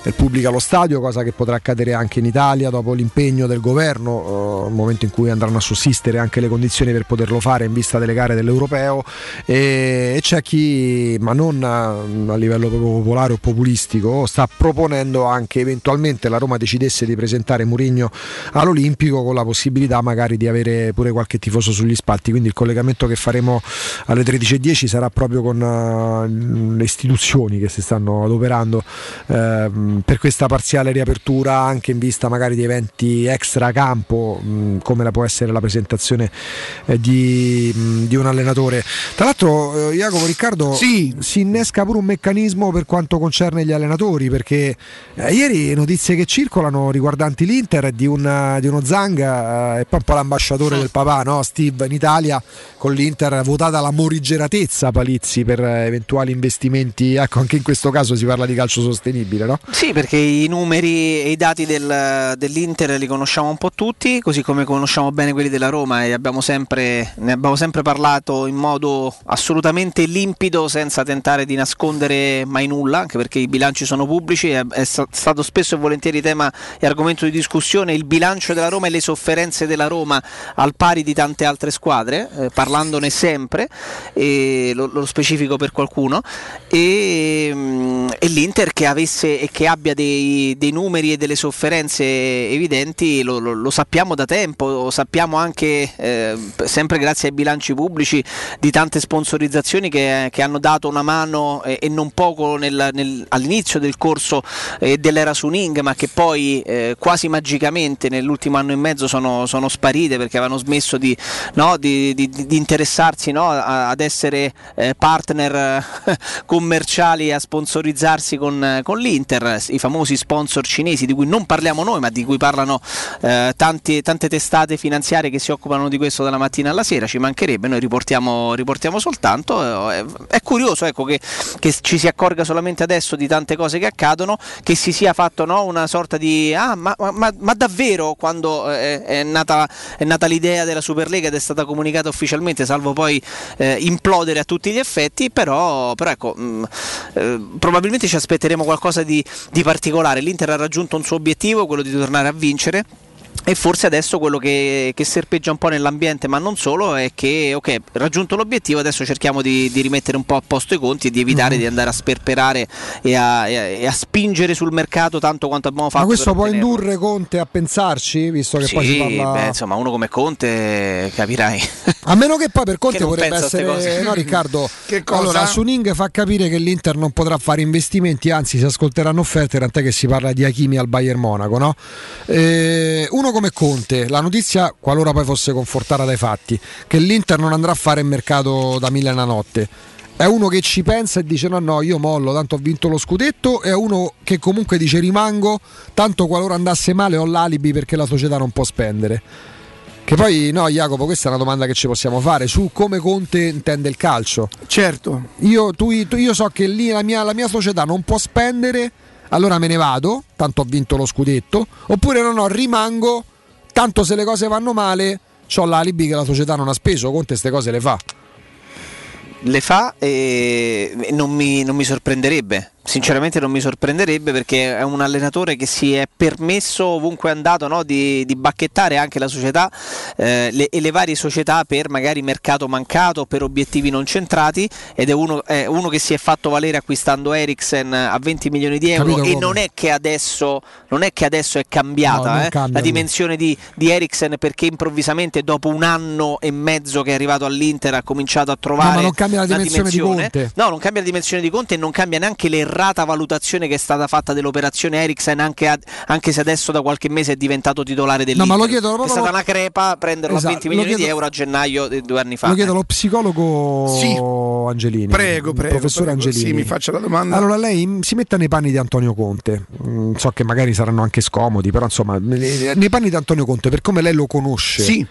il pubblico allo stadio, cosa che potrà accadere anche in Italia dopo l'impegno del governo, al momento in cui andranno a sussistere anche le condizioni per poterlo fare in vista delle gare dell'Europeo. E c'è chi, ma non a livello proprio popolare o populistico, sta proponendo anche eventualmente la Roma decidesse di presentare Mourinho all'Olimpico, con la possibilità magari di avere pure qualche tifoso sugli spalti. Quindi il collegamento che faremo alle 13:10 sarà proprio con le istituzioni che si stanno adoperando per questa parziale riapertura, anche in vista magari di eventi extra campo, come la può essere la presentazione di un allenatore. Tra l'altro, Jacopo, Riccardo, si innesca pure un meccanismo per quanto concerne gli allenatori, perché ieri notizie che circolano riguardanti l'Inter di uno Zanga e poi un po' l'ambasciatore del papà, no? Steve, in Italia con l'Inter votata la morigeratezza, Palizzi, per eventuali investimenti. Ecco, anche in questo caso si parla di calcio sostenibile, no? Sì, perché i numeri e i dati dell'Inter li conosciamo un po' tutti, così come conosciamo bene quelli della Roma, e ne abbiamo sempre parlato in modo assolutamente limpido, senza tentare di nascondere mai nulla, anche perché i bilanci sono pubblici. È stato spesso e volentieri tema e argomento di discussione il bilancio della Roma e le sofferenze della Roma, al pari di tante altre squadre, parlandone sempre, lo specifico per qualcuno, e l'Inter che avesse e che abbia dei numeri e delle sofferenze evidenti lo sappiamo da tempo, lo sappiamo anche sempre grazie ai bilanci pubblici di tante sponsorizzazioni che hanno dato una mano e non poco all'inizio del corso dell'era Suning, ma che poi quasi magicamente nell'ultimo anno e mezzo sono sparite, perché avevano smesso di interessarsi, no, ad essere partner commerciali, a sponsorizzarsi con l'Inter, i famosi sponsor cinesi di cui non parliamo noi ma di cui parlano tante testate finanziarie che si occupano di questo dalla mattina alla sera. Ci mancherebbe, noi riportiamo soltanto. È curioso, ecco, che ci si accorga solamente adesso di tante cose che accadono, che si sia fatto, no, una sorta di ma davvero, quando è nata l'idea della Superlega ed è stata comunicata ufficialmente, salvo poi implodere a tutti gli effetti. Però ecco, probabilmente ci aspetteremo qualcosa di particolare. L'Inter ha raggiunto un suo obiettivo, quello di tornare a vincere, e forse adesso quello che serpeggia un po' nell'ambiente, ma non solo, è che ok, raggiunto l'obiettivo, adesso cerchiamo di rimettere un po' a posto i conti e di evitare di andare a sperperare e a spingere sul mercato tanto quanto abbiamo fatto. Ma questo può indurre Conte a pensarci, visto che poi si parla... Beh, insomma, uno come Conte, capirai, a meno che poi per Conte potrebbe essere, no, Riccardo, che cosa? Allora, Suning fa capire che l'Inter non potrà fare investimenti, anzi si ascolteranno offerte, tant'è che si parla di Hakimi al Bayern Monaco, no? Uno come Conte, la notizia, qualora poi fosse confortata dai fatti, che l'Inter non andrà a fare il mercato da mille e una notte, è uno che ci pensa e dice no, io mollo, tanto ho vinto lo scudetto, è uno che comunque dice rimango, tanto qualora andasse male ho l'alibi perché la società non può spendere. Che poi, no, Jacopo, questa è una domanda che ci possiamo fare su come Conte intende il calcio. Certo, io so che lì la mia società non può spendere, allora me ne vado, tanto ho vinto lo scudetto, oppure no, rimango, tanto se le cose vanno male c'ho l'alibi che la società non ha speso. Conte queste cose le fa e non mi sorprenderebbe. Sinceramente non mi sorprenderebbe, perché è un allenatore che si è permesso, ovunque è andato, no, di bacchettare anche la società e le varie società per magari mercato mancato, per obiettivi non centrati, ed è uno che si è fatto valere acquistando Eriksen a 20 milioni di euro. Capito, e non è che adesso è cambiata, no, la dimensione di Eriksen, perché improvvisamente dopo un anno e mezzo che è arrivato all'Inter ha cominciato a trovare, ma non cambia la dimensione di Conte. No, non cambia la dimensione di Conte e non cambia neanche le valutazione che è stata fatta dell'operazione Eriksen, anche se adesso da qualche mese è diventato titolare dell'Inter. No, ma lo chiedo, è stata una crepa prenderlo, esatto, a 20 milioni di euro a gennaio di 2 anni fa. Lo chiedo allo psicologo, sì, Angelini. Prego, professore Angelini. Sì, mi faccia la domanda. Allora, lei si metta nei panni di Antonio Conte. So che magari saranno anche scomodi, però insomma, nei panni di Antonio Conte, per come lei lo conosce. Sì.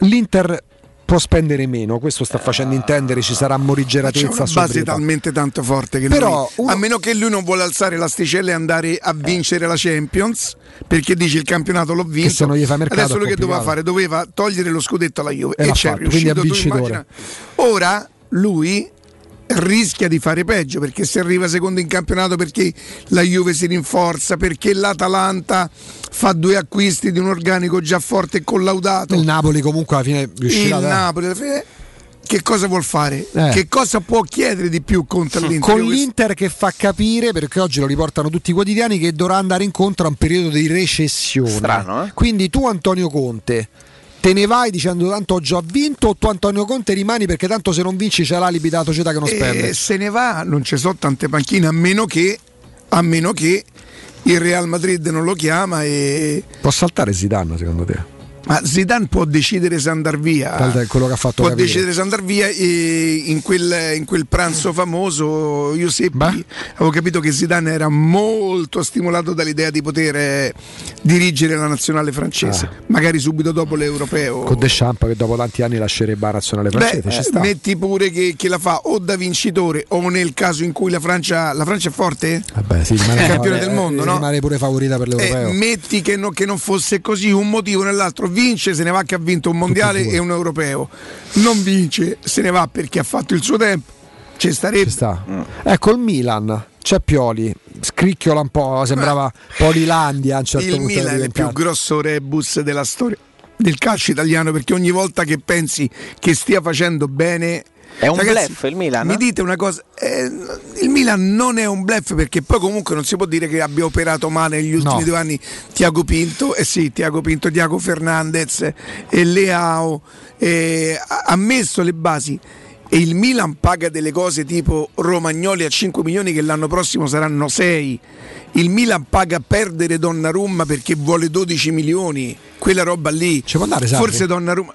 L'Inter può spendere meno, questo sta facendo intendere, ci sarà morigeratezza, c'è una base talmente tanto forte che però a meno che lui non vuole alzare l'asticella e andare a vincere la Champions, perché dice il campionato l'ho vinto, che se non gli fa mercato, adesso lui che doveva fare? Doveva togliere lo scudetto alla Juve e c'è riuscito. Tu immagina, ora lui rischia di fare peggio, perché se arriva secondo in campionato, perché la Juve si rinforza, perché l'Atalanta fa 2 acquisti di un organico già forte e collaudato, il Napoli comunque alla fine riuscirà, Napoli alla fine che cosa vuol fare? Che cosa può chiedere di più contro l'Inter? Con l'Inter che fa capire, perché oggi lo riportano tutti i quotidiani, che dovrà andare incontro a un periodo di recessione. Strano, eh? Quindi tu, Antonio Conte, te ne vai dicendo tanto ho già vinto, o tu Antonio Conte rimani perché tanto se non vinci c'è l'alibi della società che non spende? Se ne va, non ci sono tante panchine, a meno che il Real Madrid non lo chiama e... Può saltare Zidane secondo te? Ma Zidane può decidere se andar via, quello che ha fatto, può capire. Decidere se andar via, e in quel pranzo famoso Giuseppe, avevo capito che Zidane era molto stimolato dall'idea di poter dirigere la nazionale francese, magari subito dopo l'europeo, con Deschamps che dopo tanti anni lascerebbe la nazionale francese. Ci sta. Metti pure che la fa o da vincitore o nel caso in cui la Francia è forte? Vabbè, sì, è campione del mondo, no? Rimane pure favorita per l'europeo. Metti che non fosse così, un motivo nell'altro. Vince, se ne va che ha vinto un mondiale e un europeo, non vince, se ne va perché ha fatto il suo tempo, ci starebbe. Ci sta. Ecco il Milan, c'è Pioli, scricchiola un po', sembrava Polilandia a un certo punto. Il Milan è il più grosso rebus della storia del calcio italiano, perché ogni volta che pensi che stia facendo bene è un bluff il Milan. Mi dite una cosa, il Milan non è un bluff, perché poi comunque non si può dire che abbia operato male negli ultimi 2 anni Tiago Pinto, Tiago Fernandez e Leao, ha messo le basi, e il Milan paga delle cose tipo Romagnoli a 5 milioni che l'anno prossimo saranno 6. Il Milan paga perdere Donnarumma perché vuole 12 milioni, quella roba lì. Ci può andare, forse Donnarumma.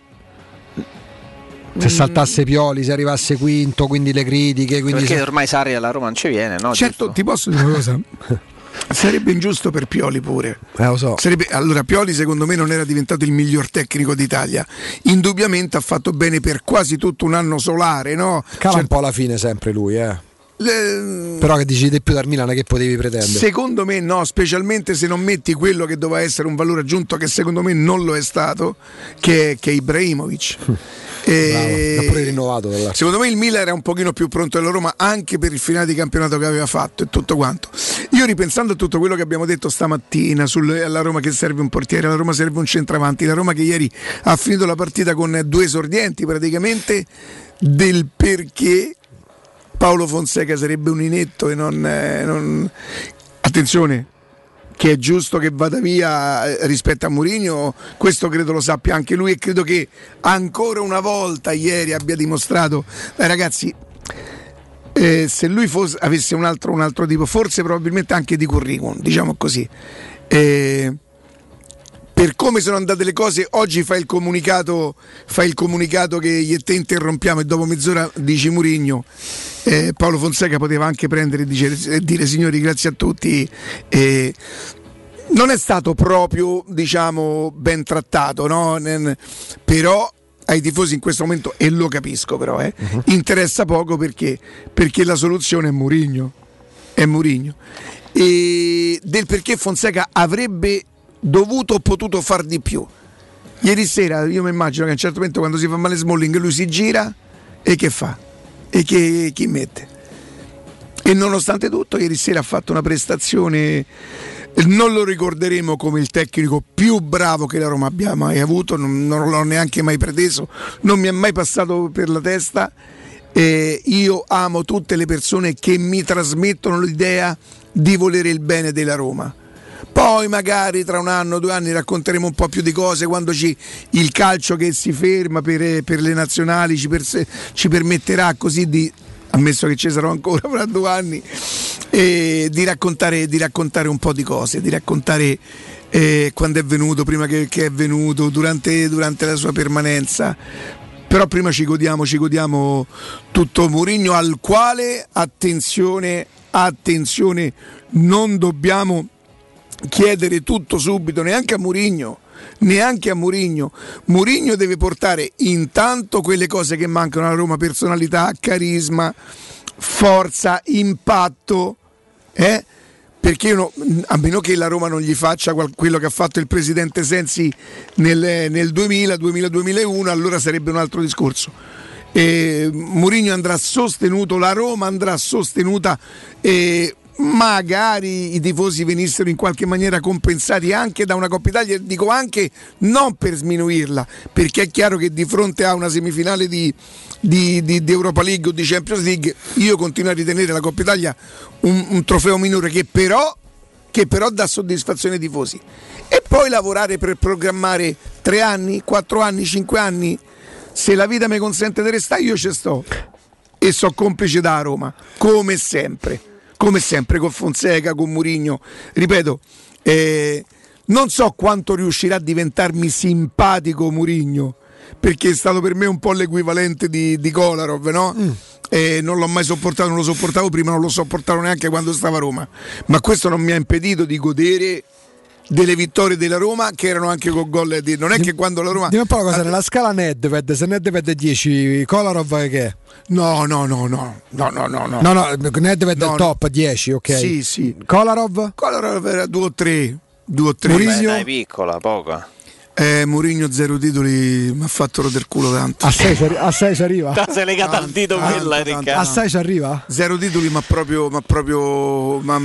Se saltasse Pioli, se arrivasse quinto, quindi le critiche, quindi perché ormai Sarri alla Roma non ci viene, no? Certo, giusto? Ti posso dire una cosa? Sarebbe ingiusto per Pioli pure, lo so. Allora Pioli secondo me non era diventato il miglior tecnico d'Italia, indubbiamente ha fatto bene per quasi tutto un anno solare, no? Cala un po' alla fine sempre lui, però che dici di più dal Milan, che potevi pretendere? Secondo me no, specialmente se non metti quello che doveva essere un valore aggiunto, che secondo me non lo è stato, che è Ibrahimovic. Bravo, l'ha pure rinnovato. Secondo me il Milan era un pochino più pronto della Roma, anche per il finale di campionato che aveva fatto e tutto quanto. Io, ripensando a tutto quello che abbiamo detto stamattina alla Roma che serve un portiere, alla Roma serve un centravanti, la Roma che ieri ha finito la partita con 2 esordienti praticamente, del perché Paolo Fonseca sarebbe un inetto e non... Attenzione, che è giusto che vada via rispetto a Mourinho, questo credo lo sappia anche lui, e credo che ancora una volta ieri abbia dimostrato, ragazzi, se lui avesse un altro tipo, forse probabilmente anche di curriculum, diciamo così, per come sono andate le cose oggi, fa il comunicato che gli te interrompiamo, e dopo mezz'ora dici Mourinho. Paolo Fonseca poteva anche prendere e dire signori grazie a tutti, non è stato proprio, diciamo, ben trattato, no? Però ai tifosi in questo momento, e lo capisco, però interessa poco, perché la soluzione è Mourinho, e del perché Fonseca avrebbe dovuto o potuto far di più. Ieri sera io mi immagino che a un certo momento, quando si fa male Smalling, lui si gira e che fa? E che chi mette? E nonostante tutto ieri sera ha fatto una prestazione, non lo ricorderemo come il tecnico più bravo che la Roma abbia mai avuto, non l'ho neanche mai preteso, non mi è mai passato per la testa, io amo tutte le persone che mi trasmettono l'idea di volere il bene della Roma. Poi magari tra 1 anno, 2 anni racconteremo un po' più di cose, quando il calcio che si ferma per le nazionali ci permetterà così di, ammesso che ci sarò ancora fra 2 anni, di raccontare un po' di cose, di raccontare quando è venuto, prima che è venuto, durante la sua permanenza. Però prima ci godiamo tutto Mourinho, al quale, attenzione, non dobbiamo chiedere tutto subito, neanche a Mourinho. Mourinho deve portare intanto quelle cose che mancano alla Roma: personalità, carisma, forza, impatto, perché a meno che la Roma non gli faccia quello che ha fatto il presidente Sensi nel 2000-2001, allora sarebbe un altro discorso. Mourinho andrà sostenuto, la Roma andrà sostenuta, magari i tifosi venissero in qualche maniera compensati anche da una Coppa Italia, dico anche non per sminuirla, perché è chiaro che di fronte a una semifinale di Europa League o di Champions League, io continuo a ritenere la Coppa Italia un trofeo minore, che però che però dà soddisfazione ai tifosi, e poi lavorare per programmare 3 anni, 4 anni, 5 anni. Se la vita mi consente di restare, io ci sto e so complice da Roma, come sempre, come sempre, con Fonseca, con Mourinho, ripeto, non so quanto riuscirà a diventarmi simpatico Mourinho, perché è stato per me un po' l'equivalente di Kolarov, no? Non l'ho mai sopportato, non lo sopportavo prima, non lo sopportavo neanche quando stava a Roma, ma questo non mi ha impedito di godere delle vittorie della Roma, che erano anche con gol. Non è che quando la Roma, dimmi un po' cosa era la scala Nedved, se Nedved è 10, Kolarov che è? No, Nedved è top 10, ok? Sì, sì. Kolarov era 2 o 3. Mourinho è piccola, poca. Mourinho 0 titoli, mi ha fatto rodere culo tanto. A 6 ci arriva. Tazza è legata al dito quella, Riccardo. A 6 ci arriva? 0 titoli, ma proprio a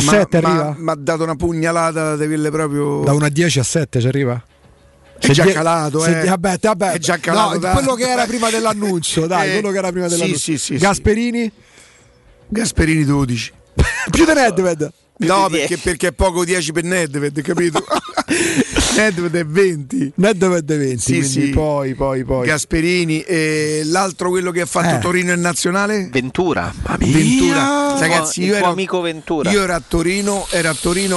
7 arriva? Mi ha dato una pugnalata di quelle proprio. Da 1 a 10 a 7 ci arriva? È già calato, Vabbè. È già calato. No, quello che era prima dell'annuncio, dai, quello che era prima dell'annuncio. Sì. Gasperini 12. Più di Nedved. No, perché è poco 10 per Nedved, capito? Nedved è 20. Sì. Poi Gasperini, l'altro, quello che ha fatto Torino in nazionale, Ventura. Ragazzi, io ero amico Ventura. Io ero a Torino,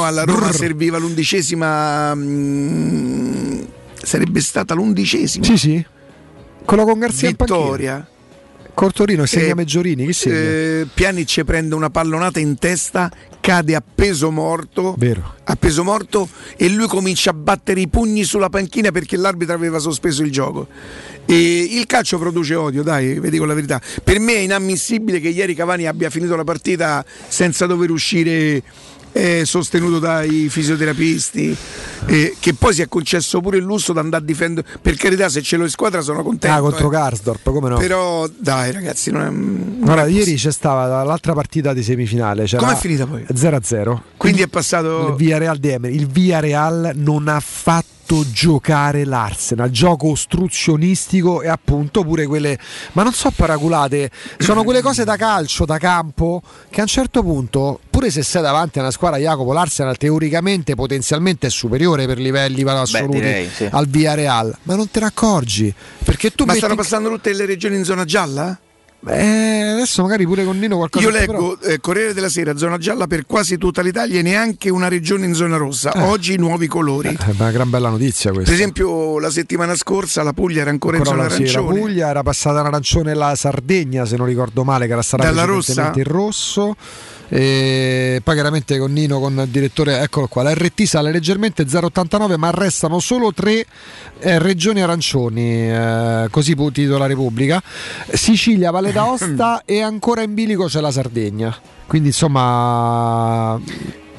alla Roma serviva l'11ª, sarebbe stata l'11ª. Sì. Quello con Garzia Vittoria. Cortorino segna Meggiorini, chi segna? Pjanic prende una pallonata in testa, cade a peso morto, e lui comincia a battere i pugni sulla panchina perché l'arbitro aveva sospeso il gioco. E il calcio produce odio, dai, vi dico la verità. Per me è inammissibile che ieri Cavani abbia finito la partita senza dover uscire, sostenuto dai fisioterapisti, che poi si è concesso pure il lusso di andare a difendere. Per carità, se ce l'ho in squadra sono contento, contro Karsdorp, come no? Però dai, ragazzi, non è ieri c'è stata l'altra partita di semifinale, come è finita poi? 0-0, quindi è passato il Villarreal di Emery. Il Villarreal non ha fatto giocare l'Arsenal, gioco ostruzionistico, e appunto pure quelle, ma non so, paraculate, sono quelle cose da calcio, da campo, che a un certo punto, pure se sei davanti a una squadra, Jacopo, l'Arsenal teoricamente, potenzialmente è superiore per livelli assoluti, direi, sì, al Villarreal, ma non te ne accorgi, perché tu stanno passando tutte le regioni in zona gialla? Adesso magari pure con Nino qualcosa. Io leggo Corriere della Sera, zona gialla per quasi tutta l'Italia e neanche una regione in zona rossa. Oggi nuovi colori. È una gran bella notizia questa. Per esempio la settimana scorsa la Puglia era ancora in zona arancione. La Puglia era passata in arancione, la Sardegna, se non ricordo male, che era stata dalla rossa in rosso. E poi chiaramente con Nino, con il direttore, eccolo qua, la RT sale leggermente 0,89, ma restano solo 3 regioni arancioni, così titola la Repubblica. Sicilia, Valle d'Aosta e ancora in bilico c'è la Sardegna, quindi insomma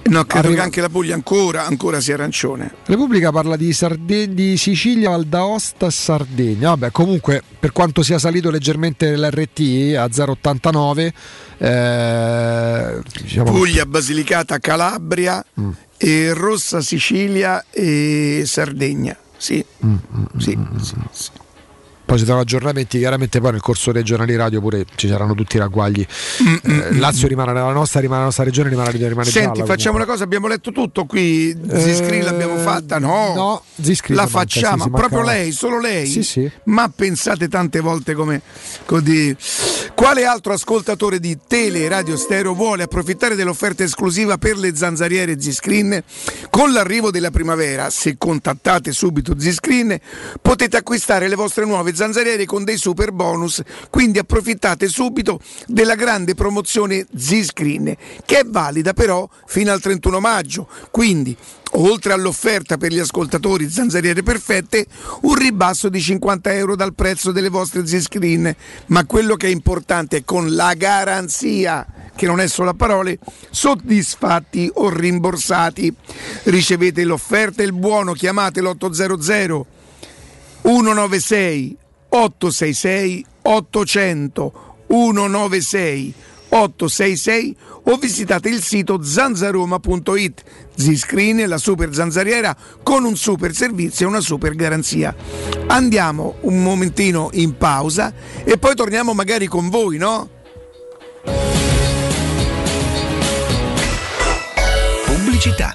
no, credo che anche la Puglia ancora sia arancione. Repubblica parla di Sicilia, Val d'Aosta e Sardegna. Vabbè, comunque, per quanto sia salito leggermente l'RT a 0,89, diciamo Puglia, Basilicata, Calabria e rossa Sicilia e Sardegna. Sì. Poi ci saranno aggiornamenti, chiaramente poi nel corso dei giornali radio pure ci saranno tutti i ragguagli. Lazio rimane la nostra, regione, rimane senti, gialla, facciamo comunque una cosa, abbiamo letto tutto qui, Ziscri l'abbiamo fatta, no Ziscri la facciamo, manca, sì, proprio lei, solo lei, sì. Ma pensate tante volte come quale altro ascoltatore di Tele Radio Stereo vuole approfittare dell'offerta esclusiva per le zanzariere Ziscreen? Con l'arrivo della primavera, se contattate subito Ziscreen, potete acquistare le vostre nuove zanzariere con dei super bonus, quindi approfittate subito della grande promozione Ziscreen, che è valida però fino al 31 maggio, quindi oltre all'offerta per gli ascoltatori zanzariere perfette, un ribasso di €50 dal prezzo delle vostre Ziscreen, ma quello che è importante è con la garanzia, che non è solo a parole, soddisfatti o rimborsati. Ricevete l'offerta e il buono, chiamate l'800 196 866 800 196 866 o visitate il sito zanzaroma.it. Ziscreen, la super zanzariera con un super servizio e una super garanzia. Andiamo un momentino in pausa e poi torniamo magari con voi, no? Pubblico pubblicità.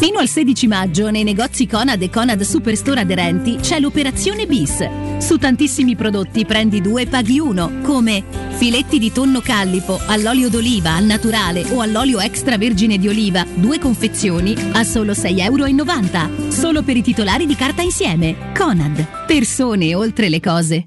Fino al 16 maggio nei negozi Conad e Conad Superstore aderenti c'è l'operazione bis. Su tantissimi prodotti prendi 2 e paghi 1, come filetti di tonno Callipo all'olio d'oliva, al naturale o all'olio extravergine di oliva, 2 confezioni a solo €6,90. Solo per i titolari di carta insieme. Conad. Persone oltre le cose.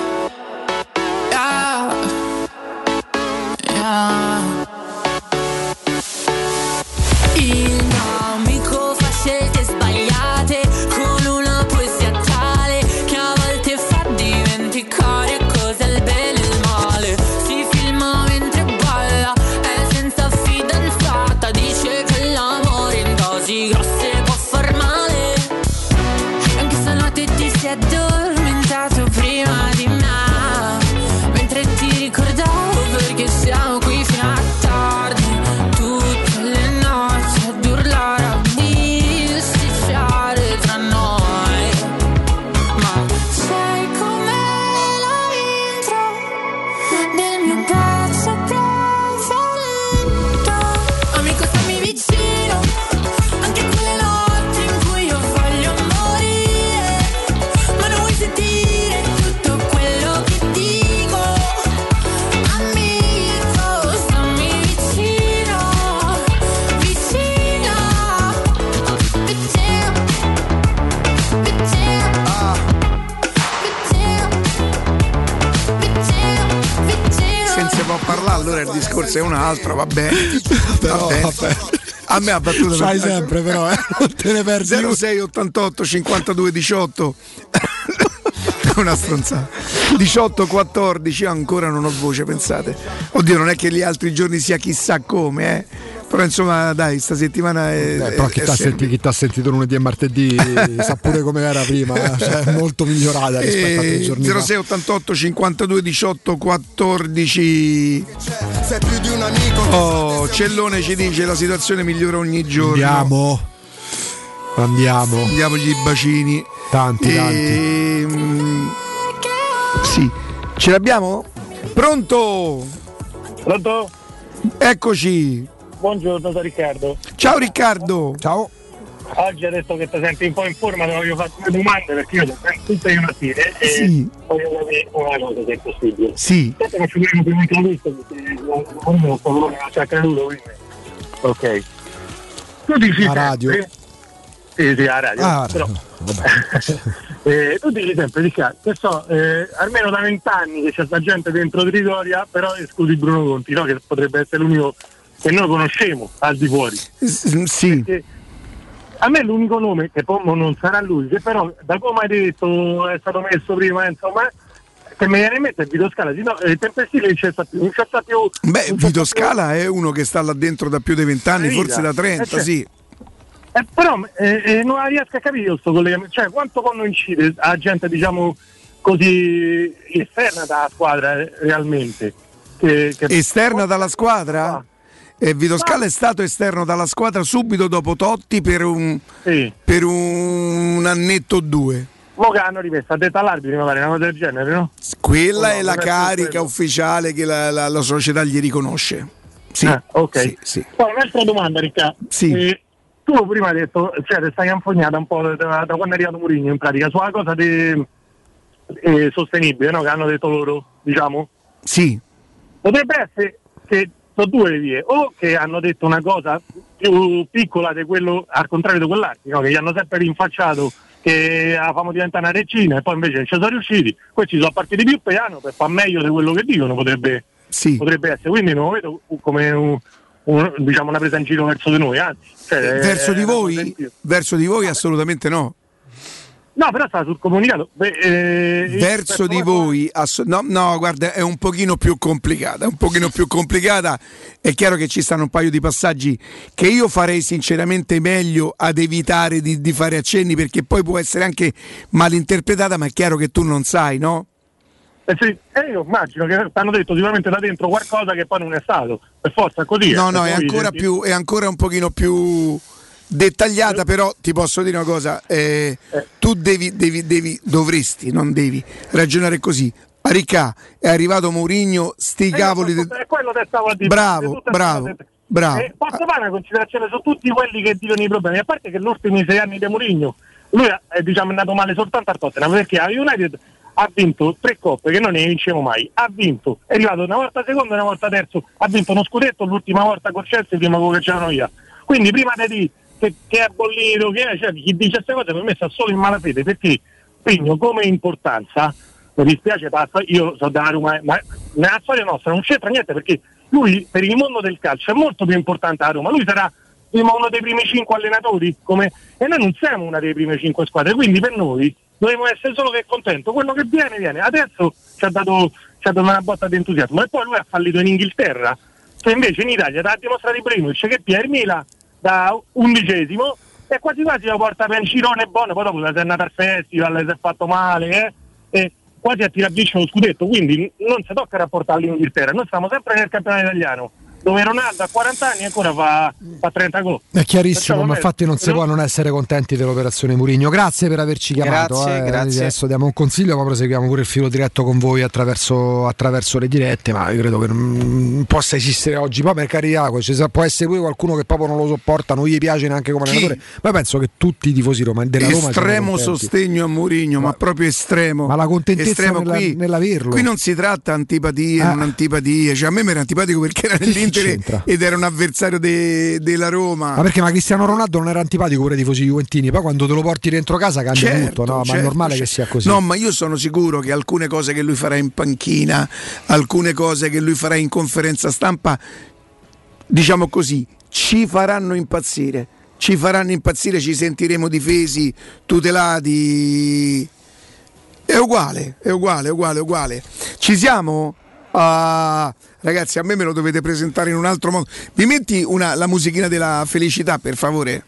Il mio amico fa scelte sbagliate con una poesia tale che a volte fa dimenticare cos'è il bene e il male. Si filma mentre balla, è senza fidanzata, dice che l'amore in dosi grosse può far male. Anche stanotte ti sei addormentato prima di allora il discorso è un altro, va bene. Però, vabbè. A me ha battuto fai per... sempre però, non te ne perdi. 06 88 52 18. Una stronzata. 18-14, ancora non ho voce, pensate. Oddio, non è che gli altri giorni sia chissà come, però insomma dai, sta settimana è, però chi t'ha sentito lunedì e martedì sa pure come era prima, cioè molto migliorata rispetto a quei giorni. 06 88 52 18 14. Oh, Cellone ci dice la situazione migliora ogni giorno. Andiamo. Andiamogli i bacini. Tanti. Sì, ce l'abbiamo? Pronto? Eccoci. Buongiorno, sono Riccardo. Ciao Riccardo. Ciao. Oggi adesso che ti senti un po' in forma te voglio fare due domande, perché io sono tutte le mattine e voglio capire una cosa, se è possibile. Sì. Aspetta che ci vediamo prima di questo, perché non ci è accaduto, quindi. Ok. Tu dici la radio. Sì, a radio. Però, tu dici sempre, Riccardo, che so, almeno da 20 anni che c'è sta gente dentro Trigoria, però esclusi Bruno Conti, no? Che potrebbe essere l'unico che noi conosciamo al di fuori. Sì. Perché a me l'unico nome, che poi non sarà lui, che però da come hai detto è stato messo prima, insomma, che mi viene in mente è Vito Scala. No, Tempestiva non c'è più. Beh, Vito Scala è uno che sta là dentro da più di 20 anni, forse da 30, sì. Però non riesco a capire questo collegamento, cioè quanto può incidere a gente, diciamo così, esterna dalla squadra realmente, che esterna dalla squadra? Vito Scala è stato esterno dalla squadra subito dopo Totti per un annetto o due. Mo' che hanno rimesso a detta l'arbitro, mi pare una cosa del genere, no? Quella è la carica ufficiale che la società gli riconosce. Sì. Sì. Poi un'altra domanda, Riccardo. Sì. Tu prima hai detto, cioè stai anfognata un po' da quando è arrivato Mourinho in pratica, sulla cosa sostenibile, no? Che hanno detto loro, diciamo. Sì. Potrebbe essere che sono due vie, o che hanno detto una cosa più piccola di quello, al contrario di quell'altro, no? Che gli hanno sempre rinfacciato che la famo diventare una regina e poi invece non ci sono riusciti. Questi sono partiti più piano per far meglio di quello che dicono, potrebbe essere, quindi non lo vedo come diciamo una presa in giro verso di noi, anzi, cioè, verso di voi assolutamente no, però sta sul comunicato. Verso di voi no, guarda, è un pochino più complicata è chiaro che ci stanno un paio di passaggi che io farei sinceramente meglio ad evitare di fare accenni, perché poi può essere anche malinterpretata, ma è chiaro che tu non sai, no? Io immagino che hanno detto sicuramente da dentro qualcosa che poi non è stato, per forza così. No, è ancora un pochino più dettagliata, però ti posso dire una cosa, tu dovresti ragionare così. Ricca, è arrivato Mourinho, sti cavoli. Quello che stavo a dire. Bravo. Posso fare una considerazione su tutti quelli che dicono i problemi, a parte che gli ultimi 6 anni di Mourinho, lui è andato male soltanto al Tottenham, perché a United ha vinto 3 coppe che non ne vincevo mai, è arrivato una volta secondo e una volta terzo, ha vinto uno scudetto l'ultima volta con Chelsea prima che c'erano io, quindi prima di che è bollito, cioè, chi dice queste cose per me sta solo in malafede, perché Pigno come importanza, mi dispiace, io so da Roma, ma nella storia nostra non c'entra niente, perché lui per il mondo del calcio è molto più importante a Roma, lui sarà uno dei primi 5 allenatori e noi non siamo una delle prime 5 squadre, quindi per noi dovremmo essere solo che contento, quello che viene. Adesso ci ha dato una botta di entusiasmo e poi lui ha fallito in Inghilterra, che invece in Italia ha dimostrato il primo, c'è che Pier Mila da 11° e quasi lo porta per un girone buono, poi dopo si è andato al festival, si è fatto male e quasi a tirabiccio lo scudetto, quindi non si tocca rapportare all'Inghilterra, noi stiamo sempre nel campionato italiano, dove Ronaldo a 40 anni ancora fa 30 gol. È chiarissimo, ma infatti non si può non essere contenti dell'operazione Mourinho. Grazie per averci chiamato. Grazie. Adesso diamo un consiglio, ma proseguiamo pure il filo diretto con voi attraverso le dirette, ma io credo che non possa esistere oggi, poi per carità, può essere pure qualcuno che proprio non lo sopporta, non gli piace neanche come allenatore, ma penso che tutti i tifosi della Roma estremo sostegno a Mourinho, ma proprio estremo, ma la contentezza nell'averlo qui non si tratta antipatie, non antipatie, cioè a me mi era antipatico perché era nell'Inter battere ed era un avversario della Roma. Ma perché, ma Cristiano Ronaldo non era antipatico pure ai tifosi juventini, poi quando te lo porti dentro casa cambia tutto, no? Ma è normale che sia così. No, ma io sono sicuro che alcune cose che lui farà in panchina, alcune cose che lui farà in conferenza stampa, diciamo così, ci faranno impazzire. Ci faranno impazzire, ci sentiremo difesi, tutelati. È uguale. Ci siamo? Ragazzi, a me lo dovete presentare in un altro modo. Mi metti la musichina della felicità, per favore?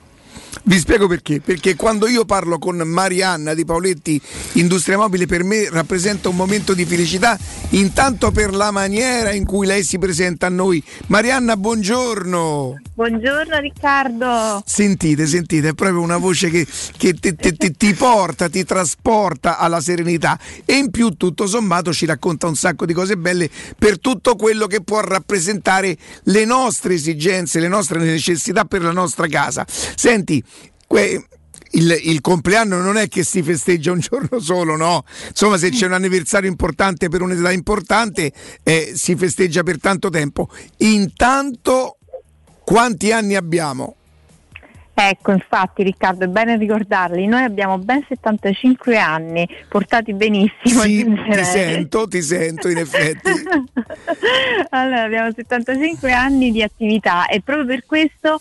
Vi spiego perché. Perché quando io parlo con Marianna di Paoletti Industria Mobile, per me rappresenta un momento di felicità, intanto per la maniera in cui lei si presenta a noi. Marianna, buongiorno. Buongiorno Riccardo. Sentite, è proprio una voce che ti porta, ti trasporta alla serenità, e in più tutto sommato ci racconta un sacco di cose belle per tutto quello che può rappresentare le nostre esigenze, le nostre necessità per la nostra casa. Senti, il compleanno non è che si festeggia un giorno solo, no? Insomma, se c'è un anniversario importante per un'età importante, si festeggia per tanto tempo. Intanto, quanti anni abbiamo? Ecco, infatti Riccardo, è bene ricordarli. Noi abbiamo ben 75 anni, portati benissimo. Sì, ti sento in effetti. Allora, abbiamo 75 anni di attività e proprio per questo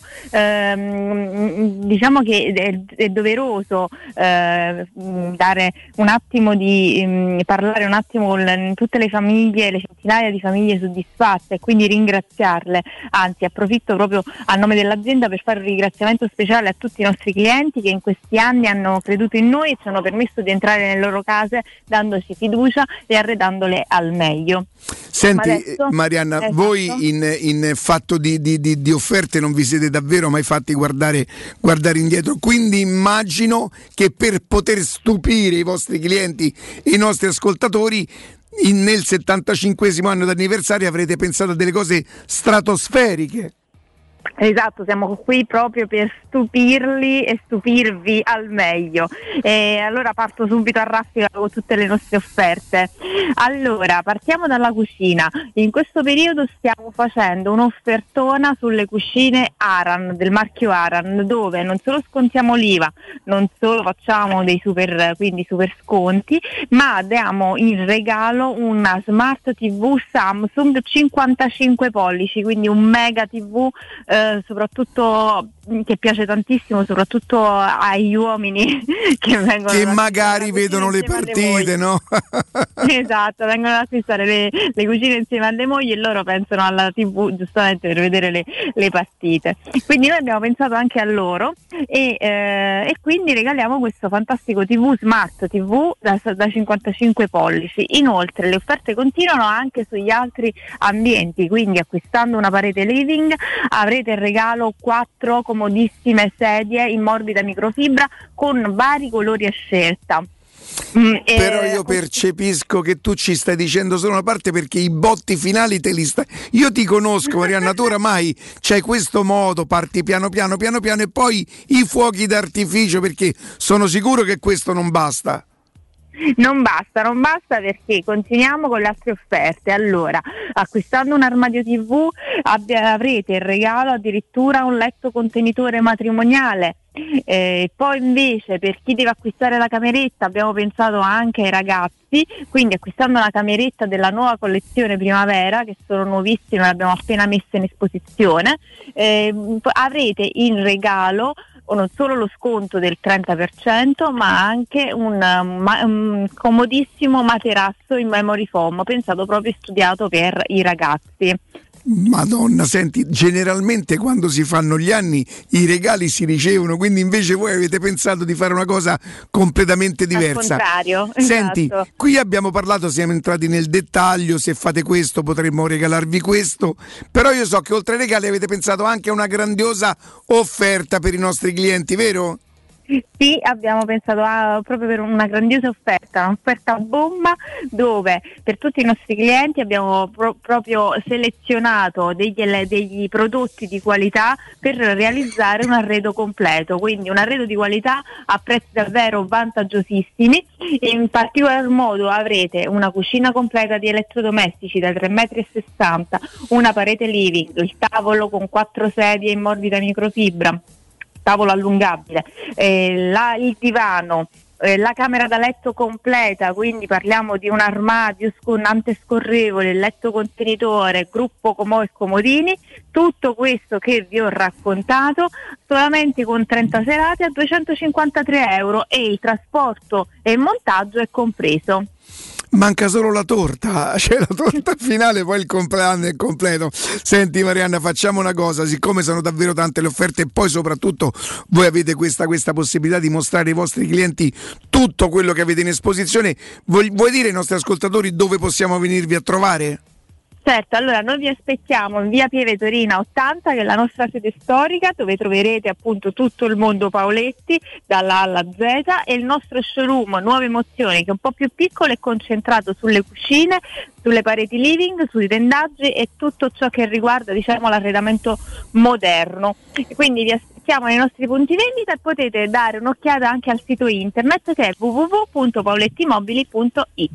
diciamo che è doveroso dare un attimo di parlare un attimo con tutte le famiglie, le centinaia di famiglie soddisfatte, e quindi ringraziarle. Anzi, approfitto proprio a nome dell'azienda per fare un ringraziamento speciale a tutti i nostri clienti che in questi anni hanno creduto in noi e ci hanno permesso di entrare nelle loro case dandoci fiducia e arredandole al meglio. Senti, adesso, Marianna, esatto, voi in fatto di offerte non vi siete davvero mai fatti guardare indietro, quindi immagino che per poter stupire i vostri clienti e i nostri ascoltatori nel 75esimo anno d'anniversario avrete pensato a delle cose stratosferiche. Esatto, siamo qui proprio per stupirli e stupirvi al meglio. E allora parto subito a raffica con tutte le nostre offerte. Allora, partiamo dalla cucina. In questo periodo stiamo facendo un'offertona sulle cucine Aran, del marchio Aran, dove non solo scontiamo l'IVA, non solo facciamo dei super sconti, ma diamo in regalo una Smart TV Samsung 55 pollici, quindi un mega TV, soprattutto che piace tantissimo, soprattutto agli uomini che vengono, che magari vedono le partite, no? Esatto, vengono ad acquistare le cucine insieme alle mogli e loro pensano alla TV giustamente per vedere le partite. Quindi noi abbiamo pensato anche a loro e quindi regaliamo questo fantastico TV Smart TV da 55 pollici. Inoltre le offerte continuano anche sugli altri ambienti, quindi acquistando una parete living avrete in regalo 4 comodissime sedie in morbida microfibra con vari colori a scelta. Però io percepisco che tu ci stai dicendo solo una parte, perché i botti finali te li stai... Io ti conosco, Marianna, tu oramai c'hai questo modo, parti piano piano e poi i fuochi d'artificio, perché sono sicuro che questo non basta. Non basta perché continuiamo con le altre offerte. Allora, acquistando un armadio TV avrete in regalo addirittura un letto contenitore matrimoniale. Poi invece per chi deve acquistare la cameretta abbiamo pensato anche ai ragazzi, quindi acquistando la cameretta della nuova collezione primavera, che sono nuovissime, le abbiamo appena messe in esposizione, avrete in regalo non solo lo sconto del 30%, ma anche un comodissimo materasso in memory foam, pensato proprio e studiato per i ragazzi. Madonna, senti, generalmente quando si fanno gli anni i regali si ricevono, quindi invece voi avete pensato di fare una cosa completamente diversa. Al contrario. Senti, esatto. Qui abbiamo parlato, siamo entrati nel dettaglio, se fate questo potremmo regalarvi questo, però io so che oltre ai regali avete pensato anche a una grandiosa offerta per i nostri clienti, vero? Sì, abbiamo pensato proprio per una grandiosa offerta, un'offerta bomba, dove per tutti i nostri clienti abbiamo proprio selezionato degli prodotti di qualità per realizzare un arredo completo, quindi un arredo di qualità a prezzi davvero vantaggiosissimi. In particolar modo avrete una cucina completa di elettrodomestici da 3,60 m, una parete living, il tavolo con 4 sedie in morbida microfibra, tavolo allungabile, il divano, la camera da letto completa, quindi parliamo di un armadio scorrevole, letto contenitore, gruppo comò e comodini, tutto questo che vi ho raccontato solamente con 30 serate a €253 e il trasporto e il montaggio è compreso. Manca solo la torta, c'è la torta finale, poi il compleanno è completo. Senti Marianna, facciamo una cosa, siccome sono davvero tante le offerte e poi soprattutto voi avete questa possibilità di mostrare ai vostri clienti tutto quello che avete in esposizione, vuoi dire ai nostri ascoltatori dove possiamo venirvi a trovare? Certo, allora noi vi aspettiamo in via Pieve Torina 80, che è la nostra sede storica, dove troverete appunto tutto il mondo Paoletti, dalla A alla Z, e il nostro showroom Nuove Emozioni, che è un po' più piccolo e concentrato sulle cucine, sulle pareti living, sui tendaggi e tutto ciò che riguarda, diciamo, l'arredamento moderno. Quindi vi aspettiamo nei nostri punti vendita e potete dare un'occhiata anche al sito internet, che è www.paolettimobili.it.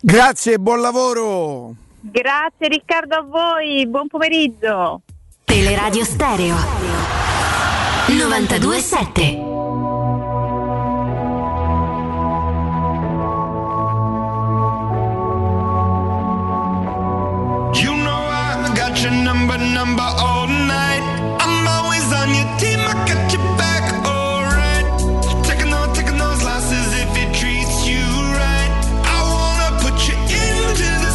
Grazie e buon lavoro! Grazie Riccardo, a voi, buon pomeriggio. Teleradio Stereo 92.7. You know I got your number all night. I'm always on your team, I got your back, all right. Taking those losses if it treats you right. I wanna put you into the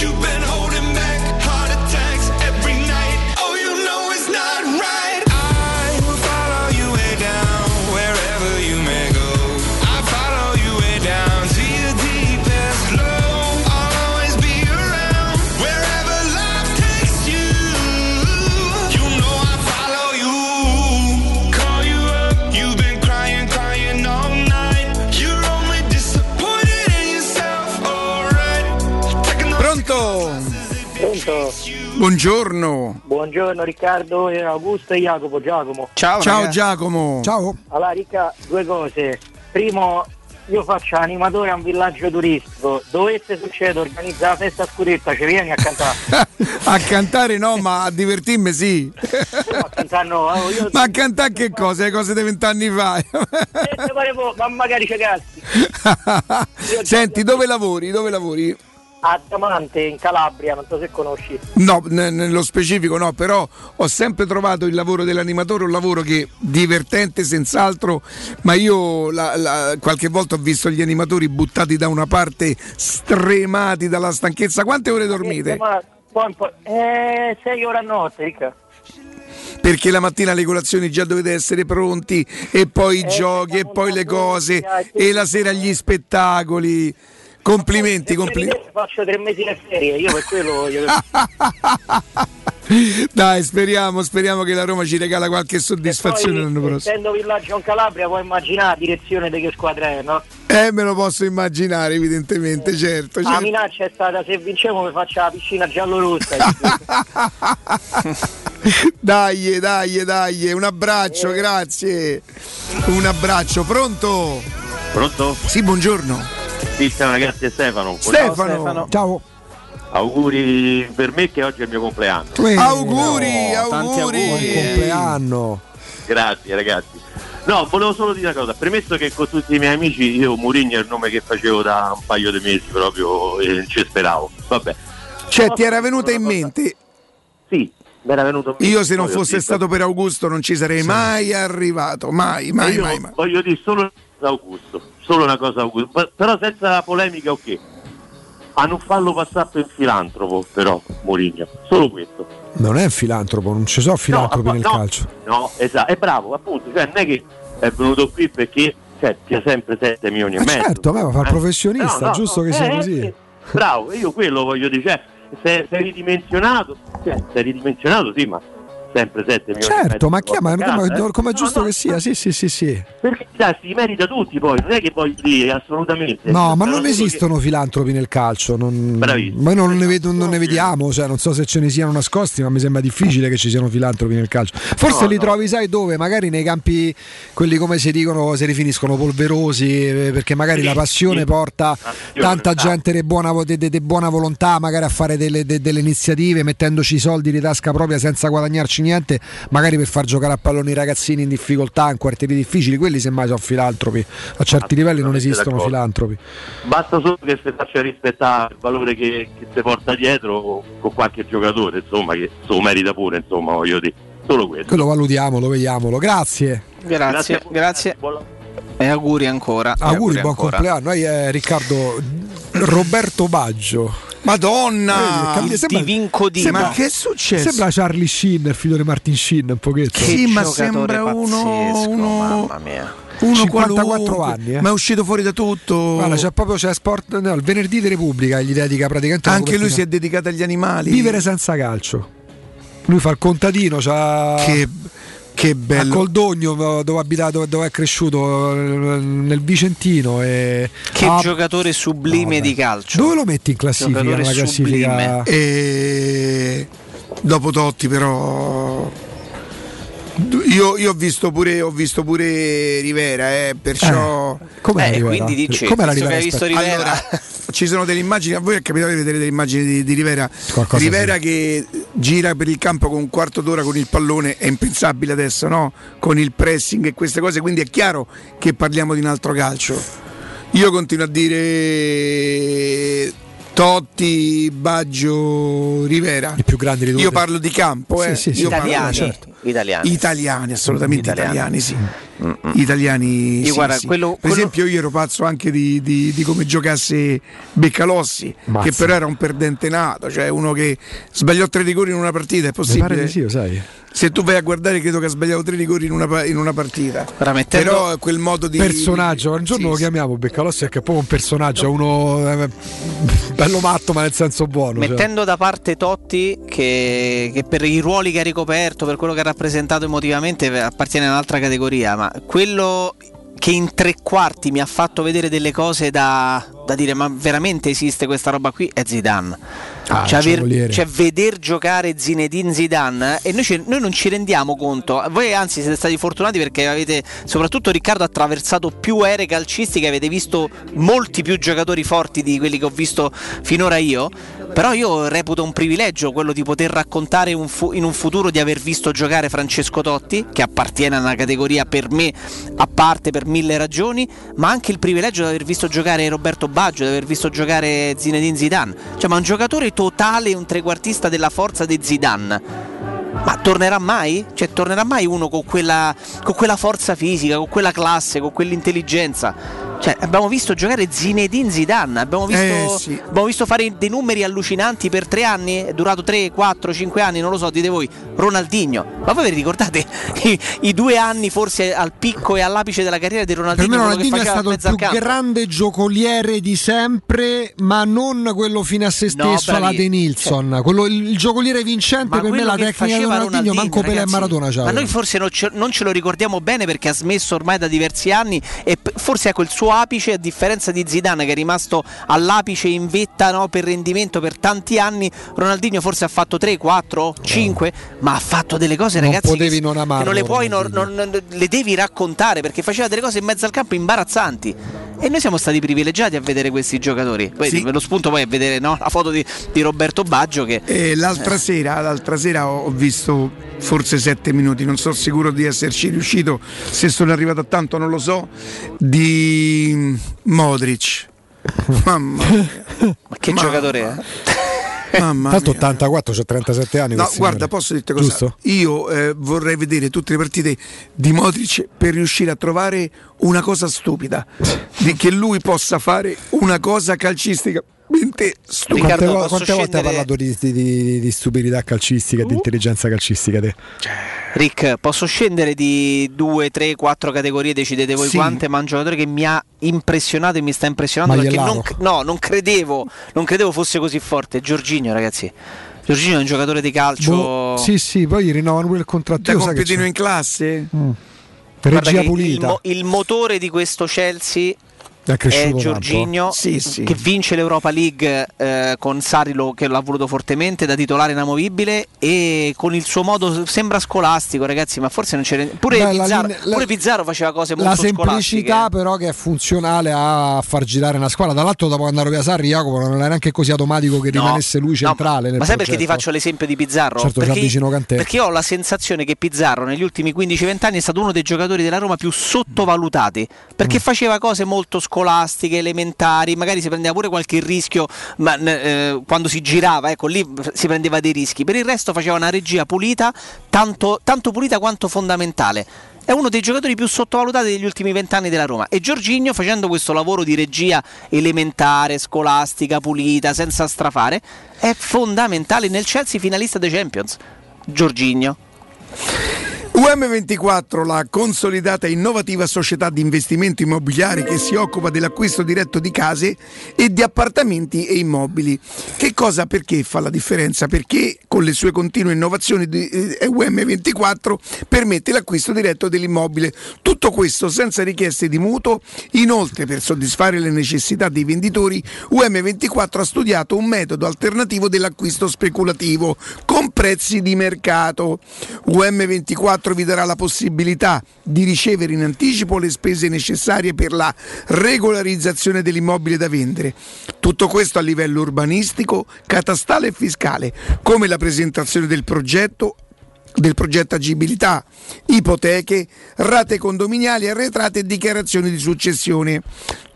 you've been holding back, heart attacks every night. Oh, you know it's not right. I will follow you way down, wherever you may go. I follow you way down to your deepest low. I'll always be around, wherever life takes you. You know I follow you. Call you up, you've been crying all night. You're only disappointed in yourself, alright. Pronto? Buongiorno Riccardo, Augusto e Giacomo. Ciao Giacomo. Ciao. Allora Ricca, due cose. Primo, io faccio animatore a un villaggio turistico. Dovesse succedere, organizzare la festa a scuretta, ci vieni a cantare? A cantare no, ma a divertirmi sì. A cantare no. Ma a cantare che cosa? Le cose di 20 anni fa. Ma magari c'è cazzi. Senti, dove lavori? A Damante in Calabria, non so se conosci. No, nello specifico no, però ho sempre trovato il lavoro dell'animatore un lavoro che divertente senz'altro, ma io qualche volta ho visto gli animatori buttati da una parte, stremati dalla stanchezza. Quante ore dormite? 6 ore a notte, Ricca. Perché la mattina alle colazioni già dovete essere pronti, e poi i giochi, e poi le cose, e la sera gli spettacoli. Complimenti. Faccio 3 mesi di ferie, io per quello voglio. Dai, speriamo che la Roma ci regala qualche soddisfazione poi, l'anno prossimo. Essendo villaggio in Calabria, puoi immaginare la direzione di che squadra è, no? Me lo posso immaginare, evidentemente, certo. La minaccia è stata: se vinciamo vi faccio la piscina giallo-rossa. Dai, un abbraccio, grazie. Un abbraccio, pronto? Pronto? Sì, buongiorno. Siamo ragazzi, è Stefano. Ciao. Auguri per me, che oggi è il mio compleanno. Auguri. Buon compleanno. Grazie ragazzi. No, volevo solo dire una cosa, premesso che con tutti i miei amici io Mourinho è il nome che facevo da un paio di mesi proprio e ci speravo. Vabbè. Cioè, ti era venuta in mente? Sì. Io se non fosse stato per Augusto non ci sarei mai arrivato, mai. Voglio dire solo una cosa Augusto, però senza polemica, ok? A non farlo passare per filantropo, però Mourinho, solo questo. Non è filantropo, non ci sono filantropi nel calcio. No, esatto, è bravo, appunto, cioè non è che è venuto qui perché ha sempre 7 milioni e mezzo. Certo, ma fa il professionista, giusto che sia così. Bravo, io quello voglio dire, sei ridimensionato, sì, ma sempre 7 milioni. Certo, ma chiama come è giusto che sia, sì. Perché si merita tutti, poi non è che voglio dire assolutamente. No, ma non esistono filantropi nel calcio, ma non ne vediamo, cioè non so se ce ne siano nascosti, ma mi sembra difficile che ci siano filantropi nel calcio. Forse li trovi, sai dove? Magari nei campi, quelli come si dicono, si rifiniscono polverosi, perché magari la passione porta tanta gente di buona volontà magari a fare delle iniziative, mettendoci i soldi di tasca propria senza guadagnarci niente, magari per far giocare a pallone i ragazzini in difficoltà in quartieri difficili. Quelli semmai sono filantropi, a certi livelli non esistono filantropi, basta solo che si faccia rispettare il valore che si porta dietro con qualche giocatore, insomma, che lo merita pure, insomma, voglio dire, solo quello valutiamolo, vediamolo. Grazie. E auguri, buon compleanno. Noi è Riccardo Roberto Baggio. Madonna, ti vinco di ma che è successo? Sembra Charlie Sheen, il figlio di Martin Sheen un pochetto. Sì, ma sembra pazzesco, mamma mia. 54 anni, eh? Ma è uscito fuori da tutto. Guarda, c'è Sport, no, il venerdì di Repubblica gli dedica praticamente anche lui, si è dedicato agli animali. Vivere senza calcio. Lui fa il contadino, che bello. A Coldogno, dove è cresciuto, nel Vicentino. Che giocatore sublime di calcio. Dove lo metti in classifica? Classifica? Dopo Totti, però io ho visto pure Rivera, perciò Rivera? Quindi dice, come la Rivera? Allora, ci sono delle immagini, a voi è capitato di vedere delle immagini di Rivera. Qualcosa Rivera sì, che gira per il campo con un quarto d'ora con il pallone, è impensabile adesso, no? Con il pressing e queste cose, quindi è chiaro che parliamo di un altro calcio. Io continuo a dire Totti, Baggio, Rivera, i più grandi di tutti. Io parlo di campo, sì, italiani, assolutamente italiani, sì. Italiani, sì. Per esempio, io ero pazzo anche di come giocasse Beccalossi, che però era un perdente nato, cioè uno che sbagliò 3 rigori in una partita. È possibile? Mi pare di sì, sai. Se tu vai a guardare, credo che ha sbagliato 3 rigori in una partita. Però quel modo di personaggio, un giorno lo chiamiamo Beccalossi, perché è proprio un personaggio, uno bello matto, ma nel senso buono. Mettendo da parte Totti, che per i ruoli che ha ricoperto, per quello che ha rappresentato emotivamente, appartiene a un'altra categoria, ma quello che in 3 quarti mi ha fatto vedere delle cose da dire, ma veramente esiste questa roba qui, è Zidane. Cioè veder giocare Zinedine Zidane, e noi non ci rendiamo conto. Voi anzi siete stati fortunati, perché avete, soprattutto Riccardo, attraversato più ere calcistiche, avete visto molti più giocatori forti di quelli che ho visto finora io. Però io reputo un privilegio quello di poter raccontare in un futuro di aver visto giocare Francesco Totti, che appartiene a una categoria per me a parte per 1000 ragioni, ma anche il privilegio di aver visto giocare Roberto Baggio, di aver visto giocare Zinedine Zidane. Cioè, ma un giocatore totale, un trequartista della forza di Zidane, ma tornerà mai? Cioè, tornerà mai uno con quella forza fisica, con quella classe, con quell'intelligenza? Cioè, abbiamo visto giocare Zinedine Zidane, abbiamo visto fare dei numeri allucinanti per 3 anni, è durato 3, 4, 5 anni, non lo so, dite voi. Ronaldinho, ma voi vi ricordate i 2 anni forse al picco e all'apice della carriera di Ronaldinho? Per me Ronaldinho è stato il più grande giocoliere di sempre, ma non quello fino a se stesso, alla De Nilsson, il giocoliere vincente. Ma per me la tecnica di Ronaldinho, manco Pelé e Maradona, ma noi forse non ce lo ricordiamo bene, perché ha smesso ormai da diversi anni, e forse ecco il suo apice, a differenza di Zidane, che è rimasto all'apice in vetta, no, per rendimento per tanti anni. Ronaldinho forse ha fatto 3, 4, 5, ma ha fatto delle cose, non ragazzi, potevi non amarlo, che non le puoi, non le devi raccontare, perché faceva delle cose in mezzo al campo imbarazzanti, e noi siamo stati privilegiati a vedere questi giocatori. Sì. Lo spunto poi è vedere, no, la foto di Roberto Baggio, che l'altra sera ho visto forse 7 minuti, non sono sicuro di esserci riuscito, se sono arrivato a tanto non lo so, di Modric. Mamma mia. Ma che giocatore è? Mamma tanto mia. 84, c'ho 37 anni. No, guarda, posso dirti cosa? Giusto? Io vorrei vedere tutte le partite di Modric per riuscire a trovare una cosa stupida, di che lui possa fare una cosa calcistica. Riccardo, quante volte hai parlato di stupidità calcistica, di intelligenza calcistica te? Rick, posso scendere di 2, 3, 4 categorie, decidete voi quante, ma un giocatore che mi ha impressionato e mi sta impressionando, perché non credevo fosse così forte. Jorginho, ragazzi, Giorginio è un giocatore di calcio. Sì, sì, poi rinnovano pure il contratto. Da compitino in classe? Regia pulita. Il motore di questo Chelsea è Giorginio, sì, sì, che vince l'Europa League con Sarri, che l'ha voluto fortemente da titolare inamovibile, e con il suo modo sembra scolastico, ragazzi, ma forse non c'era pure, pure Pizzaro faceva cose molto scolastiche. La semplicità però che è funzionale a far girare una squadra. Dall'altro, dopo andare via Sarri, Jacopo, non era neanche così automatico che rimanesse lui centrale nel progetto. Ma sai perché ti faccio l'esempio di Pizzarro? Certo, perché, vicino Cantè, perché ho la sensazione che Pizzarro negli ultimi 15-20 anni è stato uno dei giocatori della Roma più sottovalutati, perché faceva cose molto scolastiche, elementari, magari si prendeva pure qualche rischio, ma quando si girava, ecco, lì si prendeva dei rischi. Per il resto faceva una regia pulita, tanto pulita quanto fondamentale. È uno dei giocatori più sottovalutati degli ultimi 20 anni della Roma, e Giorginio, facendo questo lavoro di regia elementare, scolastica, pulita, senza strafare, è fondamentale nel Chelsea finalista dei Champions. Giorginio. UM24, la consolidata e innovativa società di investimento immobiliare che si occupa dell'acquisto diretto di case e di appartamenti e immobili. Che cosa, perché fa la differenza? Perché con le sue continue innovazioni UM24 permette l'acquisto diretto dell'immobile. Tutto questo senza richieste di mutuo. Inoltre, per soddisfare le necessità dei venditori, UM24 ha studiato un metodo alternativo dell'acquisto speculativo con prezzi di mercato. UM24 vi darà la possibilità di ricevere in anticipo le spese necessarie per la regolarizzazione dell'immobile da vendere. Tutto questo a livello urbanistico, catastale e fiscale, come la presentazione del progetto, agibilità, ipoteche, rate condominiali, arretrate e dichiarazioni di successione.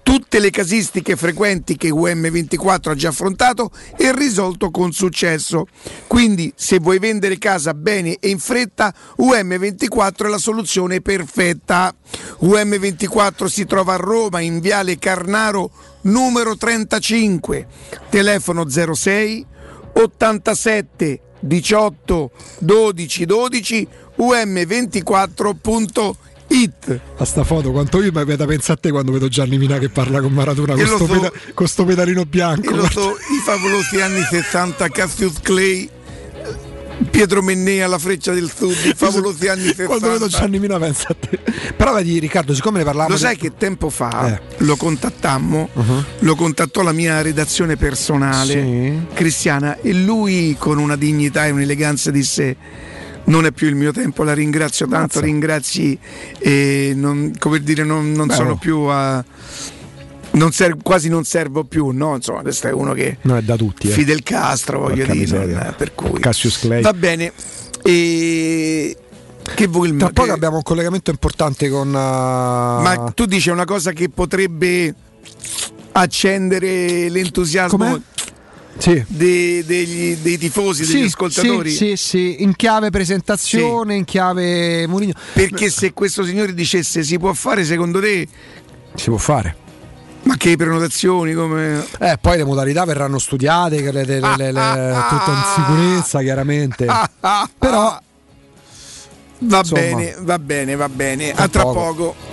Tutte le casistiche frequenti che UM24 ha già affrontato e risolto con successo. Quindi, se vuoi vendere casa bene e in fretta, UM24 è la soluzione perfetta. UM24 si trova a Roma in Viale Carnaro numero 35, telefono 06 87 18 12 12, um24.it. A sta foto, quanto io mi avete da pensare a te quando vedo Gianni Minà che parla con Maradona con sto pedalino bianco. E lo so, i favolosi anni 60, Cassius Clay, Pietro Mennea, la freccia del sud, i favolosi anni 60. Quando vedo Gianni Minà pensa a te. Però vedi, Riccardo, siccome ne parlavamo, lo sai che tempo fa lo contattammo, lo contattò la mia redazione personale, cristiana, e lui con una dignità e un'eleganza disse: non è più il mio tempo, la ringrazio tanto, ringrazi, e non sono più a... quasi non servo più, no? Insomma, questo è uno che è da tutti, Fidel Castro, voglio dire, per cui Cassius Clay. Va bene, e che vuoi? Tra poco abbiamo un collegamento importante con ma tu dici una cosa che potrebbe accendere l'entusiasmo. Com'è? Sì. Dei tifosi, degli ascoltatori, sì, in chiave presentazione, in chiave Mourinho. Perché se questo signore dicesse si può fare, secondo te si può fare? Ma che prenotazioni, come poi le modalità verranno studiate, tutto in sicurezza, chiaramente. Però va insomma, bene. A tra poco.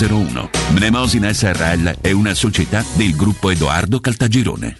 1. Mnemosine SRL è una società del gruppo Edoardo Caltagirone.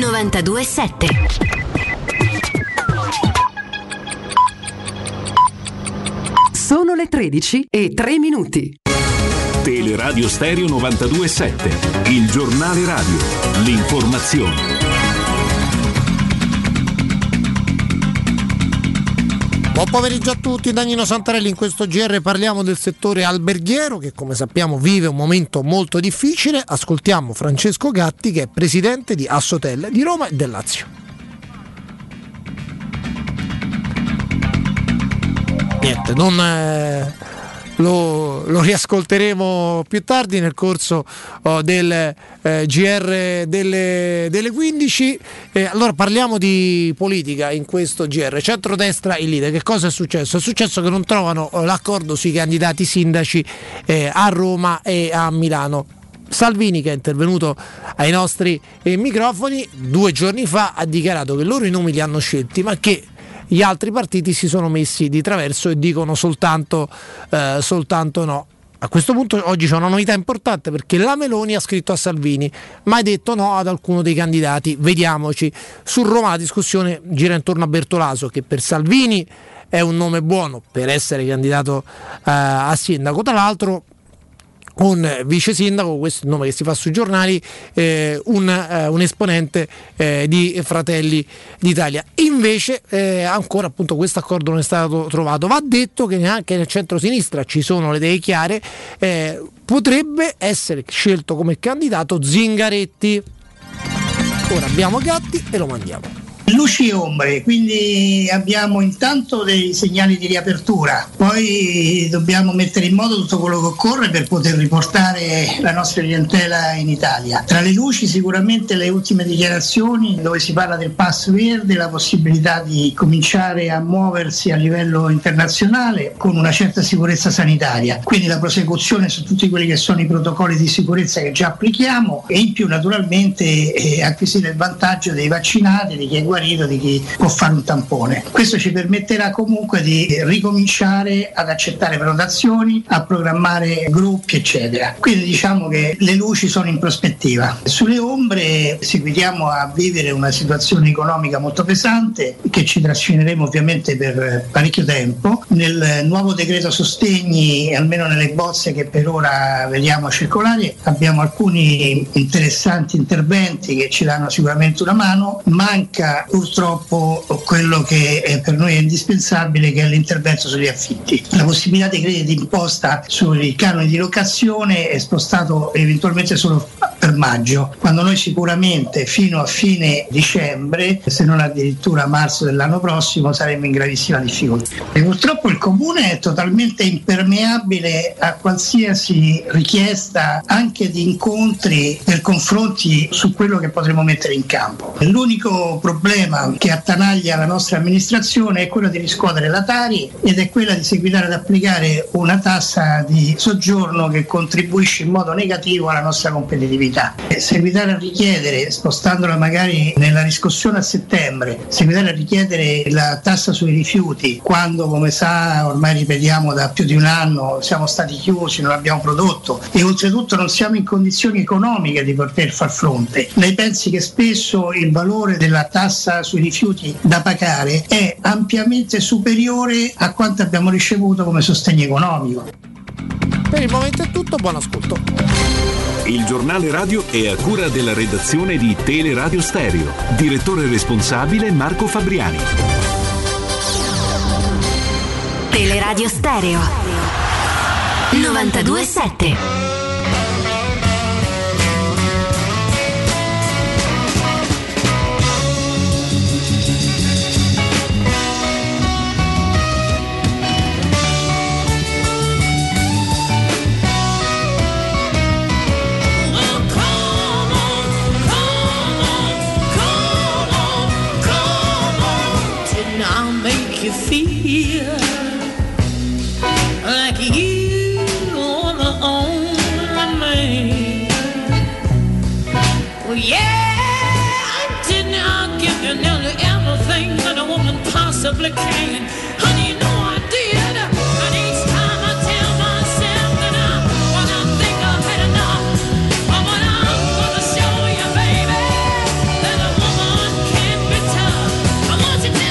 92.7. Sono le 13:03. Teleradio Stereo 92.7, il giornale radio, l'informazione. Buon pomeriggio a tutti, da Nino Santarelli. In questo GR parliamo del settore alberghiero che, come sappiamo, vive un momento molto difficile. Ascoltiamo Francesco Gatti, che è presidente di Assotel di Roma e del Lazio. Niente, non lo riascolteremo più tardi nel corso del GR delle 15. Allora parliamo di politica in questo GR. Centrodestra in lite. Che cosa è successo? È successo che non trovano l'accordo sui candidati sindaci a Roma e a Milano. Salvini, che è intervenuto ai nostri microfoni 2 giorni fa, ha dichiarato che loro i nomi li hanno scelti, ma che gli altri partiti si sono messi di traverso e dicono soltanto no. A questo punto oggi c'è una novità importante, perché la Meloni ha scritto a Salvini ma ha detto no ad alcuno dei candidati. Vediamoci. Su Roma la discussione gira intorno a Bertolaso, che per Salvini è un nome buono per essere candidato a sindaco, tra l'altro un vice sindaco, questo è il nome che si fa sui giornali, un esponente di Fratelli d'Italia. Invece ancora appunto questo accordo non è stato trovato. Va detto che neanche nel centro-sinistra ci sono le idee chiare. Potrebbe essere scelto come candidato Zingaretti. Ora abbiamo Gatti e lo mandiamo. luci e ombre, quindi abbiamo intanto dei segnali di riapertura, poi dobbiamo mettere in moto tutto quello che occorre per poter riportare la nostra clientela in Italia. Tra le luci sicuramente le ultime dichiarazioni dove si parla del pass verde, la possibilità di cominciare a muoversi a livello internazionale con una certa sicurezza sanitaria, quindi la prosecuzione su tutti quelli che sono i protocolli di sicurezza che già applichiamo e in più naturalmente acquisire il vantaggio dei vaccinati, di chi è guarito, di chi può fare un tampone. Questo ci permetterà comunque di ricominciare ad accettare prenotazioni, a programmare gruppi eccetera, quindi diciamo che le luci sono in prospettiva. Sulle ombre seguiamo a vivere una situazione economica molto pesante che ci trascineremo ovviamente per parecchio tempo. Nel nuovo decreto sostegni, almeno nelle bozze che per ora vediamo circolare, abbiamo alcuni interessanti interventi che ci danno sicuramente una mano. Manca purtroppo quello che è per noi è indispensabile, che è l'intervento sugli affitti. La possibilità dei crediti d'imposta sui canoni di locazione è spostato eventualmente solo per maggio, quando noi sicuramente fino a fine dicembre, se non addirittura marzo dell'anno prossimo, saremmo in gravissima difficoltà. E purtroppo il comune è totalmente impermeabile a qualsiasi richiesta anche di incontri per confronti su quello che potremo mettere in campo. L'unico problema che attanaglia la nostra amministrazione è quello di riscuotere la Tari ed è quella di seguitare ad applicare una tassa di soggiorno che contribuisce in modo negativo alla nostra competitività. E seguitare a richiedere, spostandola magari nella riscossione a settembre, seguitare a richiedere la tassa sui rifiuti quando, come sa, ormai ripetiamo da più di un anno, siamo stati chiusi, non abbiamo prodotto e oltretutto non siamo in condizioni economiche di poter far fronte. Lei pensi che spesso il valore della tassa sui rifiuti da pagare è ampiamente superiore a quanto abbiamo ricevuto come sostegno economico. Per il momento è tutto, buon ascolto. Il giornale radio è a cura della redazione di Teleradio Stereo. Direttore responsabile Marco Fabriani. Teleradio Stereo 92.7. You feel like you are the only man. Well, yeah, I did not give you nearly everything that a woman possibly can. Honey, you know I did. And each time I tell myself that I think I've had enough. But what I'm gonna show you, baby, that a woman can be tough. I want you to.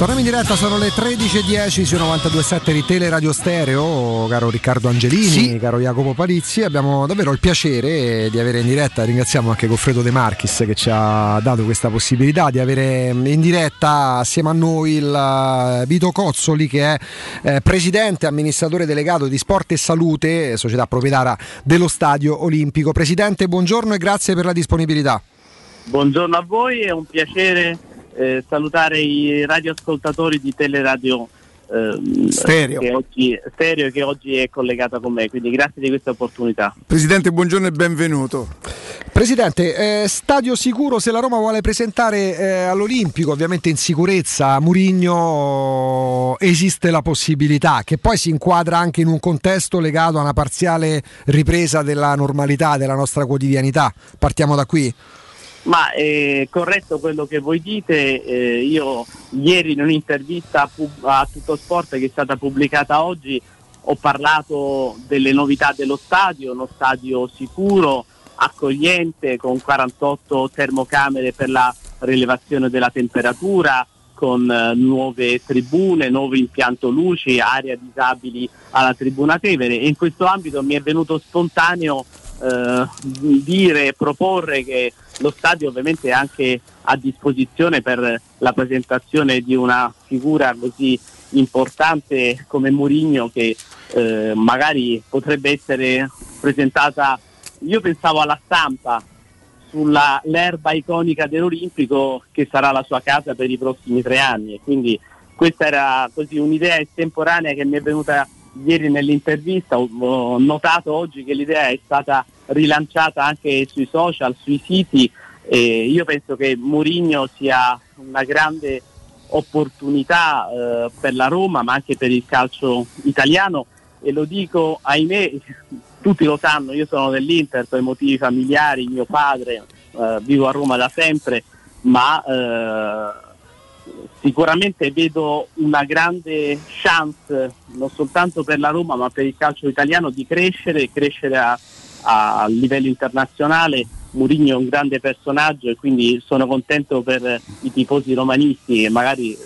Torniamo in diretta, sono le 13.10 su 92.7 di Teleradio Stereo, caro Riccardo Angelini, sì. Caro Jacopo Palizzi, abbiamo davvero il piacere di avere in diretta, ringraziamo anche Goffredo De Marchis che ci ha dato questa possibilità di avere in diretta assieme a noi il Vito Cozzoli che è presidente amministratore delegato di Sport e Salute, società proprietaria dello Stadio Olimpico. Presidente, buongiorno e grazie per la disponibilità. Buongiorno a voi, è un piacere salutare i radioascoltatori di Teleradio Stereo. Che oggi è collegata con me, quindi grazie di questa opportunità. Presidente, buongiorno e benvenuto. Presidente, stadio sicuro se la Roma vuole presentare all'Olimpico, ovviamente in sicurezza, a Mourinho esiste la possibilità, che poi si inquadra anche in un contesto legato a una parziale ripresa della normalità, della nostra quotidianità. Partiamo da qui. Ma è corretto quello che voi dite, io ieri in un'intervista a Tutto Sport che è stata pubblicata oggi ho parlato delle novità dello stadio, uno stadio sicuro, accogliente, con 48 termocamere per la rilevazione della temperatura, con nuove tribune, nuovo impianto luci, area disabili alla tribuna Tevere, e in questo ambito mi è venuto spontaneo proporre che lo stadio ovviamente è anche a disposizione per la presentazione di una figura così importante come Mourinho, che magari potrebbe essere presentata, io pensavo alla stampa, sull'erba iconica dell'Olimpico che sarà la sua casa per i prossimi 3 anni. E quindi questa era così un'idea estemporanea che mi è venuta ieri nell'intervista. Ho notato oggi che l'idea è stata rilanciata anche sui social, sui siti, e io penso che Mourinho sia una grande opportunità per la Roma, ma anche per il calcio italiano, e lo dico, ahimè, tutti lo sanno, io sono dell'Inter per motivi familiari, mio padre, vivo a Roma da sempre, ma sicuramente vedo una grande chance non soltanto per la Roma ma per il calcio italiano di crescere a livello internazionale. Mourinho è un grande personaggio e quindi sono contento per i tifosi romanisti e magari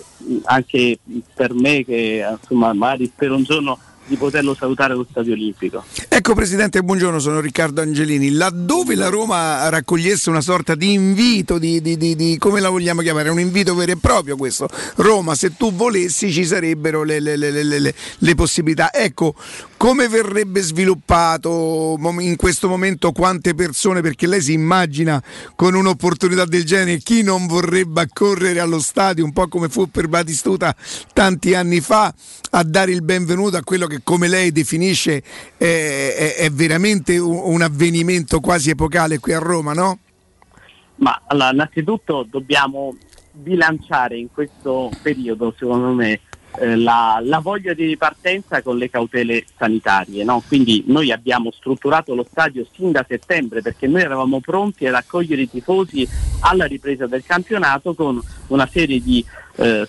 anche per me, che insomma magari spero un giorno di poterlo salutare allo Stadio Olimpico. Ecco Presidente, buongiorno, sono Riccardo Angelini. Laddove la Roma raccogliesse una sorta di invito, di come la vogliamo chiamare, un invito vero e proprio questo, Roma se tu volessi ci sarebbero le possibilità. Ecco, come verrebbe sviluppato in questo momento, quante persone, perché lei si immagina con un'opportunità del genere chi non vorrebbe accorrere allo stadio, un po' come fu per Batistuta tanti anni fa, a dare il benvenuto a quello che, come lei definisce, è veramente un avvenimento quasi epocale qui a Roma, no? Ma allora, innanzitutto dobbiamo bilanciare in questo periodo, secondo me, la voglia di ripartenza con le cautele sanitarie, no? Quindi noi abbiamo strutturato lo stadio sin da settembre perché noi eravamo pronti ad accogliere i tifosi alla ripresa del campionato con una serie di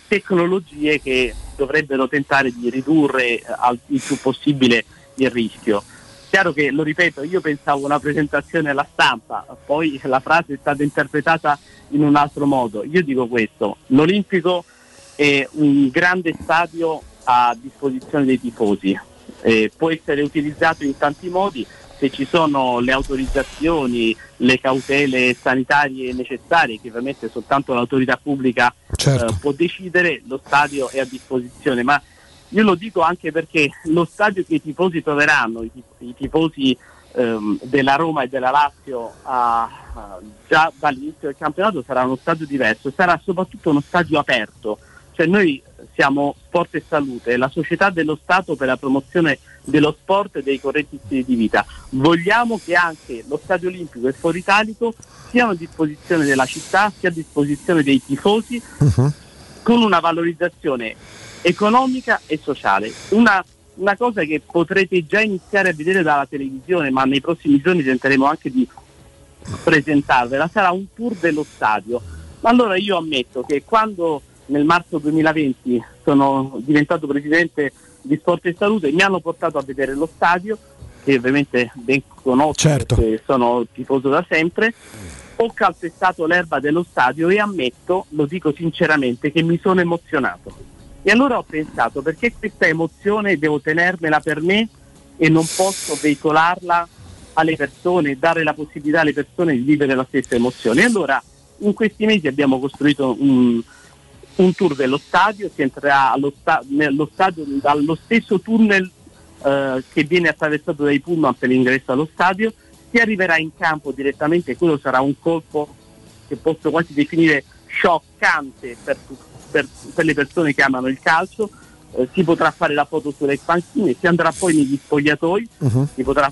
tecnologie che dovrebbero tentare di ridurre il più possibile il rischio. Chiaro che, lo ripeto, io pensavo una presentazione alla stampa, poi la frase è stata interpretata in un altro modo. Io dico questo: l'Olimpico è un grande stadio a disposizione dei tifosi, può essere utilizzato in tanti modi se ci sono le autorizzazioni, le cautele sanitarie necessarie, che ovviamente soltanto l'autorità pubblica certo può decidere. Lo stadio è a disposizione, ma io lo dico anche perché lo stadio che i tifosi troveranno, i tifosi della Roma e della Lazio già dall'inizio del campionato, sarà uno stadio diverso, sarà soprattutto uno stadio aperto. Cioè noi siamo Sport e Salute, la società dello Stato per la promozione dello sport e dei corretti stili di vita. Vogliamo che anche lo Stadio Olimpico e Foro Italico siano a disposizione della città, sia a disposizione dei tifosi, con una valorizzazione economica e sociale. Una cosa che potrete già iniziare a vedere dalla televisione, ma nei prossimi giorni tenteremo anche di presentarvela, sarà un tour dello stadio. Ma allora io ammetto che quando nel marzo 2020 sono diventato presidente di Sport e Salute, mi hanno portato a vedere lo stadio, che ovviamente ben conosco, certo, perché sono tifoso da sempre. Ho calpestato l'erba dello stadio e ammetto, lo dico sinceramente, che mi sono emozionato. E allora ho pensato: perché questa emozione devo tenermela per me e non posso veicolarla alle persone, dare la possibilità alle persone di vivere la stessa emozione? E allora in questi mesi abbiamo costruito un tour dello stadio, si entrerà nello stadio dallo stesso tunnel che viene attraversato dai pullman per l'ingresso allo stadio, si arriverà in campo direttamente. Quello sarà un colpo che posso quasi definire scioccante per le persone che amano il calcio. Si potrà fare la foto sulle panchine, si andrà poi negli spogliatoi, si potrà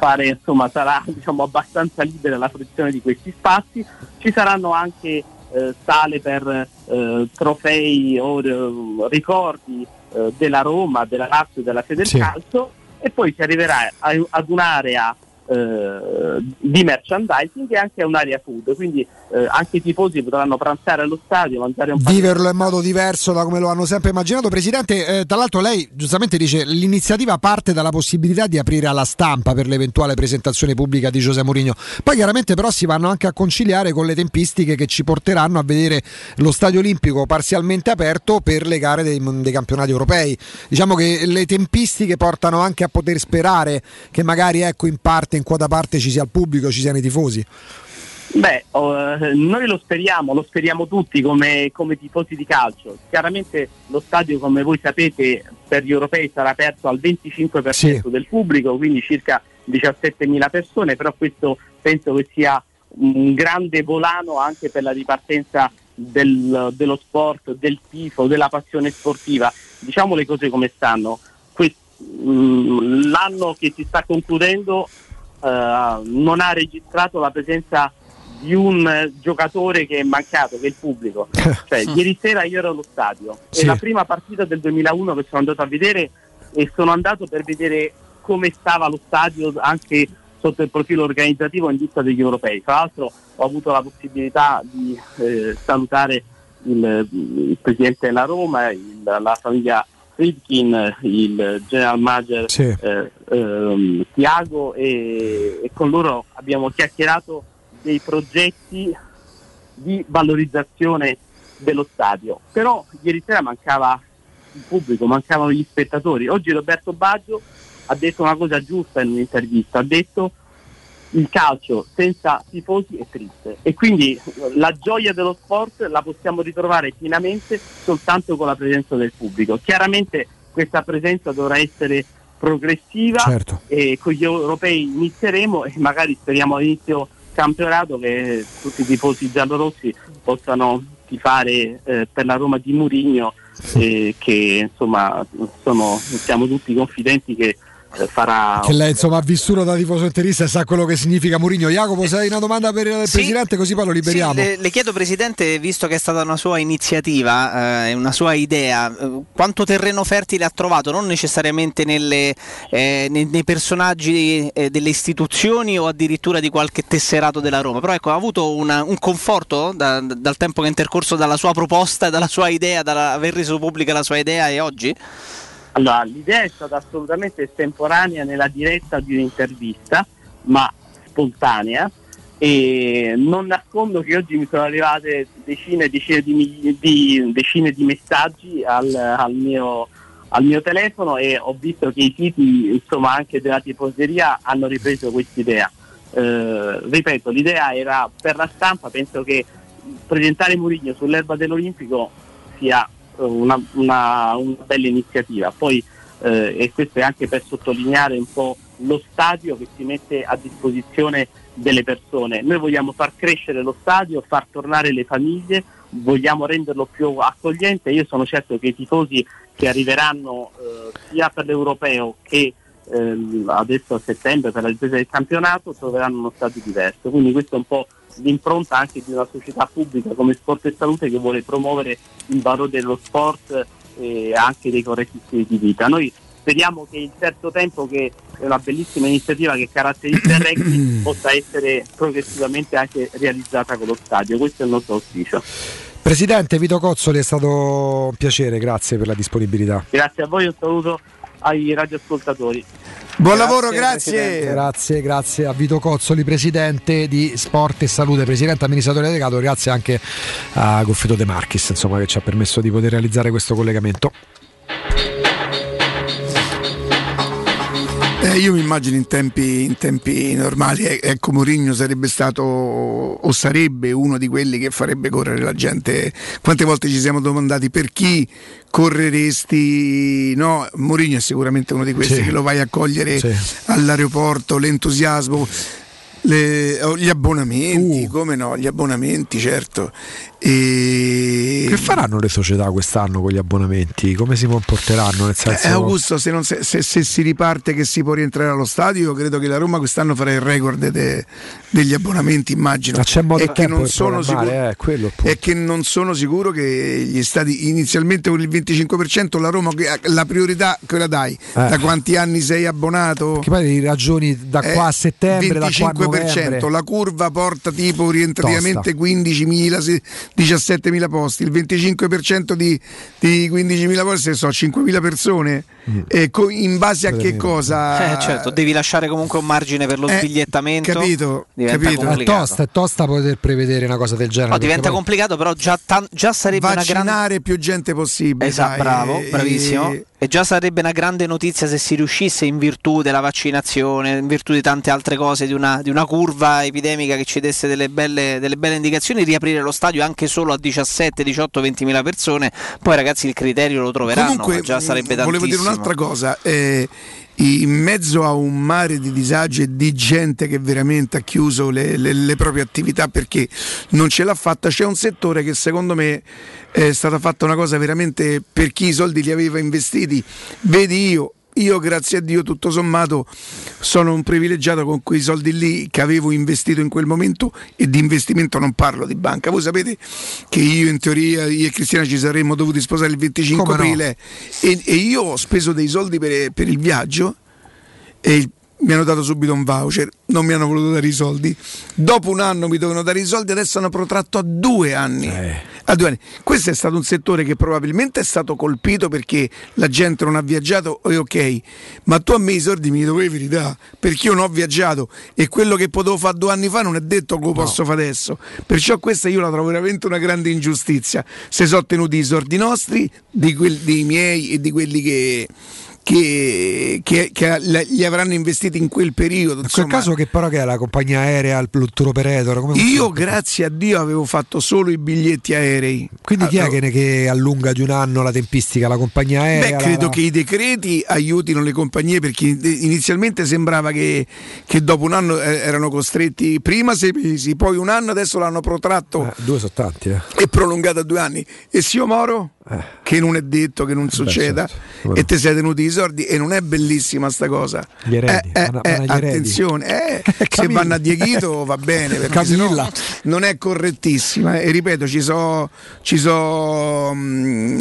fare, insomma, sarà diciamo abbastanza libera la fruizione di questi spazi. Ci saranno anche sale per trofei o ricordi della Roma, della Lazio e della Federcalcio, sì. E poi si arriverà ad un'area di merchandising e anche a un'area food, quindi anche i tifosi potranno pranzare allo stadio, mangiare un paio, viverlo in modo diverso da come lo hanno sempre immaginato. Presidente, tra l'altro lei giustamente dice l'iniziativa parte dalla possibilità di aprire alla stampa per l'eventuale presentazione pubblica di José Mourinho, poi chiaramente però si vanno anche a conciliare con le tempistiche che ci porteranno a vedere lo Stadio Olimpico parzialmente aperto per le gare dei campionati europei. Diciamo che le tempistiche portano anche a poter sperare che magari, ecco, in parte, in quota parte ci sia il pubblico, ci siano i tifosi. Beh, noi lo speriamo tutti come tifosi di calcio. Chiaramente lo stadio, come voi sapete, per gli europei sarà aperto al 25% del pubblico, quindi circa 17.000 persone, però questo penso che sia un grande volano anche per la ripartenza dello sport, del tifo, della passione sportiva. Diciamo le cose come stanno. L'anno che si sta concludendo non ha registrato la presenza di un giocatore che è mancato, che è il pubblico. Cioè, ieri sera io ero allo stadio, sì. È la prima partita del 2001 che sono andato a vedere, e sono andato per vedere come stava lo stadio anche sotto il profilo organizzativo in vista degli europei. Tra l'altro ho avuto la possibilità di salutare il presidente della Roma, la famiglia Friedkin, il general manager, sì. Tiago, e con loro abbiamo chiacchierato dei progetti di valorizzazione dello stadio. Però ieri sera mancava il pubblico, mancavano gli spettatori. Oggi Roberto Baggio ha detto una cosa giusta in un'intervista, ha detto: il calcio senza tifosi è triste, e quindi la gioia dello sport la possiamo ritrovare pienamente soltanto con la presenza del pubblico. Chiaramente questa presenza dovrà essere progressiva, certo. E con gli europei inizieremo, e magari speriamo all'inizio campionato che tutti i tifosi giallorossi possano tifare per la Roma di Mourinho, che insomma siamo tutti confidenti che farà. Che lei insomma ha vissuto da tifoso interista e sa quello che significa Mourinho. Jacopo, se hai una domanda per il Presidente, così poi lo liberiamo. Sì, le chiedo, Presidente, visto che è stata una sua iniziativa, una sua idea, quanto terreno fertile ha trovato, non necessariamente nei personaggi delle istituzioni o addirittura di qualche tesserato della Roma, però ecco, ha avuto un conforto dal tempo che è intercorso dalla sua proposta, dalla sua idea, dall'aver reso pubblica la sua idea e oggi? Allora, l'idea è stata assolutamente estemporanea nella diretta di un'intervista, ma spontanea, e non nascondo che oggi mi sono arrivate decine di messaggi al mio telefono, e ho visto che i siti, insomma, anche della tifoseria hanno ripreso quest'idea. Ripeto, l'idea era per la stampa, penso che presentare Mourinho sull'erba dell'Olimpico sia una bella iniziativa. Poi e questo è anche per sottolineare un po' lo stadio che si mette a disposizione delle persone. Noi vogliamo far crescere lo stadio, far tornare le famiglie, vogliamo renderlo più accogliente. Io sono certo che i tifosi che arriveranno sia per l'europeo che adesso a settembre per la ripresa del campionato troveranno uno stadio diverso. Quindi questo è un po' l'impronta anche di una società pubblica come Sport e Salute, che vuole promuovere il valore dello sport e anche dei corretti stili di vita. Noi speriamo che il terzo tempo, che è una bellissima iniziativa che caratterizza il rugby, possa essere progressivamente anche realizzata con lo stadio. Questo è il nostro auspicio. Presidente Vito Cozzoli, è stato un piacere, grazie per la disponibilità. Grazie a voi, un saluto ai radioascoltatori. Buon lavoro, grazie. Grazie a Vito Cozzoli, presidente di Sport e Salute, presidente amministratore delegato. Grazie anche a Goffredo De Marchis, insomma, che ci ha permesso di poter realizzare questo collegamento. Io mi immagino in tempi normali, ecco, Mourinho sarebbe stato o sarebbe uno di quelli che farebbe correre la gente. Quante volte ci siamo domandati per chi correresti? No, Mourinho è sicuramente uno di questi, sì. Che lo vai a cogliere, sì. All'aeroporto, l'entusiasmo, gli abbonamenti, come no, gli abbonamenti, certo. E... che faranno le società quest'anno con gli abbonamenti? Come si comporteranno? Nel senso... Augusto, se si riparte che si può rientrare allo stadio, credo che la Roma quest'anno farà il record degli abbonamenti, immagino. Ma c'è modo e che non sono sicuro, è che non sono sicuro che gli stati inizialmente con il 25%, la Roma la priorità quella dai. Da quanti anni sei abbonato? Che poi ragioni da qua a settembre, 25%. La curva porta tipo orientativamente 15.000, 17.000 posti, il 25% di 15.000 posti sono 5.000 persone. In base a che cosa? Certo, devi lasciare comunque un margine per lo sbigliettamento. Capito. È tosta poter prevedere una cosa del genere. No, diventa complicato, però già sarebbe una grande... vaccinare più gente possibile. Esatto, bravo, bravissimo. E già sarebbe una grande notizia se si riuscisse, in virtù della vaccinazione, in virtù di tante altre cose, di una curva epidemica che ci desse delle belle indicazioni, riaprire lo stadio anche solo a 17, 18, 20.000 persone. Poi ragazzi, il criterio lo troveranno, comunque, ma già sarebbe tantissimo. Volevo dire un'altra cosa, in mezzo a un mare di disagi e di gente che veramente ha chiuso le proprie attività perché non ce l'ha fatta, c'è un settore che secondo me è stata fatta una cosa veramente per chi i soldi li aveva investiti. Vedi, io grazie a Dio tutto sommato sono un privilegiato con quei soldi lì che avevo investito in quel momento, e di investimento non parlo di banca. Voi sapete che io in teoria, io e Cristiana ci saremmo dovuti sposare il 25 Come aprile no? e io ho speso dei soldi per il viaggio e mi hanno dato subito un voucher, non mi hanno voluto dare i soldi, dopo un anno mi dovevano dare i soldi, adesso hanno protratto a 2 anni. Questo è stato un settore che probabilmente è stato colpito perché la gente non ha viaggiato, e ok, ma tu a me i soldi mi dovevi ridare perché io non ho viaggiato, e quello che potevo fare 2 anni fa non è detto che lo posso fare adesso, perciò questa io la trovo veramente una grande ingiustizia. Se sono tenuti i soldi nostri, dei miei e di quelli che li avranno investiti in quel periodo. In quel caso che però che è la compagnia aerea, il tour operator? Come io grazie a Dio avevo fatto solo i biglietti aerei. Quindi chi è che allunga di un anno la tempistica? La compagnia aerea? Beh, credo che i decreti aiutino le compagnie, perché inizialmente sembrava che dopo un anno erano costretti, prima 6 mesi, poi un anno, adesso l'hanno protratto. 2 sono tanti. E prolungato a 2 anni. E zio Moro? Che non è detto che non succeda, certo. E te sei tenuti i soldi, e non è bellissima sta cosa. Attenzione, se vanno a Dieguito va bene, perché Camilla non è correttissima, e ripeto, ci sono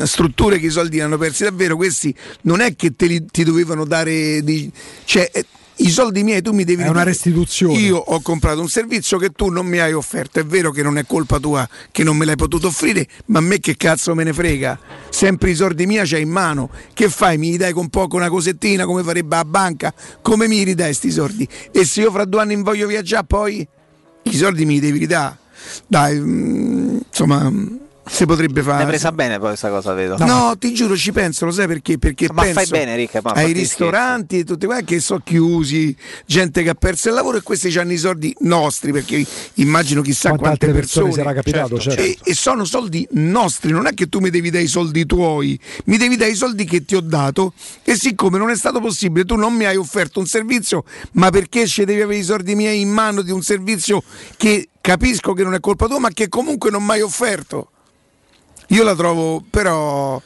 strutture che i soldi hanno persi davvero. Questi non è che ti dovevano dare i soldi miei, tu mi devi... È una restituzione. Io ho comprato un servizio che tu non mi hai offerto. È vero che non è colpa tua che non me l'hai potuto offrire, ma a me che cazzo me ne frega? Sempre i soldi mia c'hai in mano. Che fai? Mi dai con poco una cosettina come farebbe la banca? Come mi ridai sti soldi? E se io fra 2 anni voglio viaggiare, poi i soldi mi devi ridare. Dai, insomma... Si potrebbe fare. L'hai presa bene poi questa cosa, vedo. No, ti giuro, ci penso, lo sai perché? Perché ma penso, fai bene, Ricca, ai ristoranti e tutti quelli che sono chiusi, gente che ha perso il lavoro, e questi hanno i soldi nostri, perché immagino chissà quante altre persone sarà capitato, certo. E sono soldi nostri, non è che tu mi devi dare i soldi tuoi, mi devi dare i soldi che ti ho dato, e siccome non è stato possibile, tu non mi hai offerto un servizio, ma perché ci devi avere i soldi miei in mano di un servizio che capisco che non è colpa tua, ma che comunque non mi hai offerto? Io la trovo però...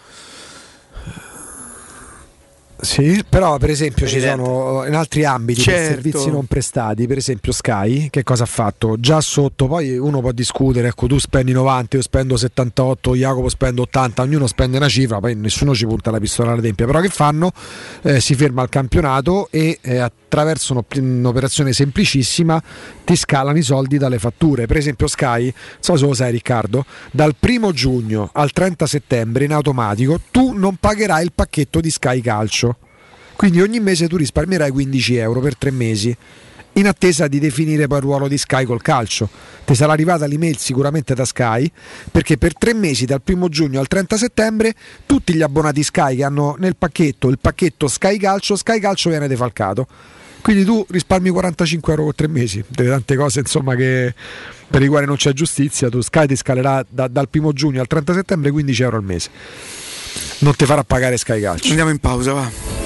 Sì, però per esempio Presidente. Ci sono in altri ambiti, certo, servizi non prestati. Per esempio Sky, che cosa ha fatto? Già sotto, poi uno può discutere, ecco, tu spendi 90, io spendo 78, Jacopo spende 80, ognuno spende una cifra, poi nessuno ci punta la pistola alla tempia. Però che fanno? Si ferma il campionato e attraverso un'operazione semplicissima ti scalano i soldi dalle fatture. Per esempio Sky, non so se lo sai Riccardo, dal 1° giugno al 30 settembre in automatico tu non pagherai il pacchetto di Sky Calcio. Quindi ogni mese tu risparmierai 15 euro per 3 mesi, in attesa di definire poi il ruolo di Sky col calcio. Ti sarà arrivata l'email sicuramente da Sky, perché per 3 mesi, dal 1° giugno al 30 settembre, tutti gli abbonati Sky che hanno nel pacchetto il pacchetto Sky Calcio viene defalcato. Quindi tu risparmi 45 euro per 3 mesi, delle tante cose insomma che per le quali non c'è giustizia. Tu Sky ti scalerà dal 1° giugno al 30 settembre 15 euro al mese, non ti farà pagare Sky Calcio. Andiamo in pausa, va.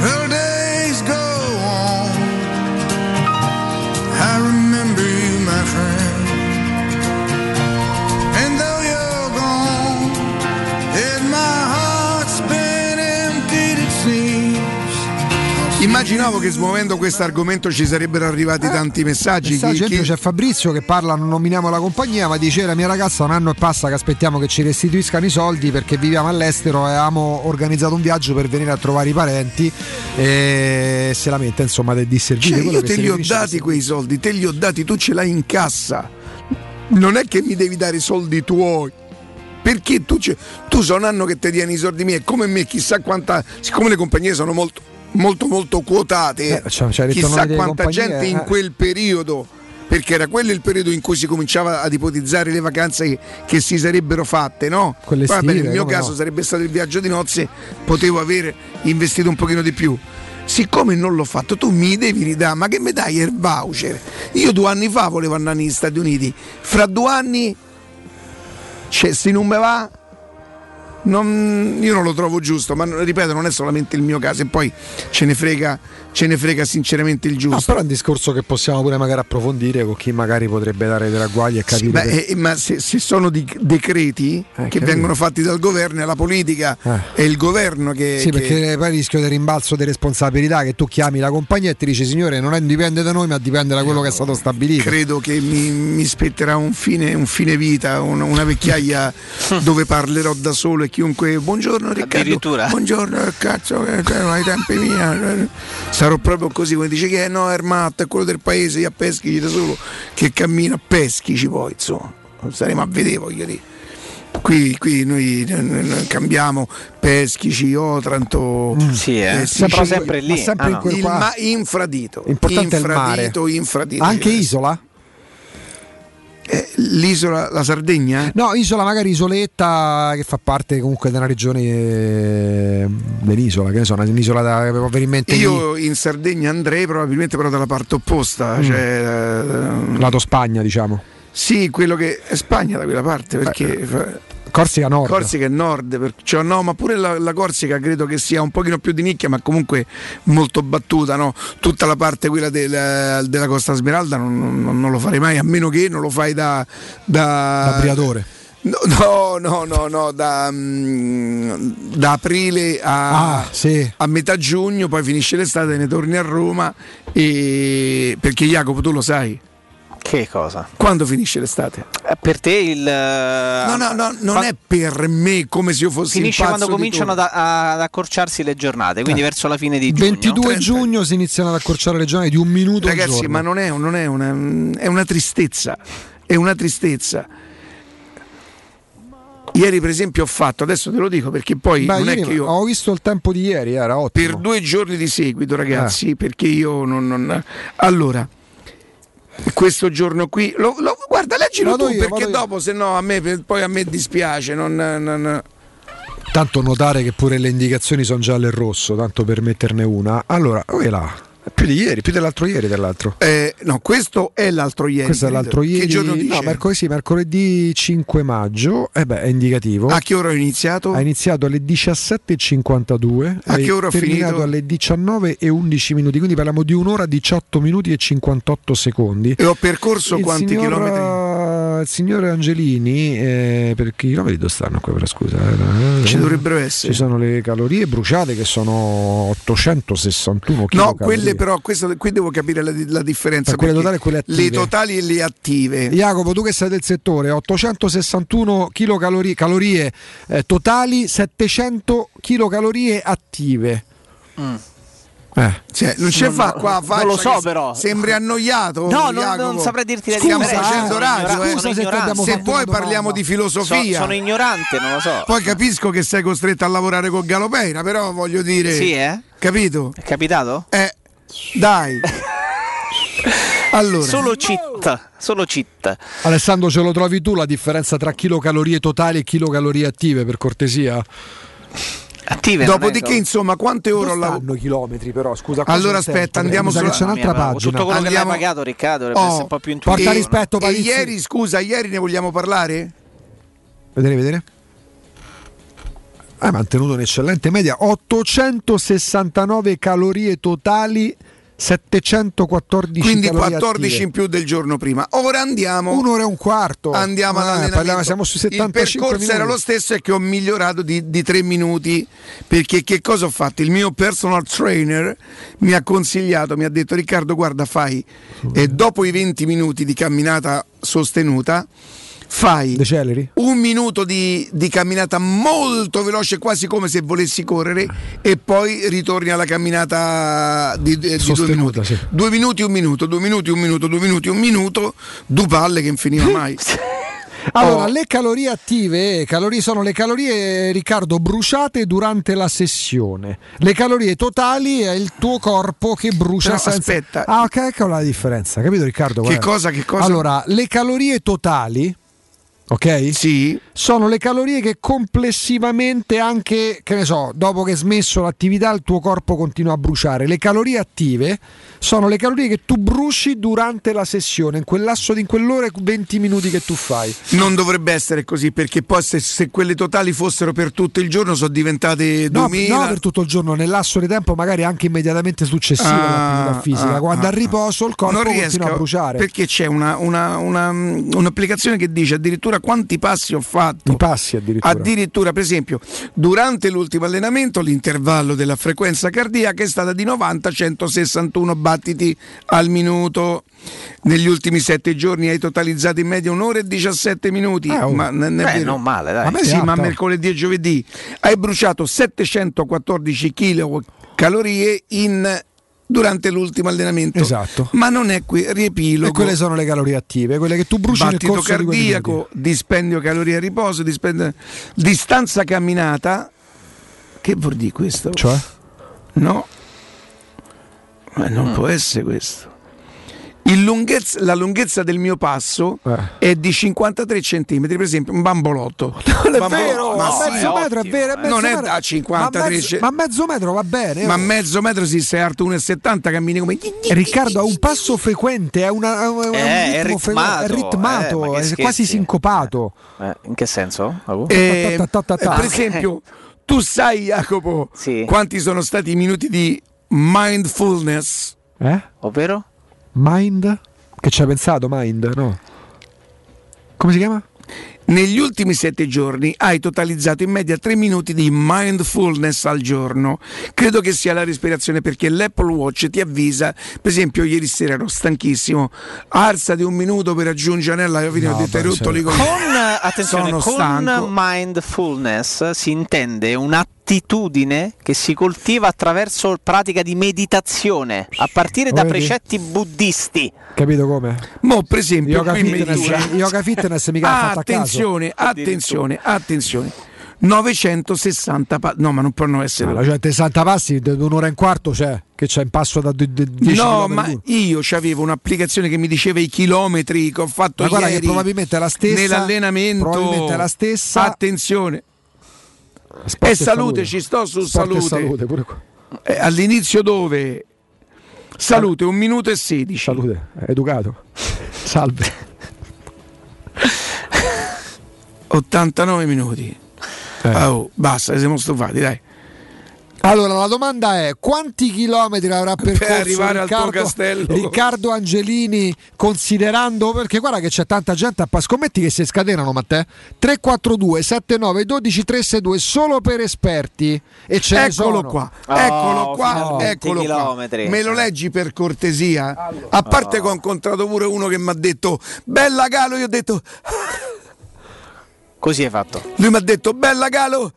Her days go on. I remember you, my friend. Immaginavo che smuovendo questo argomento ci sarebbero arrivati tanti messaggi che... C'è Fabrizio che parla, non nominiamo la compagnia, ma dice: la mia ragazza un anno e passa che aspettiamo che ci restituiscano i soldi perché viviamo all'estero e avevamo organizzato un viaggio per venire a trovare i parenti e se la mette insomma del disservire. Cioè, io te li ho dati quei soldi, te li ho dati, tu ce l'hai in cassa, non è che mi devi dare i soldi tuoi. Perché tu sei un anno che ti tieni i soldi miei, come me, chissà quanta, siccome le compagnie sono molto quotate, chissà quanta gente in quel periodo, perché era quello il periodo in cui si cominciava ad ipotizzare le vacanze che si sarebbero fatte, no? Quelle stile, nel mio caso sarebbe stato il viaggio di nozze, potevo aver investito un pochino di più. Siccome non l'ho fatto, tu mi devi ridare, ma che mi dai il voucher? Io 2 anni fa volevo andare negli Stati Uniti, fra 2 anni, se non me va io non lo trovo giusto, ma ripeto, non è solamente il mio caso, e poi ce ne frega sinceramente il giusto. Però è un discorso che possiamo pure magari approfondire con chi magari potrebbe dare della guaglia e capire. Sì, beh, ma se sono decreti che vengono fatti dal governo, è la politica, è il governo che. Sì, perché poi rischio del rimbalzo di responsabilità, che tu chiami la compagnia e ti dici: signore, non dipende da noi, ma dipende da quello che è stato stabilito. Credo che mi spetterà un fine vita, una vecchiaia dove parlerò da solo e chiunque. Buongiorno Riccardo. Addirittura. Buongiorno, cazzo, ai tempi miei. Sarò proprio così, come dice che no, Ermat è quello del paese, io a Peschici da solo che cammina a Peschici, poi insomma saremo a vedere, voglio dire. Qui noi cambiamo Peschici, Otranto, sì, sempre, sempre lì, sempre in quel qua. Infradito. Importante infradito, il mare. Infradito, anche cioè. Isola? L'isola, la Sardegna? No, isola, magari isoletta che fa parte comunque di una regione dell'isola, che ne so, un'isola da probabilmente. Io in Sardegna andrei probabilmente però dalla parte opposta, cioè lato Spagna, diciamo. Sì, quello che è Spagna da quella parte, perché Corsica Nord, perciò no, ma pure la Corsica credo che sia un pochino più di nicchia, ma comunque molto battuta, no? Tutta la parte quella della Costa Smeralda non lo farei mai, a meno che non lo fai da Briatore. No, da aprile a metà giugno, poi finisce l'estate e ne torni a Roma, perché Jacopo tu lo sai. Che cosa? Quando finisce l'estate? Per te il... No, non è per me come se io fossi finisce quando cominciano ad accorciarsi le giornate, quindi verso la fine di giugno. 22 giugno si iniziano ad accorciare le giornate di un minuto. Ragazzi, ma non è una tristezza, è una tristezza. Ieri per esempio ho fatto, adesso te lo dico perché poi non è che io ho visto il tempo di ieri, era ottimo. Per 2 giorni di seguito, ragazzi, perché io non... Allora... questo giorno qui guarda, leggilo vado tu io, perché dopo se no a me dispiace non. Tanto notare che pure le indicazioni sono gialle e rosso, tanto per metterne una. Allora, oh, là. Più di ieri, più dell'altro ieri, dell'altro. No, questo è l'altro ieri. Questo è l'altro ieri. Che giorno dice? No, mercoledì 5 maggio. È indicativo. A che ora ho iniziato? Ha iniziato alle 17:52. A che ora ho finito? Alle 19:11. Quindi parliamo di 1 ora 18 minuti e 58 secondi. E ho percorso quanti chilometri? Il signor Angelini, per chilometri dove stanno qua, per scusa? Ci dovrebbero essere. Ci sono le calorie bruciate che sono 861 kcal. No, quelle però, questo, qui devo capire la differenza tra totale e le totali e le attive. Jacopo, tu che sei del settore, 861 calorie totali, 700 kcal attive. Cioè, non ce non, fa qua, non lo so, però sembri annoiato. No, non saprei dirti le cose. Se vuoi parliamo di filosofia. Sono ignorante, non lo so. Poi capisco che sei costretto a lavorare con Galopera, però voglio dire. Sì, capito? È capitato? Dai. Allora. Solo cheat. Alessandro, ce lo trovi tu la differenza tra chilocalorie totali e chilocalorie attive, per cortesia? Attive, dopodiché, insomma, quante ore ho lavorato? Chilometri, però scusa. Allora, aspetta, andiamo sulla c'è un'altra pagina. Tutto quello che l'hai pagato, Riccardo, deve essere un po' più intuitivo. Porta rispetto, no? Ieri ne vogliamo parlare? Vedere. Hai mantenuto un'eccellente media: 869 calorie totali. 714, quindi 14 attive in più del giorno prima. Ora andiamo 1 ora e un quarto. Andiamo all'allenamento. Siamo su 75 minuti. Il percorso era lo stesso, è che ho migliorato di 3 minuti, perché che cosa ho fatto? Il mio personal trainer mi ha consigliato, mi ha detto: Riccardo, guarda, fai dopo i 20 minuti di camminata sostenuta fai deceleri. 1 minuto di camminata molto veloce, quasi come se volessi correre, e poi ritorni alla camminata di sostenuta, 2 minuti. Sì. 2 minuti, 1 minuto, 2 palle che non finiva mai. Allora, le calorie attive sono le calorie, Riccardo, bruciate durante la sessione. Le calorie totali è il tuo corpo che brucia. Però, senza... aspetta. Ah, ok, ecco la differenza, capito Riccardo? Che cosa? Allora, le calorie totali, ok? Sì. sono le calorie che complessivamente, anche, che ne so, dopo che hai smesso l'attività il tuo corpo continua a bruciare. Le calorie attive sono le calorie che tu bruci durante la sessione, in quel lasso di in quell'ora e 20 minuti che tu fai. Non dovrebbe essere così, perché poi se quelle totali fossero per tutto il giorno sono diventate 2000. No, per tutto il giorno, nel lasso di tempo magari anche immediatamente successivo all'attività fisica, quando al riposo il corpo continua a bruciare. Perché c'è un'applicazione che dice addirittura quanti passi ho fatto. I passi addirittura, per esempio, durante l'ultimo allenamento l'intervallo della frequenza cardiaca è stata di 90-161 battiti al minuto. Negli ultimi 7 giorni hai totalizzato in media 1 ora e 17 minuti. Ma non male, dai. Ma mercoledì e giovedì hai bruciato 714 kilocalorie durante l'ultimo allenamento. Esatto. Ma non è qui riepilogo. E quelle sono le calorie attive, quelle che tu bruci nel corso cardiaco, dispendio calorie a riposo, distanza camminata. Che vuol dire questo? Cioè? No. Ma non può essere questo. La lunghezza del mio passo è di 53 centimetri, per esempio, un bambolotto. Non è vero, ma mezzo metro è vero, non è da 53 centimetri. Ma mezzo metro va bene. Ma mezzo metro sì, sei alto 1,70, cammini come Riccardo, ha un passo frequente, è ritmato, è quasi sincopato. In che senso? Per esempio, tu sai, Jacopo, quanti sono stati i minuti di mindfulness? Ovvero? Mind? Che ci ha pensato Mind? No. Come si chiama? Negli ultimi 7 giorni hai totalizzato in media 3 minuti di mindfulness al giorno. Credo che sia la respirazione, perché l'Apple Watch ti avvisa. Per esempio, ieri sera ero stanchissimo, alzati 1 minuto per raggiungere la fine. Ho detto, hai rotto lì con attenzione. Sono stanco. Con mindfulness si intende un'attitudine che si coltiva attraverso pratica di meditazione a partire da precetti buddisti. Capito come? Mo, per esempio, yoga fitness mica l'ha fatta a caso. Attenzione, 960 passi. No, ma non possono essere 960 passi, 1 ora e un quarto c'è. Che c'è in passo da 10 no, ma io c'avevo un'applicazione che mi diceva i chilometri che ho fatto ieri, che probabilmente è la stessa nell'allenamento. Probabilmente è la stessa. Attenzione. E salute, ci sto su sport salute. Pure qua. All'inizio dove? Salute, 1 minuto e 16. Salute, educato. Salve. 89 minuti. Basta, siamo stufati, dai. Allora, la domanda è: quanti chilometri avrà percorso arrivare Riccardo, al tuo castello? Riccardo Angelini, considerando, perché guarda che c'è tanta gente a scommetti che si scatenano, Matteo. 342 79 12 362, solo per esperti. E c'è eccolo qua. Me lo leggi per cortesia? Allora. A parte che ho incontrato pure uno che mi ha detto "Bella Galo", io ho detto così hai fatto. Lui mi ha detto "Bella Galo".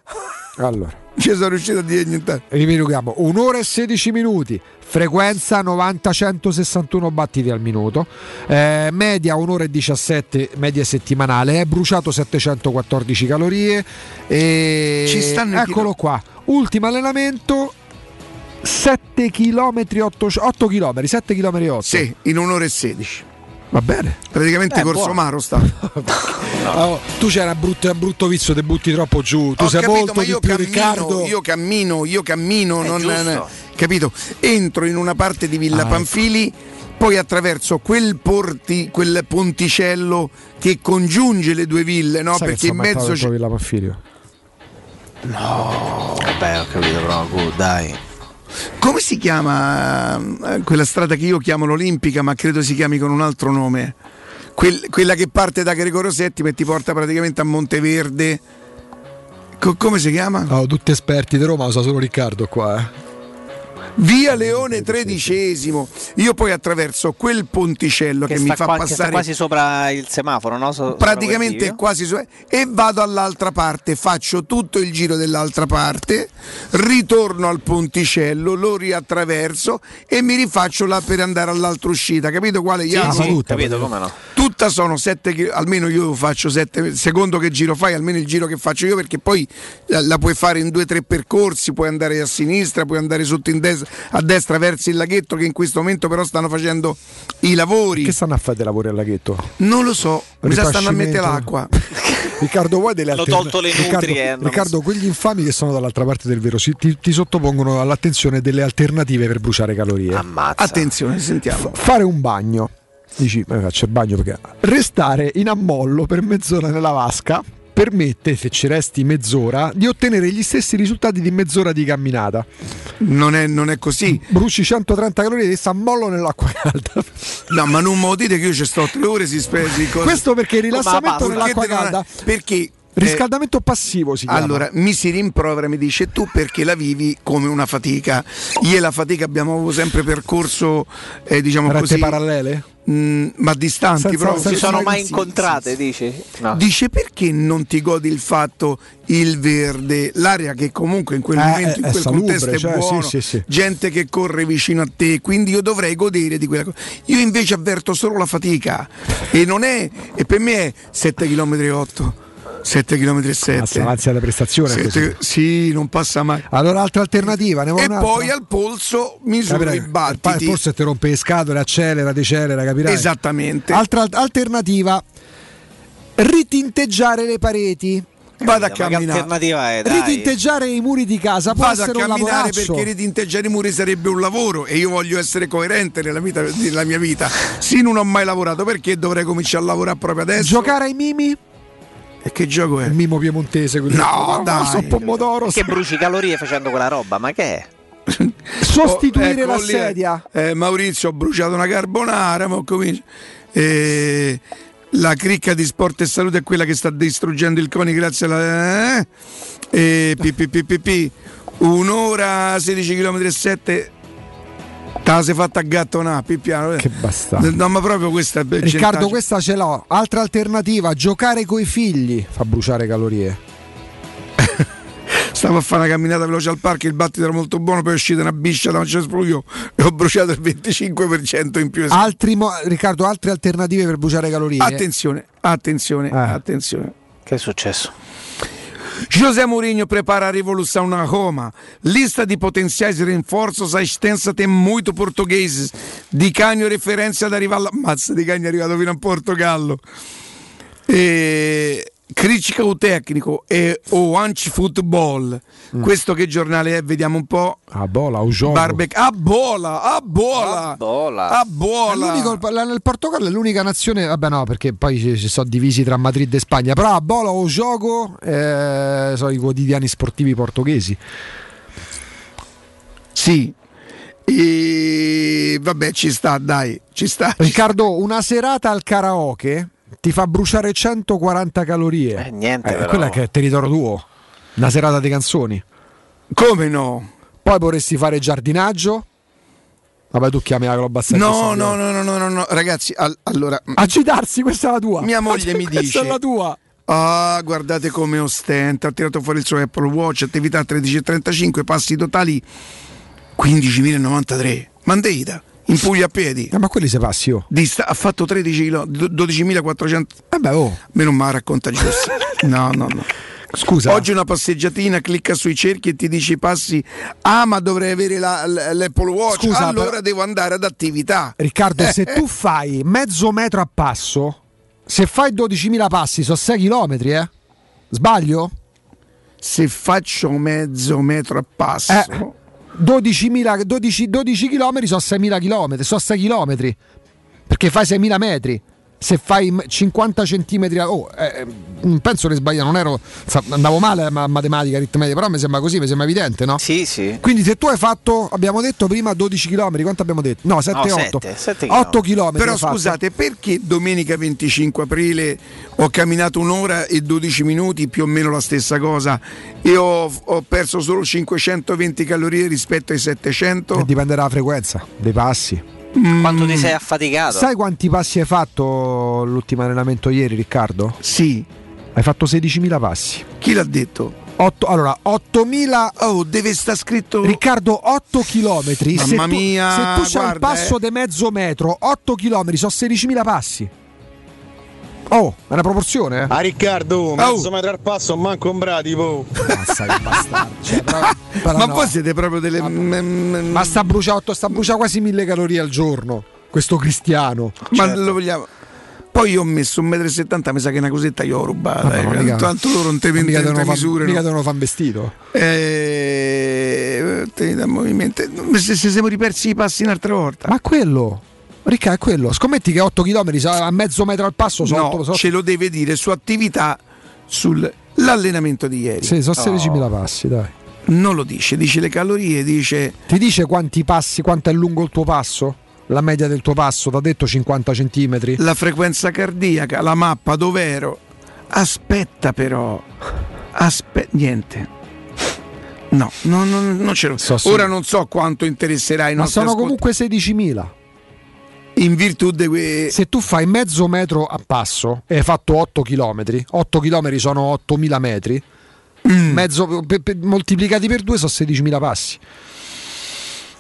Allora, ci sono riuscito a dire niente. Ripetiamo, 1 ora e 16 minuti, frequenza 90-161 battiti al minuto, media 1 ora e 17, media settimanale, è bruciato 714 calorie. E ci stanno, eccolo qua, ultimo allenamento. 7 km 8. Sì, in 1 ora e 16. Va bene, praticamente Corsomaro sta. No. Tu c'era brutto vizio, te butti troppo giù. Tu sei capito, molto più Riccardo. Io cammino, non capito. Entro in una parte di Villa Panfili, poi attraverso quel ponticello che congiunge le due ville, no? Sai, perché in mezzo c'è Villa Panfilio. No, vabbè, ho capito, però dai. Come si chiama quella strada che io chiamo l'Olimpica, ma credo si chiami con un altro nome? Quella che parte da Greco Rossetti e ti porta praticamente a Monteverde. Come si chiama? Oh, tutti esperti di Roma, lo sa solo Riccardo qua. Via Leone XIII. Io poi attraverso quel ponticello che mi fa passare quasi sopra il semaforo, no? Praticamente quasi sopra, e vado all'altra parte, faccio tutto il giro dell'altra parte, ritorno al ponticello, lo riattraverso e mi rifaccio là per andare all'altra uscita, capito quale? Capito, come no? Tutta sono 7 km, almeno io faccio 7, secondo che giro fai, almeno il giro che faccio io, perché poi la puoi fare in 2-3 percorsi, puoi andare a sinistra, puoi andare sotto in destra, a destra verso il laghetto, che in questo momento però stanno facendo i lavori. Che stanno a fare dei lavori al laghetto? Non lo so, mi sa stanno a mettere l'acqua. Riccardo, vuoi delle altre? L'ho tolto le nutrie. Riccardo, quegli infami che sono dall'altra parte del velo ti sottopongono all'attenzione delle alternative per bruciare calorie. Ammazza. Attenzione, sentiamo. Fare un bagno. Dici, ma faccio il bagno perché? Restare in ammollo per mezz'ora nella vasca permette, se ci resti mezz'ora, di ottenere gli stessi risultati di mezz'ora di camminata. Non è così. Bruci 130 calorie e sta mollo nell'acqua calda. No, ma non me lo dite che io ci sto 3 ore si spese. Questo perché il rilassamento nell'acqua calda. Perché? Riscaldamento passivo si chiama. Allora mi si rimprovera, mi dice: tu perché la vivi come una fatica? Io e la fatica abbiamo sempre percorso diciamo rette così parallele? Ma distanti proprio. Non si sono mai incontrate, sì. Dice no. Dice perché non ti godi il fatto il verde, l'aria che comunque in quel momento, in quel salubre, contesto è buono, sì. Gente che corre vicino a te, quindi io dovrei godere di quella cosa. Io invece avverto solo la fatica e per me è 7,8 km. 7,7 km. Anzi, alla prestazione. Sì, non passa mai. Allora, altra alternativa. Poi al polso misura i battiti. Il polso te rompe le scatole, accelera, decelera, capirai? Esattamente. Altra alternativa: ritinteggiare le pareti. Vado a camminare. Ritinteggiare i muri di casa può essere un lavoraccio, perché ritinteggiare i muri sarebbe un lavoro e io voglio essere coerente nella mia vita. Sì, non ho mai lavorato, perché dovrei cominciare a lavorare proprio adesso. Giocare ai mimi. E che gioco è? Il mimo piemontese. No, dai, sono pomodoro. Che bruci calorie facendo quella roba, ma che è? Sostituire la sedia. Maurizio, ho bruciato una carbonara, ma la cricca di Sport e Salute è quella che sta distruggendo il CONI grazie alla un'ora 16,7 km. Te sei fatta a gattonà, piano. Che bastardo. No, ma proprio questa è Riccardo, centaggio. Questa ce l'ho. Altra alternativa: giocare coi figli fa bruciare calorie. Stavo a fare una camminata veloce al parco, il battito era molto buono, poi è uscita una biscia da un cespuglio e ho bruciato il 25% in più. Riccardo, altre alternative per bruciare calorie. Attenzione. Che è successo? José Mourinho prepara a rivolução na Roma. Lista de potenciais reforços, a extensa tem muito portugueses. Di Canio referência da rival. Mazza, Di Canio è arrivato fino a Portogallo. Critica o tecnico e o anti-football. Questo che giornale è? Vediamo un po'. A bola, o gioco. A bola. Il Portogallo è l'unica nazione. Vabbè, no, perché poi si sono divisi tra Madrid e Spagna. Però a bola o gioco sono i quotidiani sportivi portoghesi. Sì. E vabbè, ci sta, dai. Riccardo, una serata al karaoke ti fa bruciare 140 calorie. Niente. Quella che è territorio tuo. Una serata di canzoni. Come no? Poi vorresti fare giardinaggio? Vabbè, tu chiami la roba stessa. No, ragazzi, allora. Agitarsi, questa è la tua. Mia moglie mi dice: questa è la tua. Ah, guardate come ostenta. Ha tirato fuori il suo Apple Watch. Attività 13:35, passi totali 15.093. Mandeita. In Puglia a piedi, ma quelli se passi io. Ha fatto 13 km, 12.400. Vabbè, meno male, racconta giusto. No. Scusa. Oggi una passeggiatina, clicca sui cerchi e ti dice i passi. Ah, ma dovrei avere l'Apple Watch. Scusa, allora però devo andare ad attività. Riccardo, se tu fai mezzo metro a passo, se fai 12.000 passi, sono 6 km, eh? Sbaglio? Se faccio mezzo metro a passo. 12 km sono 6.000 km, sono 6 km perché fai 6.000 metri. Se fai 50 centimetri, penso che sbagliano. Non ero, andavo male a matematica, aritmetica, però mi sembra così, mi sembra evidente, no? Sì. Quindi se tu hai fatto, abbiamo detto prima 12 km, quanto abbiamo detto? No, 7, 8 km. Però scusate, perché domenica 25 aprile ho camminato 1 ora e 12 minuti, più o meno la stessa cosa, e ho perso solo 520 calorie rispetto ai 700? Dipenderà dalla frequenza dei passi. Quanto ti sei affaticato? Sai quanti passi hai fatto l'ultimo allenamento ieri, Riccardo? Sì. Hai fatto 16.000 passi. Chi l'ha detto? 8.000. Deve sta scritto, Riccardo, 8 chilometri. Mamma mia. Se tu c'hai un passo di mezzo metro, 8 chilometri sono 16.000 passi. È una proporzione, eh? Ah, Riccardo, mezzo metro al passo, manco un bradipo. Mazza, che bastardo. Ma voi siete proprio delle. Ma sta brucia quasi 1.000 calorie al giorno, questo Cristiano. Certo. Ma lo vogliamo. Poi io ho messo 1,70 m, mi sa che una cosetta io l'ho rubata. Tanto loro non te vendono misure. Mica te lo fanno vestito. Se siamo ripersi i passi un'altra volta. Ma quello, Ricca, è quello. Scommetti che 8 km a mezzo metro al passo sotto. No, ce lo deve dire su attività, sull'allenamento di ieri. Sì, sono 16.000 passi, dai. Non lo dice, dice le calorie, dice. Ti dice quanti passi, quanto è lungo il tuo passo? La media del tuo passo, t'ha detto 50 centimetri. La frequenza cardiaca, la mappa, dov'ero? Aspetta però. Niente. No, non ce l'ho. Ora non so quanto interesserà i nostri ascoltatori. Ma sono comunque 16.000. In virtù di se tu fai mezzo metro a passo e hai fatto 8 km, 8 km sono 8.000 metri. Mezzo moltiplicati per 2 sono 16.000 passi.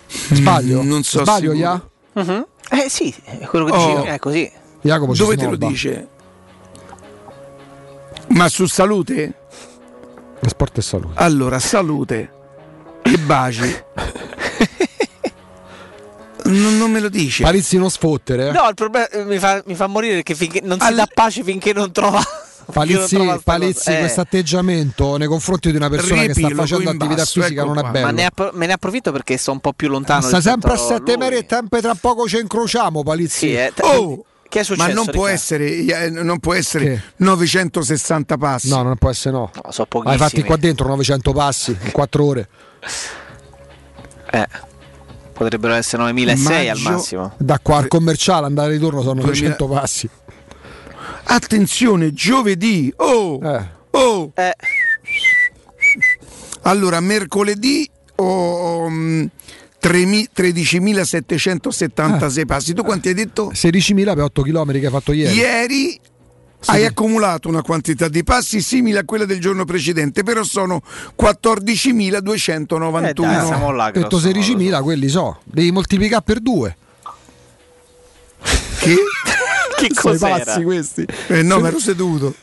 Sbaglio? Non so. Sbaglio, Ia? Uh-huh. Sì, è quello che dicevo, è così. Jacopo, dove te lo dice? Ma su salute? Sport e salute. Allora, salute e baci. Non me lo dice. Parizzi, non sfottere. No, il problema mi fa morire perché finché non si dà pace, finché non trova. Palizzi questo atteggiamento nei confronti di una persona che sta facendo attività fisica non è bello. Ma me ne approfitto perché sto un po' più lontano. Sta sempre a 7 metri e tempo tra poco ci incrociamo, Palizzi. Sì, che è successo? Ma non può essere che? 960 passi. No, non può essere, no. No, so pochissimi. Hai fatti qua dentro 900 passi in 4 ore. Potrebbero essere 9.600 al massimo. Da qua al commerciale andare e ritorno sono 200 passi. Attenzione, giovedì. Allora, mercoledì 13.776 passi. Tu quanti hai detto? 16.000 per 8 km che hai fatto ieri. Ieri hai accumulato una quantità di passi simile a quella del giorno precedente, però sono 14.291. Ho detto 16.000, quelli so. Devi moltiplicare per 2. Che? Che sono i passi questi? No, mi ero seduto.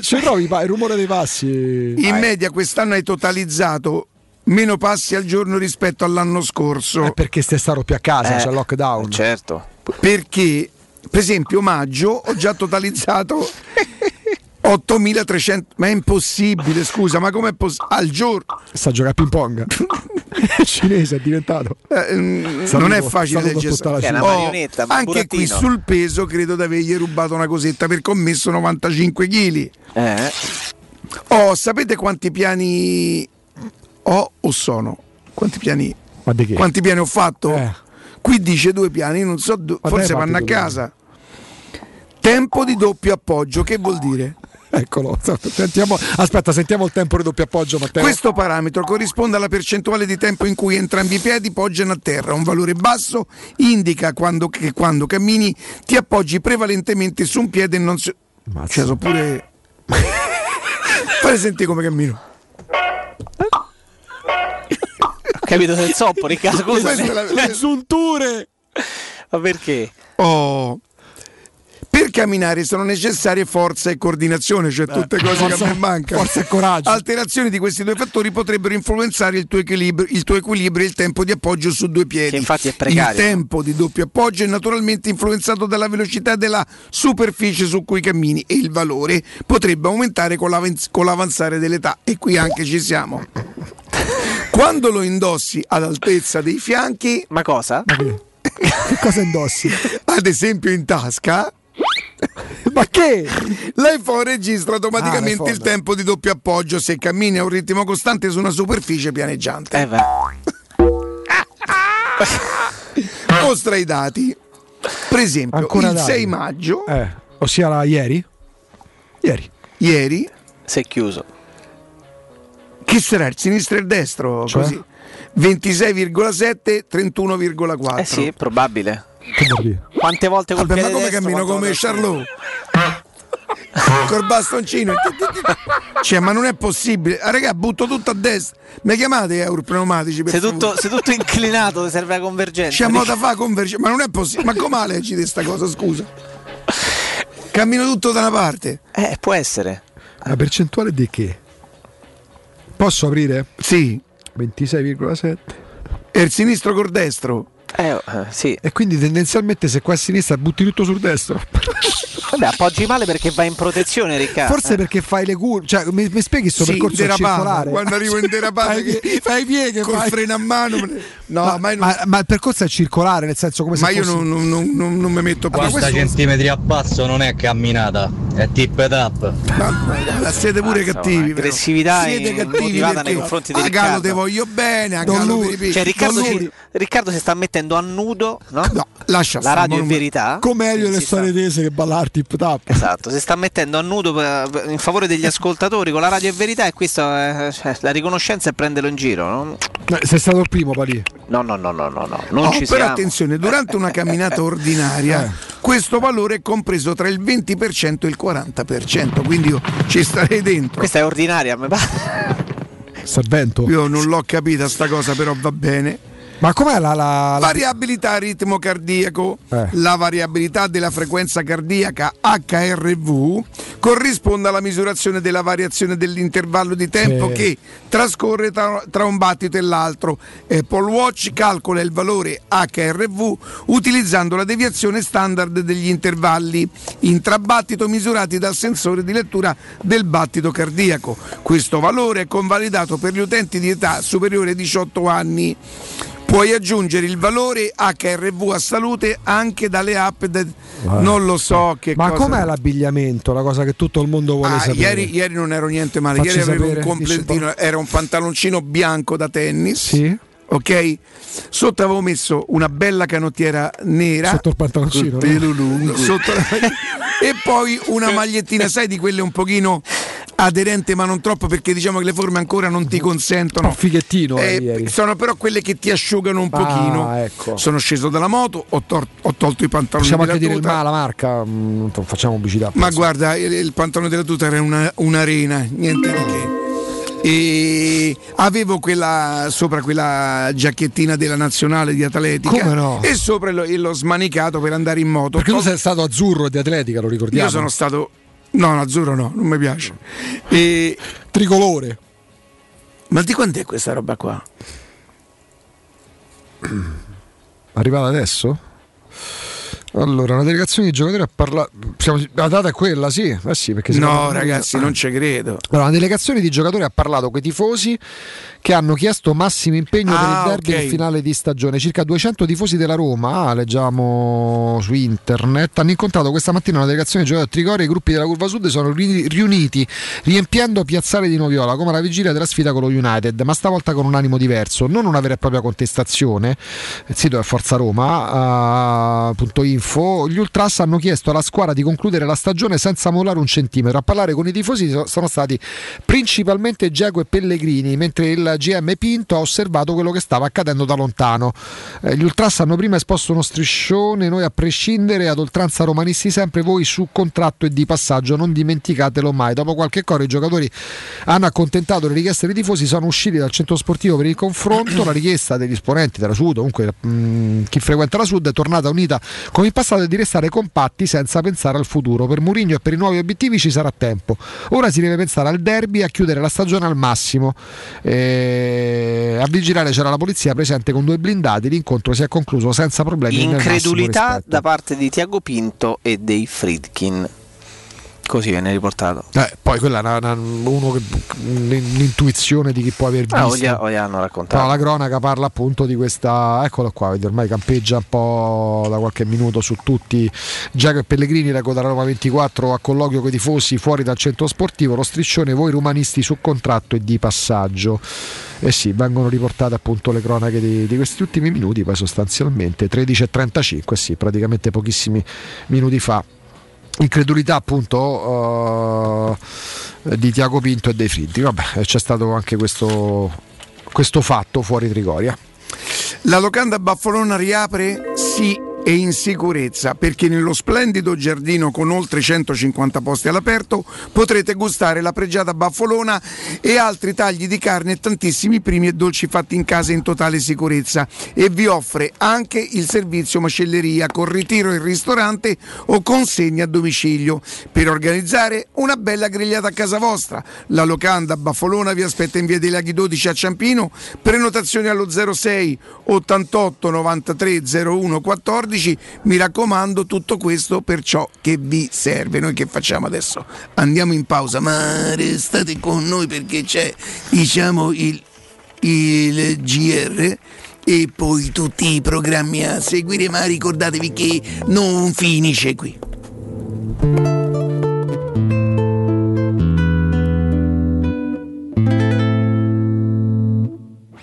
Ci trovi il rumore dei passi. In media quest'anno hai totalizzato meno passi al giorno rispetto all'anno scorso. È perché stai stato più a casa, c'è lockdown. Certo. Perché, per esempio, maggio ho già totalizzato 8.300. Ma è impossibile, scusa, ma com'è possibile? Al giorno. Sta a giocare a ping pong. Cinese è diventato. Non è facile leggere. È una marionetta, anche burattino. Qui sul peso credo di avergli rubato una cosetta perché ho messo 95 kg. Sapete quanti piani ho o sono? Quanti piani? Ma di che? Quanti piani ho fatto? Qui dice 2 piani, non so, forse vanno a casa. Tempo di doppio appoggio, che vuol dire? Eccolo, sentiamo il tempo di doppio appoggio, Matteo. Questo parametro corrisponde alla percentuale di tempo in cui entrambi i piedi poggiano a terra. Un valore basso indica che quando cammini ti appoggi prevalentemente su un piede e non si... Cioè, so pure... Fai sentire come cammino. Ho capito se zoppo, Riccardo, cosa le giunture. Ma perché? Per camminare sono necessarie forza e coordinazione, cioè tutte cose che a me mancano. Forza e coraggio. Alterazioni di questi 2 fattori potrebbero influenzare il tuo equilibrio e il tempo di appoggio su 2 piedi. Che infatti è precario. Il tempo di doppio appoggio è naturalmente influenzato dalla velocità della superficie su cui cammini e il valore potrebbe aumentare con l'avanzare dell'età. E qui anche ci siamo. Quando lo indossi all'altezza dei fianchi... Ma cosa? Che cosa indossi? Ad esempio in tasca... Ma che? L'iPhone registra automaticamente il tempo di doppio appoggio se cammini a un ritmo costante su una superficie pianeggiante. Mostra i dati. Per esempio, ancora il dati. 6 maggio, ossia ieri si è chiuso. Che sarà il sinistro e il destro? Cioè? Così. 26,7, 31,4. Sì, è probabile. Quante volte col piede destro, ma come cammino come Charlot col bastoncino? Cioè, ma non è possibile, raga, butto tutto a destra. Mi chiamate pneumatici per se tutto inclinato serve la convergenza. C'è modo da fare convergenza, ma non è possibile. Ma come leggi di sta cosa, scusa? Cammino tutto da una parte. Può essere. La percentuale di che? Posso aprire? Sì. 26,7. E il sinistro col destro? Sì. E quindi tendenzialmente se qua a sinistra butti tutto sul destro. Vabbè, appoggi male perché vai in protezione, Riccardo. Forse perché fai le curve. Cioè, mi spieghi sto percorso circolare? Quando arrivo in derapata che fai pieghe col freno a mano. No, ma il percorso è circolare, nel senso come se ma fosse... io non mi metto qua. 30 centimetri a passo non è camminata, è tip e tap. Ma siete pure cattivi. Aggressività motivata nei confronti di Riccardo. Riccardo, te voglio bene. Cioè, Riccardo si sta mettendo a nudo, no? No, lascia la radio è verità. Come Elio le storie tese che balla tip tap. Esatto, si sta mettendo a nudo in favore degli ascoltatori con la radio è verità, e questa cioè, la riconoscenza è prenderlo in giro, no? Sei stato il primo, Palì. No. Non ci però siamo. Attenzione, durante una camminata ordinaria questo valore è compreso tra il 20% e il 40%, quindi io ci starei dentro. Questa è ordinaria, mi pare. Servento. Io non l'ho capita sta cosa, però va bene. Ma com'è la variabilità ritmo cardiaco? La variabilità della frequenza cardiaca HRV corrisponde alla misurazione della variazione dell'intervallo di tempo che trascorre tra un battito e l'altro. Paul Watch calcola il valore HRV utilizzando la deviazione standard degli intervalli intrabattito misurati dal sensore di lettura del battito cardiaco. Questo valore è convalidato per gli utenti di età superiore ai 18 anni. Puoi aggiungere il valore HRV a salute anche dalle app. Non lo so che ma cosa. Ma com'è l'abbigliamento? La cosa che tutto il mondo vuole sapere. Ieri non ero niente male. Facci ieri avevo sapere, un completino, era un pantaloncino bianco da tennis. Sì. Ok? Sotto avevo messo una bella canottiera nera. Sotto il pantaloncino. Col pelo lungo. Sotto la... e poi una magliettina, sai, di quelle un pochino aderente ma non troppo, perché diciamo che le forme ancora non ti consentono. Un fighettino ieri. Sono però quelle che ti asciugano un pochino, ecco. Sono sceso dalla moto, ho tolto i pantaloni. Possiamo anche dire la marca, non facciamo pubblicità. Ma guarda, il pantalone della tuta era un'arena, niente di che. E avevo quella sopra quella giacchettina della nazionale di atletica. Come no? E sopra l'ho smanicato per andare in moto. Perché tu sei stato azzurro di atletica, lo ricordiamo? Io sono stato... No, azzurro no, non mi piace. E... tricolore. Ma di quant'è questa roba qua? Arrivata adesso? Allora, una delegazione di giocatori ha parlato. La data è quella, sì. Sì, perché no, ragazzi, non ci credo. Allora, una delegazione di giocatori ha parlato coi tifosi che hanno chiesto massimo impegno per il derby in finale di stagione. Circa 200 tifosi della Roma, leggiamo su internet, hanno incontrato questa mattina una delegazione di giocatori a Trigoria. I gruppi della Curva Sud sono riuniti riempiendo Piazzale di Noviola come alla vigilia della sfida con lo United, ma stavolta con un animo diverso, non una vera e propria contestazione. Il sito è forzaroma.it. Gli ultras hanno chiesto alla squadra di concludere la stagione senza mollare un centimetro. A parlare con i tifosi sono stati principalmente Dzeko e Pellegrini, mentre il GM Pinto ha osservato quello che stava accadendo da lontano. Gli ultras hanno prima esposto uno striscione: noi a prescindere, ad oltranza romanisti sempre, voi su contratto e di passaggio, non dimenticatelo mai. Dopo qualche coro i giocatori hanno accontentato le richieste dei tifosi, sono usciti dal centro sportivo per il confronto. La richiesta degli esponenti della Sud, comunque chi frequenta la Sud, è tornata unita con in passato è di restare compatti senza pensare al futuro. Per Mourinho e per i nuovi obiettivi ci sarà tempo, ora si deve pensare al derby e a chiudere la stagione al massimo. A vigilare c'era la polizia presente con due blindati. L'incontro si è concluso senza problemi. Incredulità da parte di Tiago Pinto e dei Friedkin, così viene riportato. Poi quella è l'intuizione di chi può aver visto. O gli hanno raccontato. No, la cronaca parla appunto di questa. Eccolo qua, ormai campeggia un po' da qualche minuto su tutti. Giacomo Pellegrini, leggo da Roma 24, a colloquio coi tifosi fuori dal centro sportivo. Lo striscione: voi romanisti su contratto e di passaggio. Eh sì, vengono riportate appunto le cronache di questi ultimi minuti. Poi sostanzialmente 13:35, sì, praticamente pochissimi minuti fa. Incredulità appunto di Tiago Pinto e dei Fritti. Vabbè, c'è stato anche questo fatto fuori Trigoria. La locanda Baffolona riapre? Sì, e in sicurezza, perché nello splendido giardino con oltre 150 posti all'aperto potrete gustare la pregiata Baffolona e altri tagli di carne e tantissimi primi e dolci fatti in casa in totale sicurezza, e vi offre anche il servizio macelleria con ritiro in ristorante o consegna a domicilio per organizzare una bella grigliata a casa vostra. La locanda Baffolona vi aspetta in via dei Laghi 12 a Ciampino. Prenotazioni allo 06 88 93 01 14 14, mi raccomando, tutto questo per ciò che vi serve. Noi che facciamo adesso? Andiamo in pausa, ma restate con noi perché c'è, diciamo, il GR e poi tutti i programmi a seguire, ma ricordatevi che non finisce qui.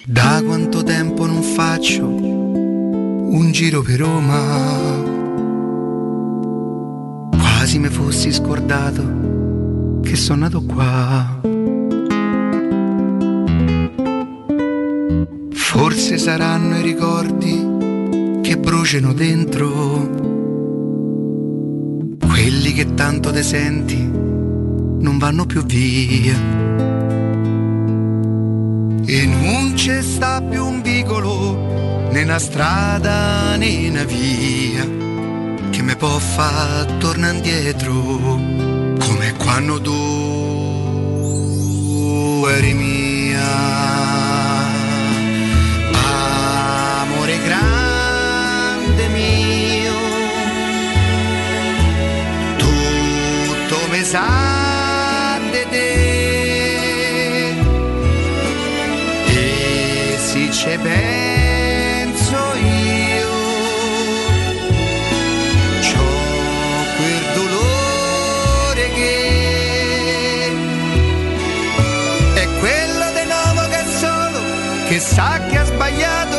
Da quanto tempo non faccio un giro per Roma, quasi me fossi scordato che sono nato qua. Forse saranno i ricordi che bruciano dentro, quelli che tanto te senti non vanno più via. E non c'è sta più un vicolo, né una strada né una via, che me può far tornare indietro, come quando tu eri mia. Amore grande mio, tutto me sa. Ci penso io, c'ho quel dolore che è quello di nuovo che è solo, che sa che ha sbagliato,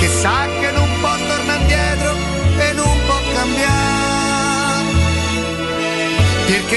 che sa che non può tornare indietro e non può cambiare, perché